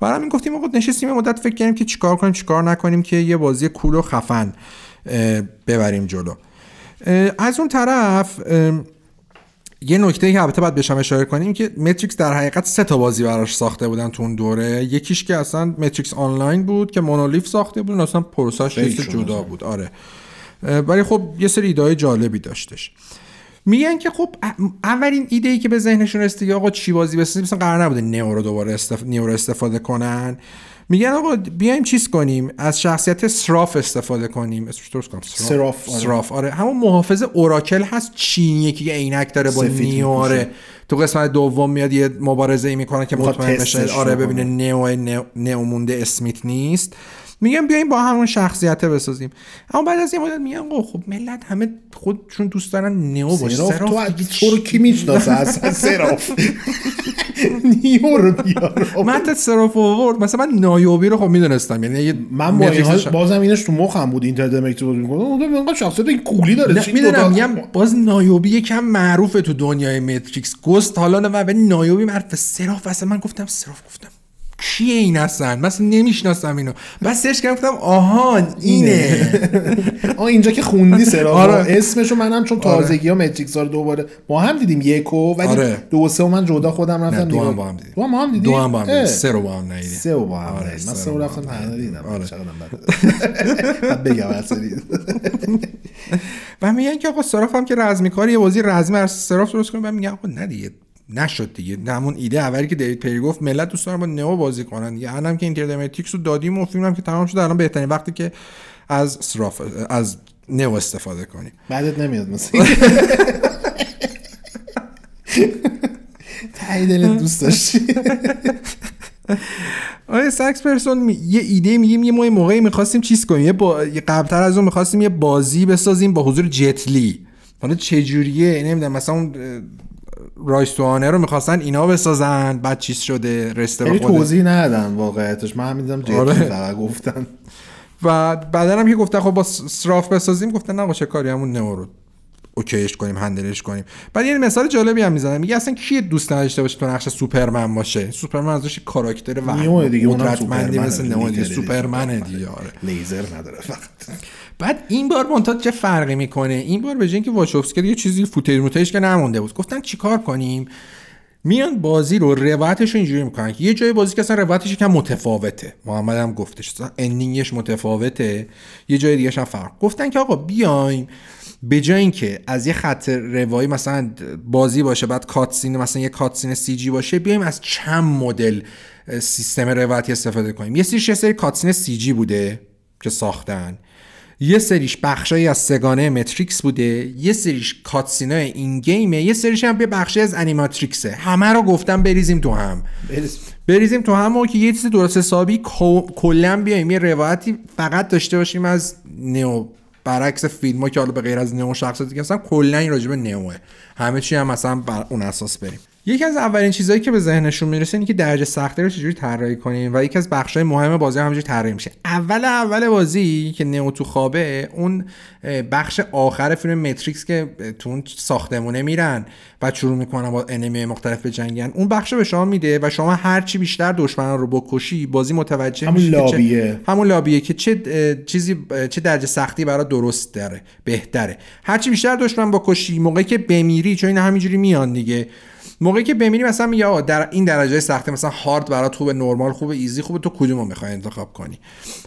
برای همین گفتیم آقا نشستیم مدت فکر کنیم که چیکار کنیم چیکار نکنیم که یه بازی کول و خفن ببریم جلو. از اون طرف یه نکته که البته باید بهش اشاره کنیم که ماتریکس در حقیقت سه تا بازی براش ساخته بودن تو اون دوره. یکیش که اصلا ماتریکس آنلاین بود که مونولیف ساخته بود، اصلا پروسش یه جدا بود آره، ولی خب یه سری ایده جالبی داشتش. میگن که خب اولین ایده‌ای که به ذهنشون رسید آقا چی بازی بسازیم، مثلا قرار نبوده نئو رو دوباره استف... نئو رو استفاده کنن. میگن آقا بیایم چیز کنیم، از شخصیت سراف استفاده کنیم. اسمش درست کنم سراف سراف آره. آره همون محافظ اوراکل هست چینی که عینک داره با نیاره، تو قسمت دوم میاد یه مبارزه‌ای میکنه که مطمئن بشه آره ببینه نئو نئو مونده اسمیت نیست. میگم بیاین با همون شخصیت بسازیم. اما بعد از یه مدت میگم خب ملت همه خودشون دوست دارن نئو باشه. سراف تو از ترکی میشناسه اصلا سراف نیو رو بیار. من تا سراف آورد مثلا من نایوبی رو خب میدونستم، یعنی من با این حال بازم اینش تو مخم بود اینتر دی ماتریکس بود میگفتم اون انقدر شخصیت این کولی داره چی میدونم. میگم باز نایوبی یکم معروفه تو دنیای ماتریکس گست حالا نه ولی نایوبی معروفه. سراف اصلا من گفتم سراف گفتم کیه این اصلا؟ مثلا نمیشناسم اینو. بس سرچ کردم گفتم آهان اینه. آ اینجا که خوندی سراغ آره. اسمشو منم چون تازگی‌ها آره. ماتریکس رو دوباره با هم دیدیم یکو ولی آره. دو سه من جدا خودم رفتم دیدم. دو, دو هم با هم دیدیم. دو هم با هم دیدیم. سه رو با هم ندیدیم. سه رو با هم آره. من سه رو رفتم تنها دیدم. آره. چقدرم بعد بگم اصلا و میگن که آقا صراف هم که رزمی کاری یه بازی رزمی از صراف درست کنیم. بعد میگن آقا نه دیگه نشد دیگه. همون ایده اولی که دیوید پری گفت ملت دوست دارن با نئو بازی کنن دیگه. الانم که اینتر دی ماتریکس رو دادیم و فیلمم که تمام شده، الان بهترین وقتی که از سراف از نئو استفاده کنیم. بعدت نمیاد مثلا تایید دلت دوست داشتی. آره ساکس پرسون یه ایده میگیم یه موقعی می‌خواستیم چیز کنیم، یه قبل‌تر از اون می‌خواستیم یه بازی بسازیم با حضور جتلی. حالا چه جوریه نمیدونم، مثلا اون رایستوانه رو میخواستن اینا بسازن بعد چیز شده رسته به خود توضیح ندادن واقعیتش. من همین دیدم جدی فقط گفتن و بعدن هم که گفتن خب با سراف بسازیم گفتن نه چه کاری، همون نئو رو اوکیش کنیم هندلش کنیم. بعد یه مثال جالبی هم میزنم میگه اصلا کی دوست نداشته باشه تو نقش سوپرمن باشه؟ سوپرمن ازش کاراکتر و دیگه اونم سوپرمنه مثل نمونه سوپرمنه دیگه آره، لیزر نداره فقط. بعد این بار مونتاژ چه فرقی میکنه؟ این بار به جای اینکه واچوفسکی یه چیزی فوتیج مونتاژ که نمونده بود گفتن چیکار کنیم، میان بازی رو روایتش اینجوری میکنن که یه جای بازی که اصلا روایتش یکم متفاوته، محمد هم گفتش اصلا اندینگش متفاوته، یه جای دیگه هم فرق. گفتن که آقا بیایم به جای اینکه از یه خط روایی مثلا بازی باشه بعد کاتسین مثلا یه کاتسین سی جی باشه، بیایم از چند مدل سیستم روایتی استفاده کنیم. یه سری سری کاتسین سی جی بوده که ساختن، یه سریش بخشایی از سگانه متریکس بوده، یه سریش کاتسینای این گیمه، یه سریش هم یه بخشی از انیماتریکسه. همه رو گفتم بریزیم تو هم، بریز. بریزیم تو هم و که یه چیز درست حسابی کلا بیایم یه روایتی فقط داشته باشیم از نئو، برعکس فیلم‌ها که حالا به غیر از نئو شخصیتی که مثلا کلا این راجبه نئوه، همه چی هم مثلا بر اون اساس بریم. یکی از اولین چیزایی که به ذهنشون میرسه اینه که درجه سختی رو چجوری طراحی کنیم و یکی از بخشای مهم بازی همینجوری طراحی میشه. اول اول بازی که نئو تو خوابه، اون بخش آخر فیلم ماتریکس که تو اون ساختمونه میرن و شروع میکنن با انمی مختلف به جنگن، اون بخش به شما میده و شما هر چی بیشتر دشمنا رو بکشی بازی متوجه میشه همون لابیه همون لابیه که چه چیزی چه درجه سختی برای درست داره بهتره. هر چی بیشتر دشمن بکشی موقعی که بمیری، چون این همینجوری میان دیگه، موقعی که ببینیم مثلا یا در این درجه سخته، مثلا هارد برات خوبه، نورمال خوبه، ایزی خوبه، تو کدومو میخوای انتخاب کنی.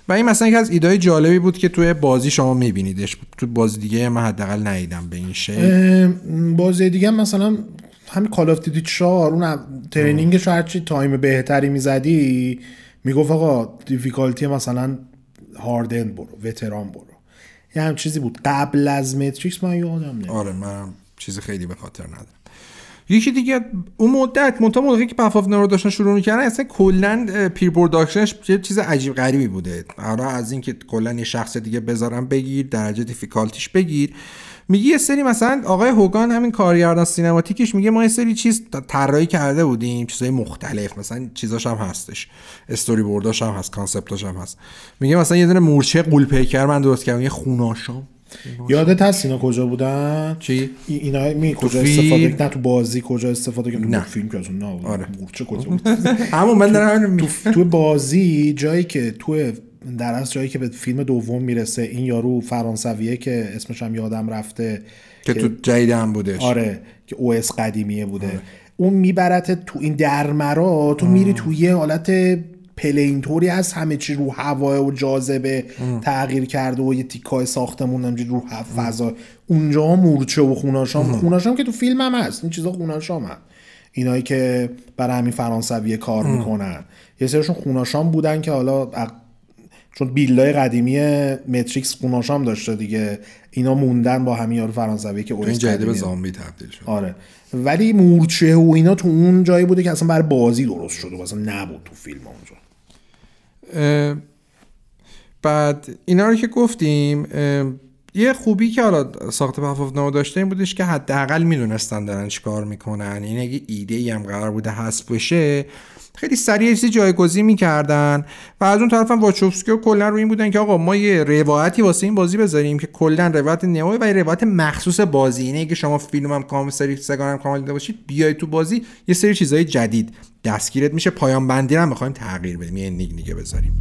و این مثلا یکی از ایدهای جالبی بود که توی بازی شما میبینیدش، تو بازی دیگه من حداقل ندیدم به این شکل. بازی دیگه مثلا همین کال اف دیوتی چهار، اون ترنینگش هر چی تایم بهتری میزدی میگفت آقا دیفیکالتی مثلا هاردن برو، وتران برو، یه همچین چیزی بود. قبل از ماتریکس من یادم نمیاد. آره منم چیز خیلی به خاطر ندارم. یکی دیگه اون مدت منتها موقعی که پاف اف نرو داشتن شروع می‌کردن، اصلا کلا پیر پروداکشنش یه چیز عجیب غریبی بوده. حالا از اینکه کلا یه شخص دیگه بذارن بگیر، درجه دیفیکالتیش بگیر، میگه یه سری مثلا آقای هوگان همین کارگردان سینماتیکش میگه ما یه سری چیز طراحی کرده بودیم، چیزای مختلف، مثلا چیزاش هم هستش، استوری بورداش هم هست، کانسپتاش هم هست. میگه مثلا یه دونه مورچه قول پیکر من درست کردم، یه خوناشام. یادت هست اینا کجا بودن؟ چی؟ اینا می کجا استفاده کردن تو بازی، کجا استفاده کردن تو فیلم که از اون نبود. آره. مورچه کجا بود؟ اما من دارم تو تو بازی جایی که تو در اصل جایی که به فیلم دوم میرسه، این یارو فرانسویه که اسمش هم یادم رفته که, که... تو جیدم بودش. آره که او اس قدیمیه بوده. آره. اون میبرت تو این درمرا، تو میری تو یه حالت پلین طوری از همه چی رو هوا و جاذبه تغییر کرده و یه تیکای ساختمون همینجوری رو فضا. اونجا مورچه و خوناشام خوناشام که تو فیلم هم هست، این چیزا خوناشام هم. اینایی که برای همین فرانسوی کار میکنن، یه سرشون خوناشام بودن که حالا چون بیلای قدیمی ماتریکس خوناشام داشته دیگه، اینا موندن با همین یارو فرانسوی که اون جدی به زامبی تبدیل شد. آره ولی مورچه و اینا تو اون جایی بوده که اصلا برای بازی درست شده و اصلا نبود تو فیلم اونجا. بعد اینا رو که گفتیم، یه خوبی که حالا ساخت پاف اف نو داشته این بودش که حداقل میدونستن دارن چیکار میکنن. این اگه ایده‌ای هم قرار بوده حذف بشه خیلی سریع چیزی جایگزین میکردن. و از اون طرفم واچوفسکی و کلا رو این بودن که آقا ما یه روایتی واسه این بازی بذاریم که کلا روایت نئو و روایت مخصوص بازی، اینه که شما فیلمم کامل سری سگانم کامل دیده باشید، بیای تو بازی یه سری چیزای جدید دستگیرت میشه. پایان بندی رو هم می‌خوایم تغییر بدیم، یه نیگ نیگه بذاریم.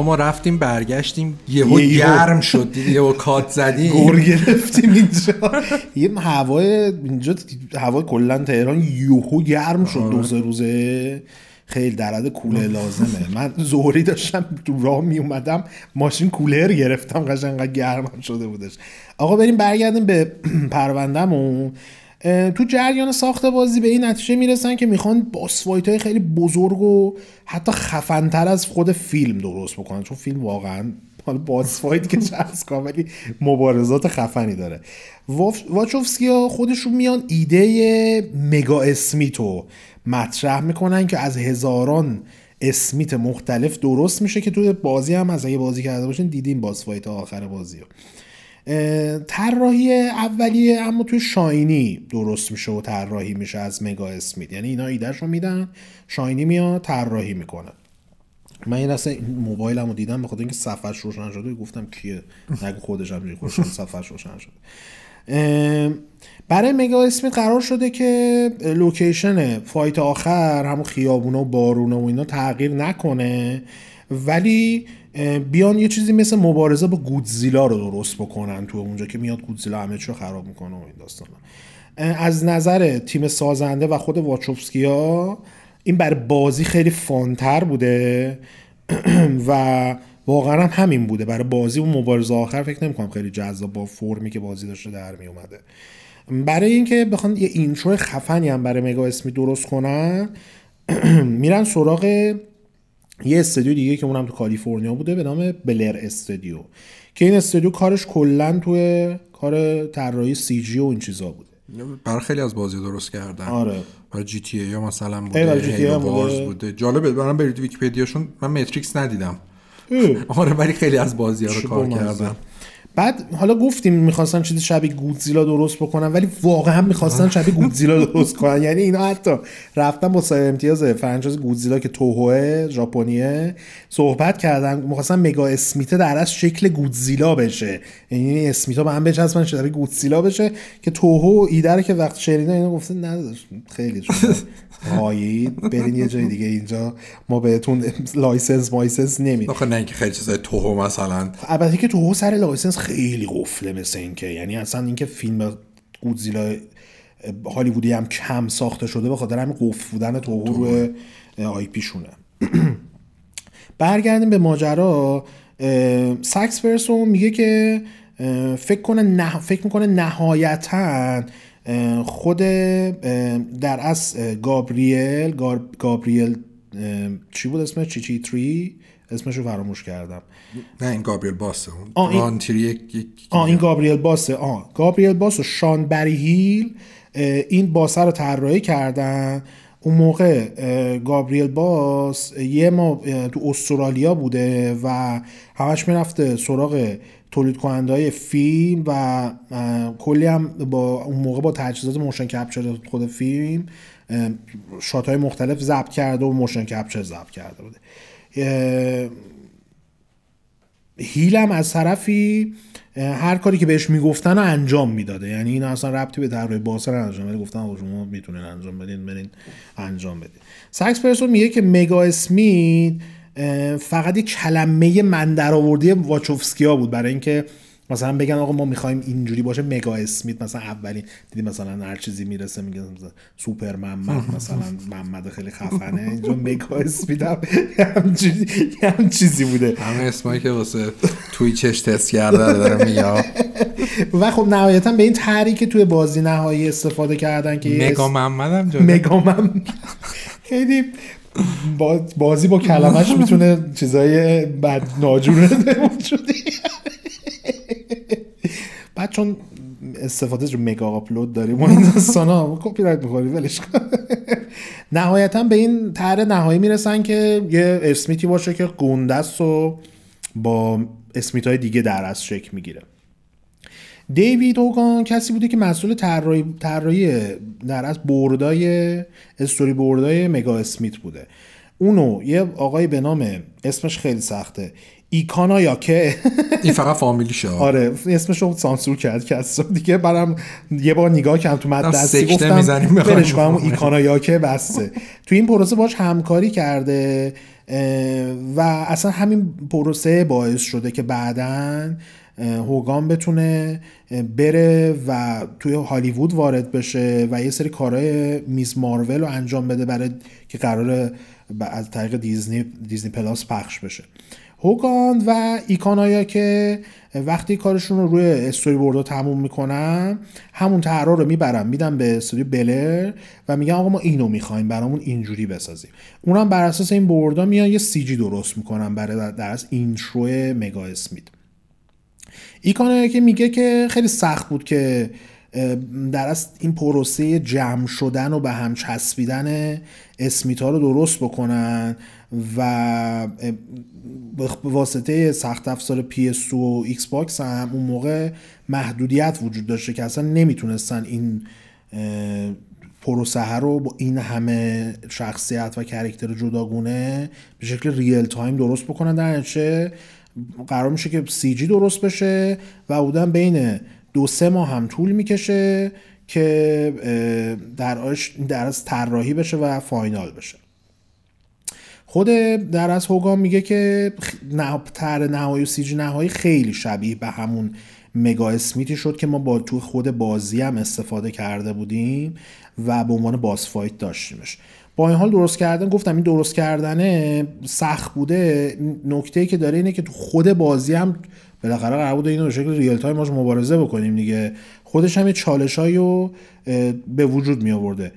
آقا ما رفتیم برگشتیم یهو گرم شد، یهو کات زدیم، گور گرفتیم اینجا. یه هوای اینجا، هوای کلا تهران یهو گرم شد دو سه روزه، خیلی درد کوله لازمه. من زهری داشتم تو راه می اومدم ماشین کولر گرفتم، قشنگ گرمم شده بودش. آقا بریم برگردیم به پروندهمون. تو جریان ساخت بازی به این نتیجه میرسن که میخوان باس فایت های خیلی بزرگ و حتی خفن‌تر از خود فیلم درست بکنن، چون فیلم واقعا باس فایت که چه از کاملی مبارزات خفنی داره. واچوفسکی ها خودشون میان ایده مگا اسمیتو مطرح میکنن که از هزاران اسمیت مختلف درست میشه، که تو بازی هم از اگه بازی کرده باشین دیدیم باس فایت آخر بازی رو. طراحی اولیه اما توی شاینی درست میشه و طراحی میشه از مگا اسمیت، یعنی اینا ایدهش رو میدن، شاینی میاد طراحی میکنه. من این اصلا موبایلمو دیدم، بخاطر اینکه صفحه‌اش روشن شده گفتم کیه، نگو خودش هم خودش صفحه‌اش روشن شده. برای مگا اسمیت قرار شده که لوکیشن فایت آخر همون خیابونا و بارونا و اینا تغییر نکنه، ولی بیان یه چیزی مثل مبارزه با گودزیلا رو درست بکنن تو اونجا، که میاد گودزیلا همه چیو خراب میکنه و این داستان. از نظر تیم سازنده و خود واچوفسکی ها این برای بازی خیلی فانتر بوده و واقعا هم همین بوده برای بازی. و مبارزه آخر فکر نمیکنم خیلی جذاب با فرمی که بازی داشته در می اومده. برای اینکه بخوان یه اینترو خفنی هم برای مگا اسمی درست کنن میرن سراغ یه استودیو دیگه که اونم تو کالیفرنیا بوده به نام بلر استودیو، که این استودیو کارش کلا توی کار طراحی سی جی و این چیزا بوده. برای خیلی از بازی درست کردن. آره. برای جی تی ای مثلا بوده، هیلو وارز بوده. جالبه برام برید ویکی‌پدیاشون، من ماتریکس ندیدم. آره ولی خیلی از بازی‌ها رو کار کردن. بعد حالا گفتیم میخواستن چیز شبیه گودزیلا درست بکنن، ولی واقعا میخواستن شبیه گودزیلا درست کنن. یعنی اینا حتی رفتن با صاحب امتیاز فرانچایز گودزیلا که توهوه ژاپنیه صحبت کردن، میخواستن مگا اسمیت در اصل شکل گودزیلا بشه، یعنی اسمیتا به هم بچسبن شبیه گودزیلا بشه، که توهو ایده رو که وقت شرینا اینا گفتن نداشت خیلی شما هایید برین یه جای دیگه، اینجا ما بهتون لایسنس مایسنس نمیدیم. آخه نه که خیلی چیزای توهو مثلا، البته که توهو سر لایسنس خیلی قفله، مثل اینکه یعنی اصلا اینکه فیلم گودزیلا هالیوودی هم کم ساخته شده به خاطر همین قفل بودن توهو روی آی پی شونه. برگردیم به ماجرا. ساکس پرسون میگه که فکر کنه نه فکر میکنه نهایتاً خود در از گابریل گابریل چی بود اسمش چی چی تری اسمشو فراموش کردم. نه این گابریل باسه، آه این, آه این گابریل باسه آه گابریل باس و شان بریهیل این باسه رو طراحی کردن. اون موقع گابریل باس یه ما تو استرالیا بوده و همش میرفته سراغ تولید کننده های فیلم و کلی هم با اون موقع با تجهیزات موشن کپچر خود فیلم شات های مختلف ضبط کرده و موشن کپچر ضبط کرده بوده. هیلم از طرفی هر کاری که بهش میگفتن رو انجام میداده، یعنی این اصلا ربطی به طراحی باسر انجام ولی گفتن آقا شما میتونین انجام بدین برین انجام بدین. ساکس پرسون میگه که مگا اسمیت فقط یک کلمه من درآوردی واچوفسکیا بود برای اینکه مثلا بگن آقا ما میخوایم اینجوری باشه مگا اسمیت. مثلا اولین دیدی مثلا هر چیزی میرسه میگن سوپر محمد، مثلا محمد خیلی خفنه، اینجا مگا اسمیت هم همچین هم چیزی بوده، همه اسمایی که واسه تویچش تست کرده داره میاد. و خب نهایتا به این طریقی که توی بازی نهایی استفاده کردن که مگا محمد هم مگا محمد خیلی بازی با کلمش میتونه چیزای بد ناجوره وجودی. بعد چون استفاده از مگا آپلود داریم و این داستانا کپی رایت می‌خوری ولش کن. نهایتا به این طرح نهایی میرسن که یه اسمیتی باشه که گوندست و با اسمیت‌های دیگه در از شک میگیره. دیوید اوگان کسی بوده که مسئول طراحی طراحی در از بوردای استوری بوردای مگا اسمیت بوده. اونو یه آقای به نام اسمش خیلی سخته ایکانا یا که این فقط فامیلیشه، آره اسمشو سانسور کرد که اصلا دیگه برام یه بار نگاه کردم تو مد دستی گفتم برش برام ایکانا یا که بسه. تو این پروسه باش همکاری کرده و اصلا همین پروسه باعث شده که بعداً هوگان بتونه بره و توی هالیوود وارد بشه و یه سری کارهای میز مارول رو انجام بده برای که قراره از طریق دیزنی دیزنی پلاس پخش بشه. هوگان و ایکانایا که وقتی کارشون رو روی استوری بورد تموم میکنن، همون طرح رو میبرن میدن به استودیو بلر و میگن آقا ما اینو میخوایم برامون اینجوری بسازیم. اونم بر اساس این بوردا میان یه سی جی درست میکنن برای در اصل اینترو مگا اسمیت. ایکانایا که میگه که خیلی سخت بود که در اصل این پروسه جمع شدن و به هم چسبیدن اسمیتا رو درست بکنن و به واسطه سخت افزار پی اس دو و ایکس باکس هم اون موقع محدودیت وجود داشته که اصلا نمیتونستن این پروسه رو با این همه شخصیت و کاراکتر جداگونه به شکل ریل تایم درست بکنن، در نتیجه قرار میشه که سی جی درست بشه و اودن بین دو سه ماه هم طول میکشه که در آش در از طراحی بشه و فاینال بشه. خود در از هوگان میگه که نهابتر نهایی و سی جی نهایی خیلی شبیه به همون مگا اسمیتی شد که ما با تو خود بازی هم استفاده کرده بودیم و به عنوان باس فایت داشتیمش. با این حال درست کردن، گفتم این درست کردنه سخت بوده. نکته‌ای که داره اینه که تو خود بازی هم بالاخره قرار بود اینو به شکل ریل تایم ماش مبارزه بکنیم دیگه، خودش هم یه چالشایی رو به وجود می آورده.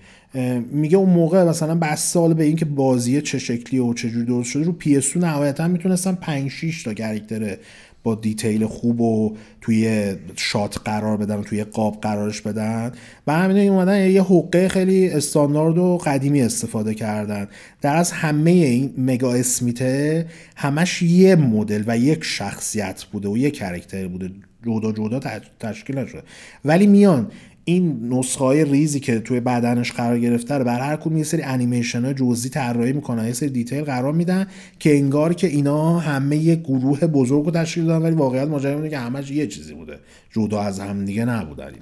میگه اون موقع مثلا بس سال به این که بازی چه شکلی و چه جوری درست شده رو پی اس دو نهایتا میتونستن پنج شش تا کاراکتر با دیتیل خوب و توی شات قرار بدن و توی قاب قرارش بدن و همین اومدن یه حقه خیلی استاندارد و قدیمی استفاده کردن. در از همه این مگا اسمیته همش یه مدل و یک شخصیت بوده و یک کاراکتر بوده، جدا جدا تشکیل نشده، ولی میان این نسخه‌های ریزی که توی بدنش قرار گرفته رو بر هر کدوم یه سری انیمیشن‌های جزئی طراحی می‌کنن، یه سری دیتیل قرار میدن که انگار که اینا همه یه گروه بزرگ رو تشکیل دادن، ولی واقعیت ماجرا اینه که همش یه چیزی بوده، جدا از هم دیگه نبودن اینا.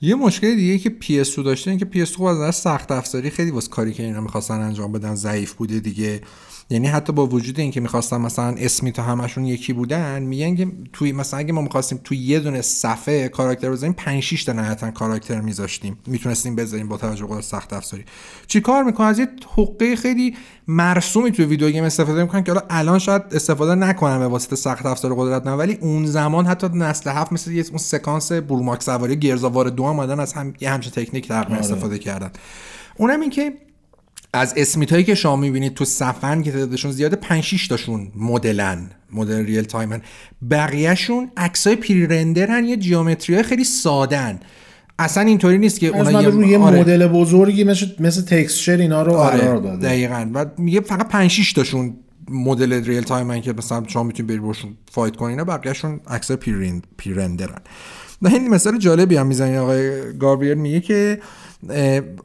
یه مشکل دیگه که پی اس دو داشته این که پی اس دو از نظر سخت افزاری خیلی واسه کاری که اینا می‌خواستن انجام بدن ضعیف بوده دیگه. یعنی حتی با وجود اینکه می‌خواستن مثلا اسمی تا همشون یکی بودن، میگن که توی مثلا اگه ما می‌خواستیم توی یه دونه صفحه کاراکتر بزنیم پنج شش تا نهایتاً کاراکتر می‌ذاشتیم، می‌تونستیم بذاریم با توجه به سخت افزاری. چیکار می‌کنن؟ از یه حقه خیلی مرسومی توی ویدیو گیم استفاده می‌کنن که حالا الان شاید استفاده نکنن به واسطه سخت افزار قدرت نه، ولی اون زمان حتی نسل هفت مثل اون سکانس بروماک سواری گرزاوار دو اومدن از هم یه همچین تکنیک تقریبا استفاده کردن. اونم این که از اسمیتایی که شما میبینید تو صفن که تعدادشون زیاده پنج شش تاشون مدلن، مدل ریل تایمن، بقیهشون عکسای پری رندرن، یه جیومتریای خیلی سادهن. اصلا اینطوری نیست که اونها یه روی آره. مدل بزرگی مثل مثل تکسچر اینا رو آره. قرار داده. دقیقاً. بعد میگه فقط پنج شش تاشون مدل ریل تایمن که مثلا شما میتونید برید باشون فایت کنین، اینا بقیهشون عکسای پری رندرن. این مثال جالبی هم میزنی آقای گابریل، میگه که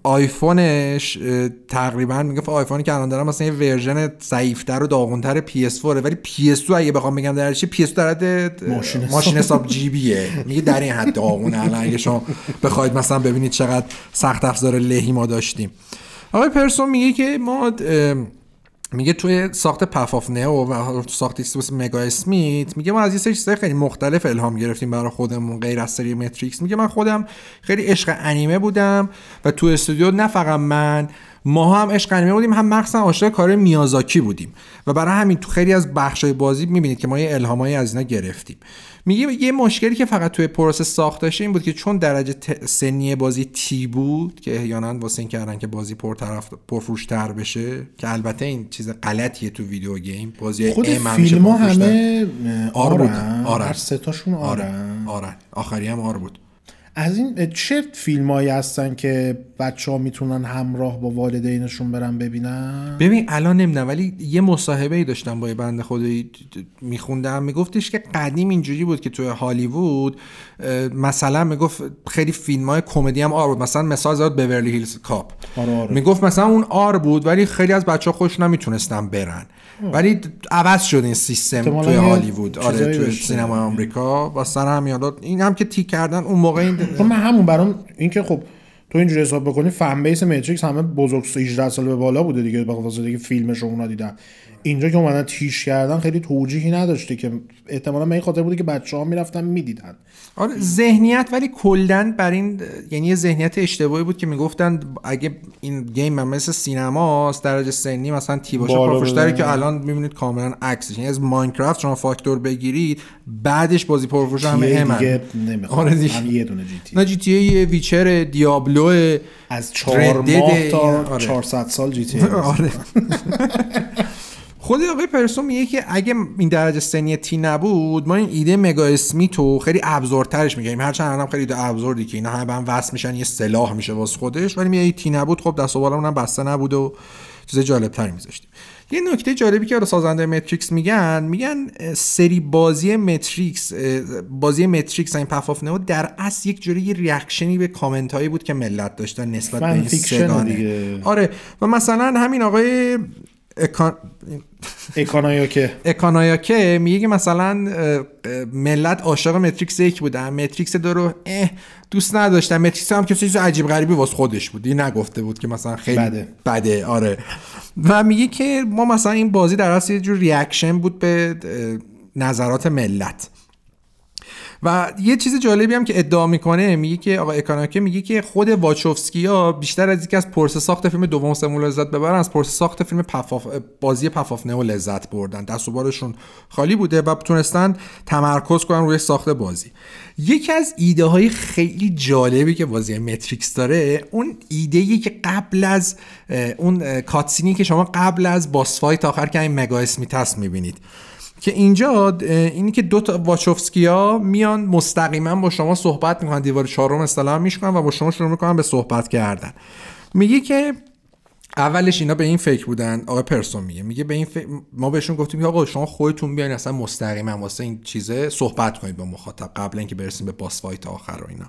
آیفونش تقریبا میگه آیفونی که الان دارم مثلا یه ورژن ضعیف‌تر و داغون‌تر پی اس فور، ولی پی اس دو اگه بخوام بگم در چه پی اس دو در حد ماشین حساب جیبیه، میگه در این حد داغونه الان اگه شما بخواید مثلا ببینید چقدر سخت افزار لهی ما داشتیم. آقای پرسون میگه که ما میگه توی ساخت پف آف نئو و ساخت ایکس مگا اسمیت، میگه ما از یه سری چیزای خیلی مختلف الهام گرفتیم برای خودمون غیر از سری ماتریکس. میگه من خودم خیلی عشق انیمه بودم و تو استودیو نه فقط من، ما هم عشق انیمه بودیم، هم مخصوصا عاشق کار میازاکی بودیم و برای همین تو خیلی از بخشای بازی میبینید که ما یه الهامایی از اینا گرفتیم. میگه یه مشکلی که فقط توی پروسه ساختش این بود که چون درجه سنی بازی تی بود که احیانا واسه این کردن که بازی پرطرف پرفروش‌تر بشه، که البته این چیز غلطیه تو ویدیو گیم، بازی خود ام فیلم‌ها همه آر بود، آر هر سه تاشون آره آره آخری هم آر بود. از این چه فیلمایی هستن که بچه‌ها میتونن همراه با والدینشون برن ببینن؟ ببین الان نمیدونم، ولی یه مصاحبه‌ای داشتم با یه بنده خدایی میخوندم، میگفتش که قدیم اینجوری بود که توی هالیوود مثلا میگفت خیلی فیلمای کمدی هم آر بود، مثلا مثال زاد بیورلی هیلز کاپ آره آره. میگفت مثلا اون آر بود ولی خیلی از بچه‌ها خوش نمیتونستن برن آه. ولی عوض شد این سیستم توی هالیوود آره توی سینما آمریکا واسه همین این هم که تیک کردن اون موقع این خب من همون برام این که خب تو اینجوری حساب بکنی فن بیس ماتریکس همه بزرگ هجده سال به بالا بوده دیگه، بخاطر اینکه فیلمش رو اونا دیدن، اینجا که اومدن تیش کردن خیلی توجیهی نداشته که احتمالاً به این خاطر بوده که بچه‌ها میرفتن میدیدن. آره ذهنیت ولی کلاً بر این، یعنی ذهنیت اشتباهی بود که میگفتن اگه این گیم مثل سینما است درجه سنی مثلا تی باشه پرفروش‌تره، که الان میبینید کاملاً عکسش. یعنی از ماینکرافت شما فاکتور بگیرید بعدش بازی پرفروش همه همه آره دیگه هم یه دونه جی تی نه جی تی ویچر دیابلو از چهار ماه تا چهارصد سال جی تی. آره خود آقای پرسون میگه که اگه این درجه سنی تی نبود ما این ایده مگا اسمیتو خیلی ابزاردترش میگیم، هرچند الانم خیلی ابزاردی که اینا هم هم وصل میشن یه سلاح میشه واسه خودش، ولی میگه تی نبود خب دست و بالامونم بسته نبود و چیز جالبتری میذاشتیم. یه نکته جالبی که سازنده متریکس میگن، میگن سری بازی متریکس، بازی متریکس این پف آف نئو در اصل یک جوری ریاکشنی به کامنت هایی بود که ملت داشتن نسبت به این سگانه. آره و مثلا همین آقای اکان... اکانایاکه اکانایاکه میگه که مثلا ملت عاشق متریکس یک بودن، متریکس دو رو اه دوست نداشتن، متریکس هم که چیز عجیب غریبی واسه خودش بود، این نگفته بود که مثلا خیلی بده, بده. آره و میگه که ما مثلا این بازی در اصل یه جور ریاکشن بود به نظرات ملت. و یه چیز جالبی هم که ادعا میکنه، میگه که آقا اکاناکه میگه که خود واچوفسکی‌ها بیشتر از اینکه از پروسه ساخت فیلم دوم سوم لذت ببرن، از پروسه ساخت فیلم پفاف بازی پفاف نئو لذت بردن، دست و بالشون خالی بوده و تونستن تمرکز کنن روی ساخت بازی. یکی از ایده های خیلی جالبی که بازی متریکس داره، اون ایده‌ای که قبل از اون کاتسینی که شما قبل از باس فایت آخر که این مگا اسمیتاس میبینید، که اینجا اینی که دو تا واچوفسکیا میان مستقیما با شما صحبت میکنن، دیوار چهارم استلام میشن و با شما شروع میکنن به صحبت کردن. میگه که اولش اینا به این فکر بودن، آقا پرسون میگه میگه به این فکر... ما بهشون گفتیم آقا شما خودتون بیاین اصلا مستقیما واسه این چیزه صحبت کنید با مخاطب قبل اینکه برسیم به باس فایت آخر و اینا.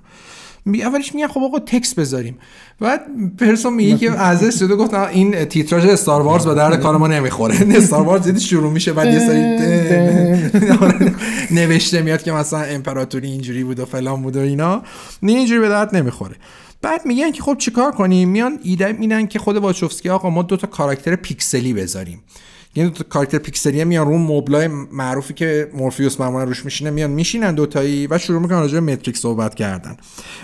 می اولش میگن خب آقا تکست بذاریم، بعد پرسون میگه که از استودیو گفت این تیتراژ استار وارز به درد کار ما نمیخوره، استار وارز دیدی شروع میشه بعد یه سری نوشته میاد که مثلا امپراتوری اینجوری بود و فلان بود و اینا، نه اینجوری به درد نمیخوره. بعد میگن که خب چیکار کنیم، میان ایده میدن که خود واچوفسکی آقا ما دو تا کاراکتر پیکسلی بذاریم، یعنی دو تا کاراکتر پیکسلی میان رو مبلای معروفی که مورفیوس معمولا روش میشینه میان میشینن دوتایی و شروع میکنن راجع به متریکس صحبت کردن.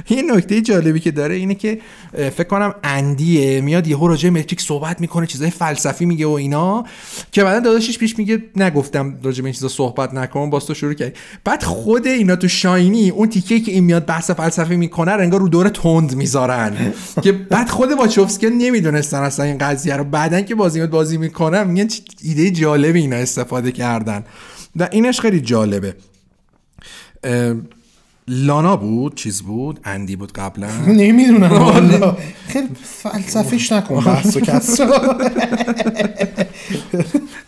یه نکته جالبی که داره اینه که فکر کنم اندیه میاد یهو راجع به متریکس صحبت میکنه، چیزای فلسفی میگه و اینا، که بعدا داداشش پیش میگه نگفتم راجع به این چیزا صحبت نکنم باز تو شروع کردی. بعد خود اینا تو شاینی اون تیکه که این میاد بحث فلسفی میکنه انگار رو دور تند میذارن که بعد خود واچوفسکی نمیدونستن اصلا این قضیه رو، بعدن که بازی بازی میکنه میگن ایده جالبی اینا استفاده کردن و اینش خیلی جالبه. لانا بود چیز بود اندی بود قبلا نمیدونم والا خیلی فلسفیش نکن بحثو کسرو.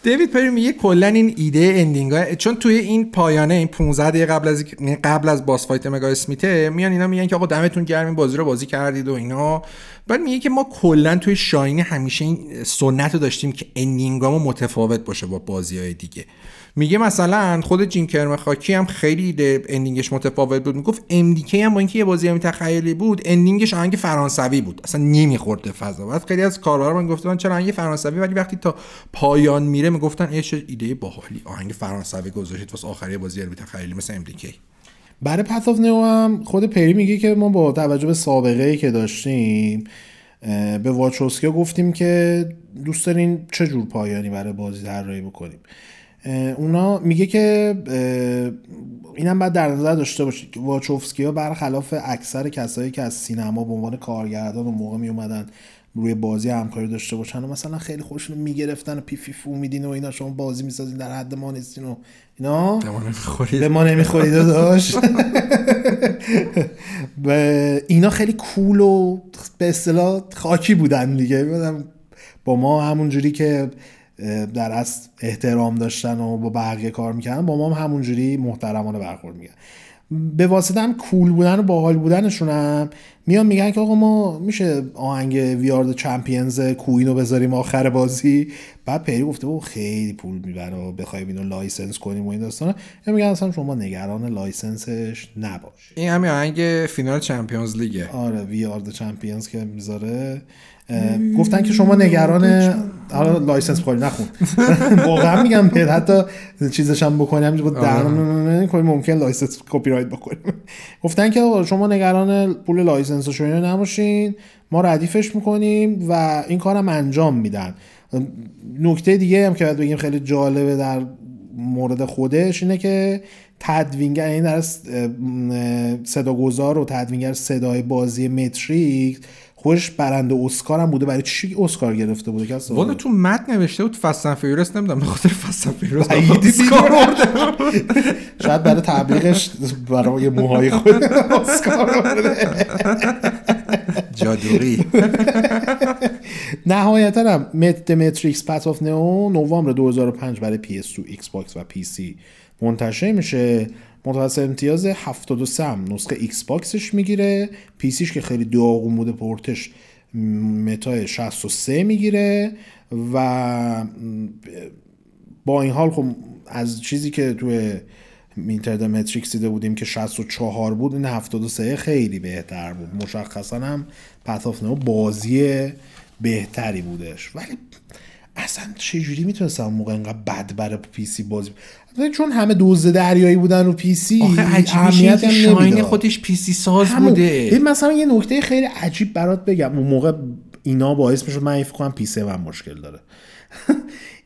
دیوید پری میگه کلا این ایده اندینگا، چون توی این پایانه این پانزده دقیقه قبل از قبل از باس فایت مگا اسمیته میان اینا میگن که آقا دمتون گرم این بازی رو بازی کردید و اینا. بعد میگه که ما کلا توی شاینی همیشه این سنت رو داشتیم که اندینگامو متفاوت باشه با بازی‌های دیگه. میگه مثلا خود جیم کرمخاکی هم خیلی اندینگش متفاوت بود، میگفت ام دی کی هم با اینکه یه بازی هم تخیلی بود اندینگش آهنگ فرانسوی بود اصلا نمیخورد به فضا. بعد خیلی از کاربرا من گفتن چرا آهنگ فرانسوی، ولی وقتی تا پایان میره میگفتن ایش ایده باحالی آهنگ فرانسوی گذاشتید واسه آخری بازی هم تخیلی مثل ام دی کی. برای پث اف نئو هم خود پری میگه که ما با توجه به سابقه‌ای که داشتیم به واچوسکیا گفتیم که دوست دارین چه جور پایانی برای بازی طراحی بکنیم. اونا میگه که اینم بعد در نظر داشته باشید که واچوفسکی‌ها برخلاف اکثر کسایی که از سینما به عنوان کارگردان و موقع می اومدن روی بازی همکاری داشته باشن و مثلا خیلی خوششون میگرفتن و پی فی فو میدین و اینا، شما بازی میسازین در حد ما نیستین و اینا به ما نمیخورید داداش. اینا خیلی کول و به اصطلاح خاکی بودن دیگه، با ما همون جوری که در اصل احترام داشتن و با بقیه کار میکردن با ما هم همونجوری محترمانه برخورد میکردن. به واسطه هم کول بودن و باحال بودنشون هم میان میگن که آقا ما میشه آهنگ وی آر د چمپیونز کوین رو بذاریم آخر بازی. بعد پری گفته بابا خیلی پول میبره و بخوایم اینو لایسنس کنیم و این داستانا، میگن اصلا شما نگران لایسنسش نباش. این همین آهنگ فینال چمپیونز لیگه، آره وی آر د چمپیونز که میذاره. گفتن که شما نگران حالا لایسنس خالی نخون واقعا میگم بهت، حتی چیزش هم بکنیم با درنامه کنیم ممکن لایسنس کپی رایت بکنیم. گفتن که شما نگران پول لایسنس شو نباشین، ما ردیفش میکنیم و این کارم انجام میدن. نکته دیگه هم که باید بگیم خیلی جالبه در مورد خودش اینه که تدوینگر، یعنی در صداگذار و تدوینگر صدای بازی متریک خوش برنده اسکار هم بوده. برای چی اسکار گرفته بوده که والا تو متن نوشته بود فست اند فیوریس، نمیدونم به خاطر فست اند فیوریس اسکار برده شاید برای تبلیغش برای موهای خود اسکار برده جادویی. نهایتاً هم متریکس پث آف نئون نوامبر دو هزار و پنج برای پی اس تو، ایکس باکس و پی سی منتشر میشه. متوسط امتیاز هفتاد و سه هم نسخه ایکس باکسش میگیره، پی سیش که خیلی داغون بوده پورتش متای شصت و سه میگیره. و با این حال خب از چیزی که توی اینترد متریکس دیده بودیم که شصت و چهار بود، این هفتاد و سه خیلی بهتر بود. مشخصا هم پث آف نئون بازی بهتری بودش، ولی اصلا چجوری میتونستم موقع اینقدر بد برای پی سی بازی، چون همه دوزده دریایی بودن رو پی سی. آخه عجیبیشه که شاین خودش پی سی ساز همون بوده. مثلا یه نکته خیلی عجیب برات بگم، اون موقع اینا باعث میشد من فکر کنم پی سی هم مشکل داره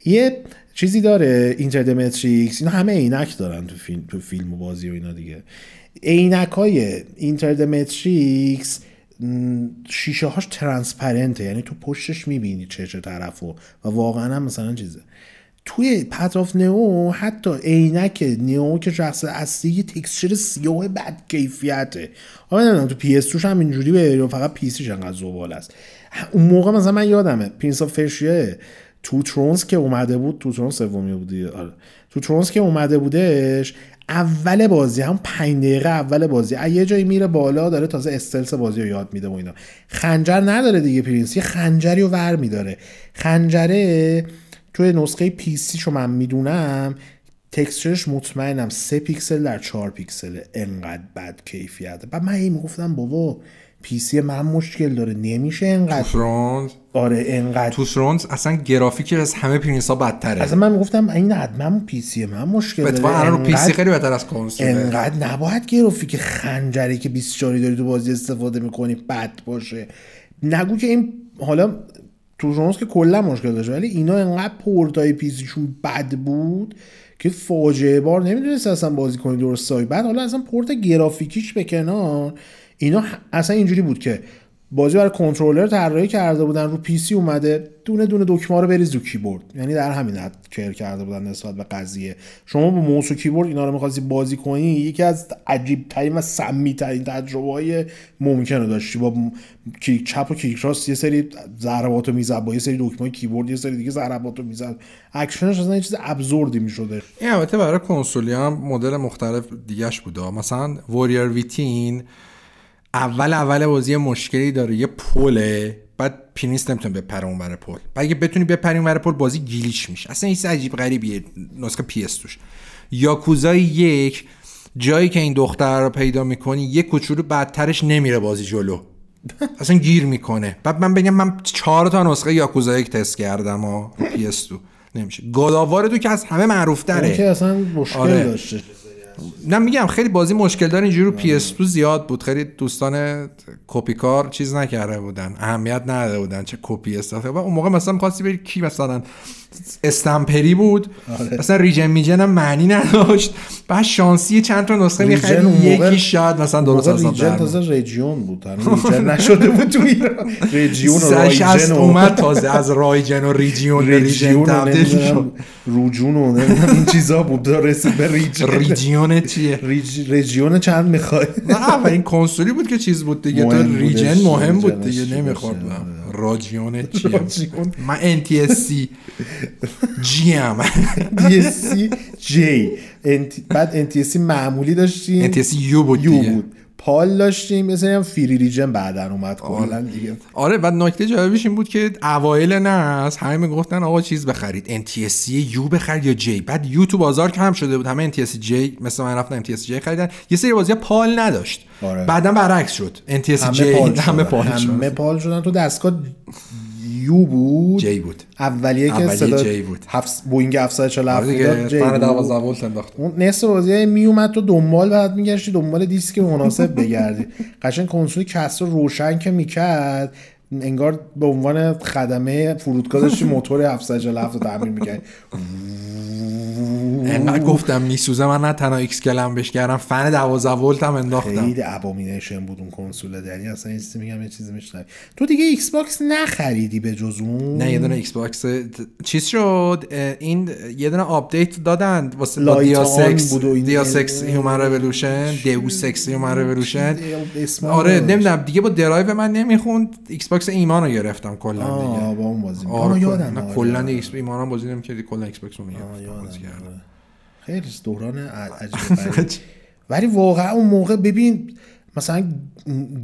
یه چیزی داره اینترد متریکس، اینا همه عینک دارن تو فیلم تو فیلم و بازی و اینا دیگه. عینکای اینترد متریکس شیشه هاش ترانسپرنته، یعنی تو پشتش میبینی چه چه طرفو و واقعا هم مثلا چیزه. توی پث آف نئون حتی عینک نئو که شخص اصلی تکسچر سیاه بد کیفیته. آره نمیدونم تو پی اس توش هم اینجوری به فقط پی سیش انقدر زباله است. اون موقع مثلا من یادمه پرنس آف پرشیا تو ترونز که اومده بود، تو ترونز سومی بودی آره، تو ترونز که اومده بودش اول بازی هم پنج دقیقه اول بازی یه جایی میره بالا داره تازه استلس بازی رو یاد میده و اینا، خنجر نداره دیگه پرنس، یه خنجری رو ور میداره. خنجره توی نسخه پی سی شو من میدونم تکسچرش مطمئنم سه پیکسل در چهار پیکسله، انقدر بد کیفیته. بعد من این میگفتم بابا پی سی من مشکل داره، نمیشه انقدر توسرونز. آره انقدر توسرونز اصلا گرافیکش از همه پرینسا بدتره. اصلا من میگفتم این حتما پی سی من مشکل داره، بتوان الان رو پی سی خیلی بهتر از کنسول، انقدر نباید گرافیک خنجری که بیست و چهار داری تو بازی استفاده میکنی بد باشه. نگو که این حالا تو جونس که کلا مشکل داشت، ولی اینا انقدر پورتای پی سیشون بد بود که فاجعه بار نمیدونست اصلا بازی کنی درست سایه. بعد حالا اصلا پورت گرافیکیش به کنار، اینا اصلا اینجوری بود که بازی برای کنترلر طراحی کرده بودن رو پی سی اومده دونه دونه دکمه رو بریز رو کیبورد، یعنی در همین حد کر کرده بودن نسبت به قضیه. شما با موس و کیبورد اینا رو می‌خواستی بازی کنی، یکی از عجیب ترین و سمی ترین تجربه‌های ممکنه داشتی. با کلیک چپ و کلیک راست یه سری ضرباتو میزد، با یه سری دکمه کیبورد یه سری دیگه ضرباتو میزد، اکشنش اصلا یه چیز ابزوردی می‌شد. این البته برای کنسولی هم مدل مختلف دیگه‌اش بوده. مثلا واریر ویتین اول اول بازی مشکلی داره، یه پله، بعد پینیس نمیتونه بپره اون ور پل، بعد اگه بتونی بپری اون ور پل بازی گلیچ میشه. اصلا این چیز عجیب غریبیه نسخه پی اس توش. یاکوزا یک جایی که این دختر رو پیدا میکنی یه کوچولو بدترش نمیره بازی جلو اصلا گیر میکنه. بعد من بگم من چهار تا نسخه یاکوزا یک تست کردم ها پی اس تو نمیشه. گاداوار دو که از همه معروف تره، اون که اصلا مشکل آره. داشته نه میگم خیلی بازی مشکل داره اینجوری رو پی اس دو زیاد بود، خیلی دوستان کپی کار چیز نکرده بودن، اهمیت نداده بودن چه کپی استفاده. اون موقع مثلا می‌خواستی بری کی مثلا استمپری بود آره. مثلا ریجن میجن هم معنی نداشت، بعد شانسی چند تا نسخه می‌خرید یکی شاد مثلا درست از اون ریجن تازه رژیون بود، ریجن نشده بود تو ایران رژیون و رایجن اومد تازه از رایجن و ریجیون ریجن تبدیل شد روجون و این چیزا بود رسید به ریجن چیه؟ ریج... رژیون چند میخوای؟ نه این کنسولی بود که چیز بود دیگه، تا ریجن مهم بود دیگه نمیخوردم راجیون چیه؟ راجیون. من ان تی اس سی جی ام دی اس سی جی انت... بعد ان تی اس سی معمولی داشتیم ان تی اس سی یو بود دیگه، پال داشتیم مثلا هم فری ریجن بعدن اومد کلا دیگه. آره بعد نکته جالبش این بود که اوایل ناز همه میگفتن آقا چیز بخرید ان تی اس سی یو بخرید یا جی، بعد یو تو بازار کم شده بود همه ان تی اس سی جی، مثلا من رفتم ان تی اس سی جی خریدن، یه سری بازی پال نداشت آره. بعدن برعکس شد ان تی اس سی جی همه پال شدن، همه پال شدن تو دستگاه یو بود جی بود اولیه که صدا بوئینگ هفت چهار هفت بود جی بود. دوازده ولت انداخت. اون نصف بازی میومد تو دنبال بعد میگشتی دنبال دیسک مناسب بگردی. قشنگ کنسول کسر روشن که میکرد انگار به عنوان خدمه فرودگاه داشتی موتور هفت چهار هفت رو تعمیر میکردی. انقدر گفتم میسوزه، من نه تنها ایکس کلم بهش کردم، فن دوازده ولت هم انداختم. خیلی ابامینیشن بود اون کنسول. یعنی اصلا چیزی میگم یه چیزی میشنم. تو دیگه ایکس باکس نخریدی به جز اون؟ نه یه دونه ایکس باکس چیز شد این یه دونه آپدیت دادن واسه دیا سیکس، دیا سیکس هیومن رولوشن، دیو سیکس هیومن رولوشن. آره نمیدونم دیگه با درایو من نمیخوند، ایکس باکس ایمانو گرفتم کلا دیگه. آها با اون بازی. آره یادم کلا ایکس ایمانم بازی نمی‌کردی، کلا ایکس باکس رو می‌گرفتم. خیلی دوران عجیبه. ولی واقعا اون موقع ببین مثلا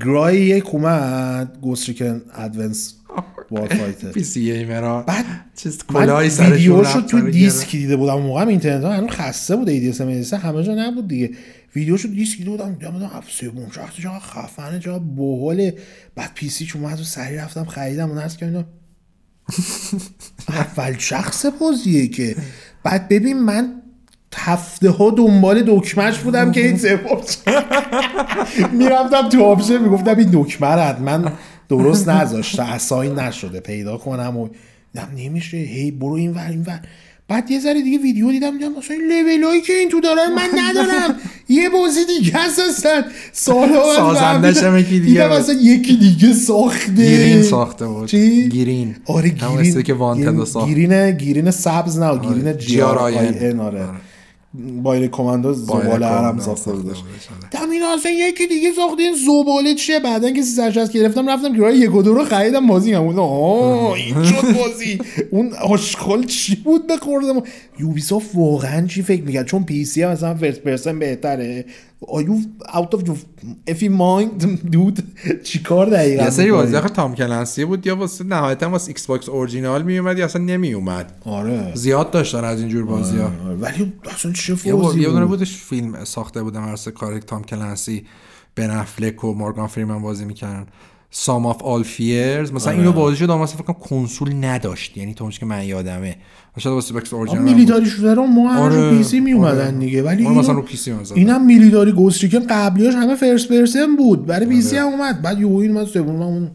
گرای یک اومد گوست ریکن ادونس وار فایتر پی سی گیمرها، بعد چیز کلاهی سرشون رفت. ویدیوشو تو دیسک دیده بودم اون موقع، اینترنت ها هنوز خسته بود، ای دی اس ام همه جا نبود دیگه. ویدیوشو دیسک دیده بودم، دیدم هفت سه بوم شاخت جا خفنه جا بهوله. بعد پی سی چون اومد سریع رفتم خریدم اون هست که اینا اول شخص بازیه که بعد ببین من هفته ها دنبال دکمهش بودم که این سپاب میرفتم تو آبشه میگفتم این دکمه رد من درست نذاشته، اساین نشده، پیدا کنم و نمیشه، هی برو این ور این ور. بعد یه ذره دیگه ویدیو دیدم دیدم اصلا این لیول هایی که این تو دارن من ندارم. یه بازی دیگه هستن سالها سازندش هم یکی دیگه دیدم اصلا یکی دیگه ساخته، گیرین ساخته بود چی؟ گیرین. آره گیرین که وانتد ساخت، گیرین گیرین سبز نه، گیرین جی آر آی ان. آره بایر کماندو زباله هم ساخته بودش. دم اینا اصلا یکی دیگه ساخته این زباله چیه. بعدن که سرچست گرفتم رفتم گرای یک و دو رو خریدم بازی همون. آه این شد بازی اون آشغال چی بود بخوردم. یوبیسافت واقعا چی فکر میکرد؟ چون پی سی هم مثلا فرست پرسن بهتره. Are you out of your effing mind dude؟ چیکار دقیقاً؟ یه سری بازی آخه تام کلنسی بود یا واسه نهایتا واسه ایکس باکس اورجینال میومد یا اصلا نمیومد. آره زیاد داشتن از اینجور بازی‌ها. آره. آره. ولی اصلا چه فوزی یه دونه بودش فیلم ساخته بودم واسه کار تام کلنسی، بن افلک و مورگان فریمن بازی میکردن، سام آف آل فیرز مثلا. آره. اینو بازیشو داشتم مثلا فکر کنم کنسول نداشت، یعنی تو که من یادمه شاید واسه باکس اورجینال میلیداری شده رو ما هم رو پی سی می اومدن دیگه. ولی ما مثلا رو پی سی اومد، اینم میلیداری گوست ریکن قبلیاش همه فرست پرسن بود، برای پی سی هم اومد. بعد یهو این من سومون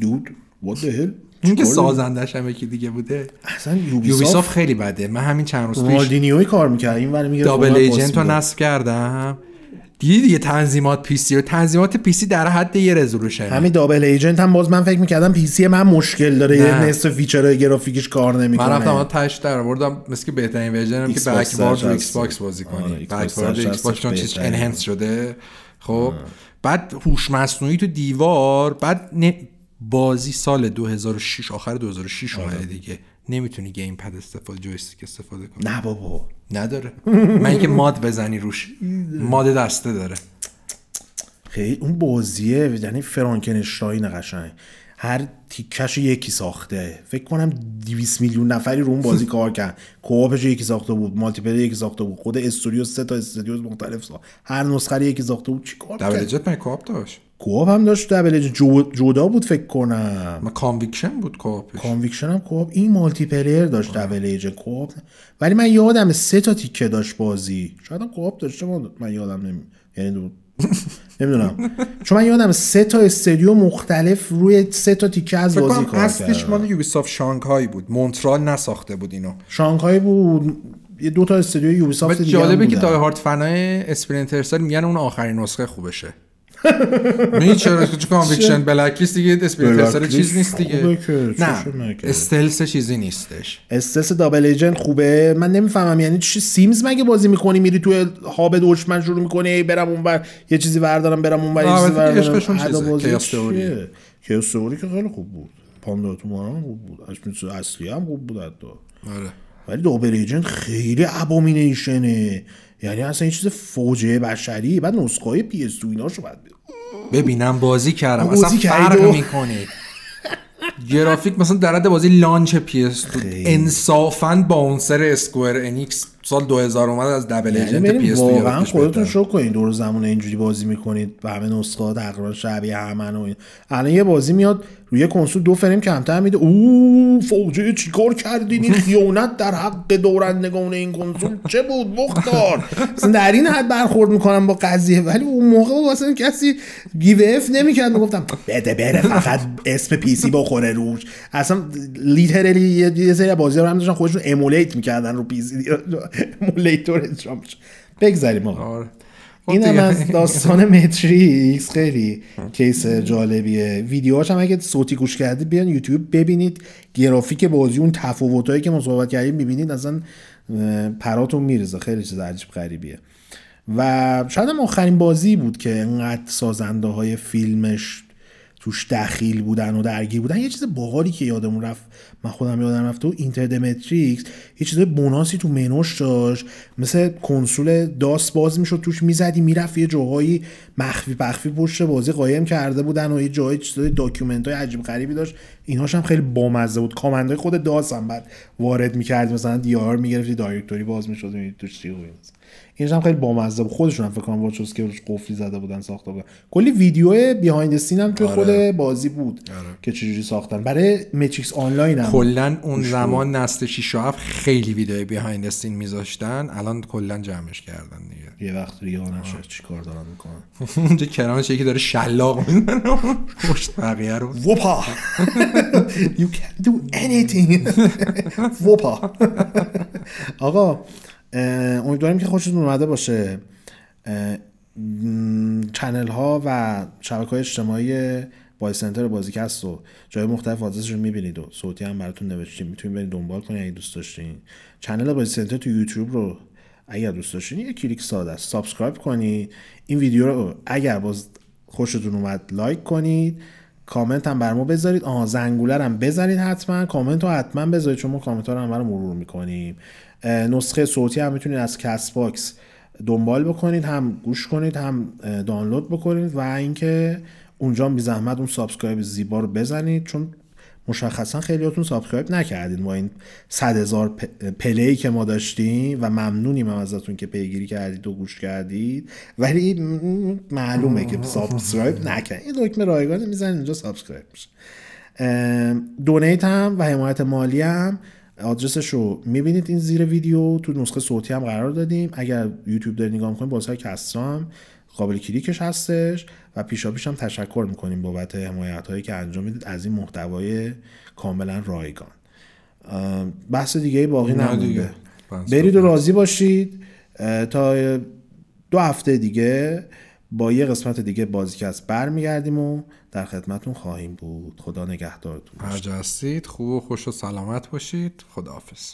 دود what the hell این که سازندش هم یکی دیگه بوده. اصلا یوبیساف خیلی بده. من همین چند روز پیش مالدینیوی کار می‌کرد اینور میگه دابل ایجنت رو نصب کردم دیدی دیگه. تنظیمات پی سی و تنظیمات پی سی در حد یه رزولوشن. همین دابل ایجنت هم باز من فکر می‌کردم پی سی من مشکل داره، نه. یه نصف فیچرهای گرافیکیش کار نمی‌کنه. من رفتم تاش در آوردم مثل که بهترین ورژنم که بک بارد رو ایکس باکس بازی کنی. بک بارد ایکس باکس چون چیز انهانس شده. خب بعد هوش مصنوعی تو دیوار. بعد بازی سال دو هزار و شش آخر دو هزار و شش اومده دیگه، نمیتونی گیم پد استفاده جویستیک استفاده کنی. نه بابا نداره. من اینکه ماد بزنی روش، ماد دسته داره. خیلی اون بازیه یعنی فرانکنشتاین قشنگ، هر تیکش یکی ساخته. فکر کنم دویست میلیون نفری رو اون بازی کار کردن. کوآپش یکی ساخته بود، مالتی پلیر یکی ساخته بود، خود استودیو سه تا استودیو مختلف ساخت، هر نسخه یکی ساخته بود. چیکار کرد؟ دبل اجت من کوآپ داشت. کوآپ هم داشت، دبل اج جدا بود فکر کنم. ما کانویکشن بود کوآپش. کانویکشن هم کوآپ، این مالتی پلیر داشت، دبل اج کوآپ. ولی من یادم سه تا تیکه داشت بازی. شاید کوآپ داشته بود من یادم نمی. یعنی دو... نمیدونم چون من یادم سه تا استودیو مختلف روی سه تا تیکه از بازی کار کردن. اصلش مال یوبیسافت شانگهای بود، مونترال نساخته بود اینو. شانگهای بود، یه دو تا استودیو یوبیسافت دیگه. جالبه که دای هارد فنای اسپرینتر سال میگن اون آخرین نسخه خوبشه. میگه چرا که کانویکشن بلک لیست دیگه اسپرینتر سال چیز نیست دیگه. نه استلس چیزی نیستش. استلس دابل ایجنت خوبه. من نمیفهمم یعنی چی سیمز مگه بازی میکنی میری توی هاب دشمن شروع میکنی برم اونور یه چیزی وردارم برم اونور یه چیزی وردارم. کیاس تئوری کیاس تئوری که خیلی خوب بود، پاندا اتوماران خوب بود، اسمیتس اصلی هم خوب بود حتی. آره ولی دابل ایجنت خیلی ابامینیشنه، یعنی اصلا یه چیز فوجه بشری. بعد نسخه‌های پی اس دو ایناشو بعد ببینم بازی کردم بازی اصلا فرق و... میکنه. گرافیک مثلا در حد بازی لانچ پی اس دو انصافاً باونسر اسکوئر انیکس سال دو هزار اومد از دبل ایجنت پی اس دو. واقعا خودتون شوک کنید دور زمونه اینجوری بازی میکنید به همه نسخه تقریبا شبیه همن. و الان یه بازی میاد روی کنسول دو فریم کمتر میده. اوه فوجه چیکار کردین؟ این خیانت در حق دورندگان این کنسول چه بود مختار؟ مثلا در این حد برخورد میکنم با قضیه. ولی اون موقع واسه کسی گیو اف نمیکرد، میگفتم بده بره فقط اسم پی سی بخوره روش. اصلا لیترلی یه سری بازی‌ها رو هم داشتن خودشون ایمولیت میکردن رو پی سی ایمولیتور انجام میشه. بگذاریم آقا اینم از داستان ماتریکس. خیلی کیس جالبیه. ویدیوهاش هم اگه صوتی گوش کردید بیان یوتیوب ببینید، گرافیک بازی اون تفاوتایی که ما صحبت کردیم میبینید اصلا پراتون میریزه. خیلی چیز عجیب غریبیه و شاید هم آخرین بازی بود که انقدر سازنده های فیلمش توش دخیل بودن و درگیر بودن. یه چیز باحالی که یادمون رفت، من خودم یادم رفت، تو اینتر ماتریکس یه چیز بوناسی تو منوش داشت، مثل کنسول داس باز میشد توش میزدی میرفت یه جاهایی مخفی پخفی پشت بازی قایم کرده بودن و یه جای چیزای داکیومنتای عجیب غریبی داشت. اینهاش هم خیلی بامزه بود. کامندای خود داس هم بعد وارد میکردی، مثلا دی آر میگرفتی دایرکتوری باز میشد میدید توش چی بود. اینش هم خیلی بامزه بود. خودشون هم فکر کنم واچوس که روش قفلی زده بودن ساخته بودن. کلی ویدیو بیهایند سین هم توی آره. خود بازی بود آره. که چجوری ساختن. برای ماتریکس آنلاین هم کلا اون زمان نسل شش و هفت خیلی ویدیو بیهایند سین میذاشتن. الان کلا جمعش کردن دیگه. یه وقت ریا نشه چیکار دارن میکنن. اونجا کرانش یکی داره شلاق میزنه پشت بقیه رو. وپا You can't do anything. وپا آقا امیدواریم که خوشتون اومده باشه. چنل ها و شبکه های اجتماعی بازی سنتر و بازیکست رو جای مختلف آدرسش رو میبینید و صوتی هم براتون نوشتیم، میتونید برید دنبال کنید اگه دوست داشتین. چنل بازی سنتر تو یوتیوب رو اگر دوست داشتین یک کلیک ساده است سابسکرایب کنید. این ویدیو رو اگر باز خوشتون اومد لایک کنید، کامنت هم برام بذارید، آها زنگوله هم بزنید، حتما کامنت رو حتما بذارید چون ما کامنت ها رو هم برام مرور میکنیم. نسخه صوتی هم میتونید از کست باکس دنبال بکنید، هم گوش کنید هم دانلود بکنید و اینکه اونجا بی زحمت اون سابسکرایب زیبا رو بزنید چون مشخصا خیلیاتون سابسکرایب نکردین با این صد هزار پلی که ما داشتیم و ممنونیم ازتون که پیگیری کردید و گوش کردید. ولی معلومه که سابسکرایب نکنید، این دکمه رایگان میزنید اونجا سابسکرایب میشه. دونیت هم و حمایت مالی هم آدرسش رو میبینید این زیر ویدیو. تو نسخه صوتی هم قرار دادیم، اگر یوتیوب دارید نگاه میکنید بازهای کسرا هم قابل کلیکش هستش و پیشاپیش هم تشکر میکنیم بابت حمایت‌هایی که انجام میدید از این محتوای کاملا رایگان. بحث دیگه باقی نمونده، برید و راضی باشید تا دو هفته دیگه با یه قسمت دیگه بازیکست برمیگردیم و در خدمتتون خواهیم بود. خدا نگهدارتون. هرجا هستید خوب و خوش و سلامت باشید. خداحافظ.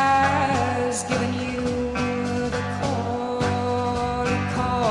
Has given you the call.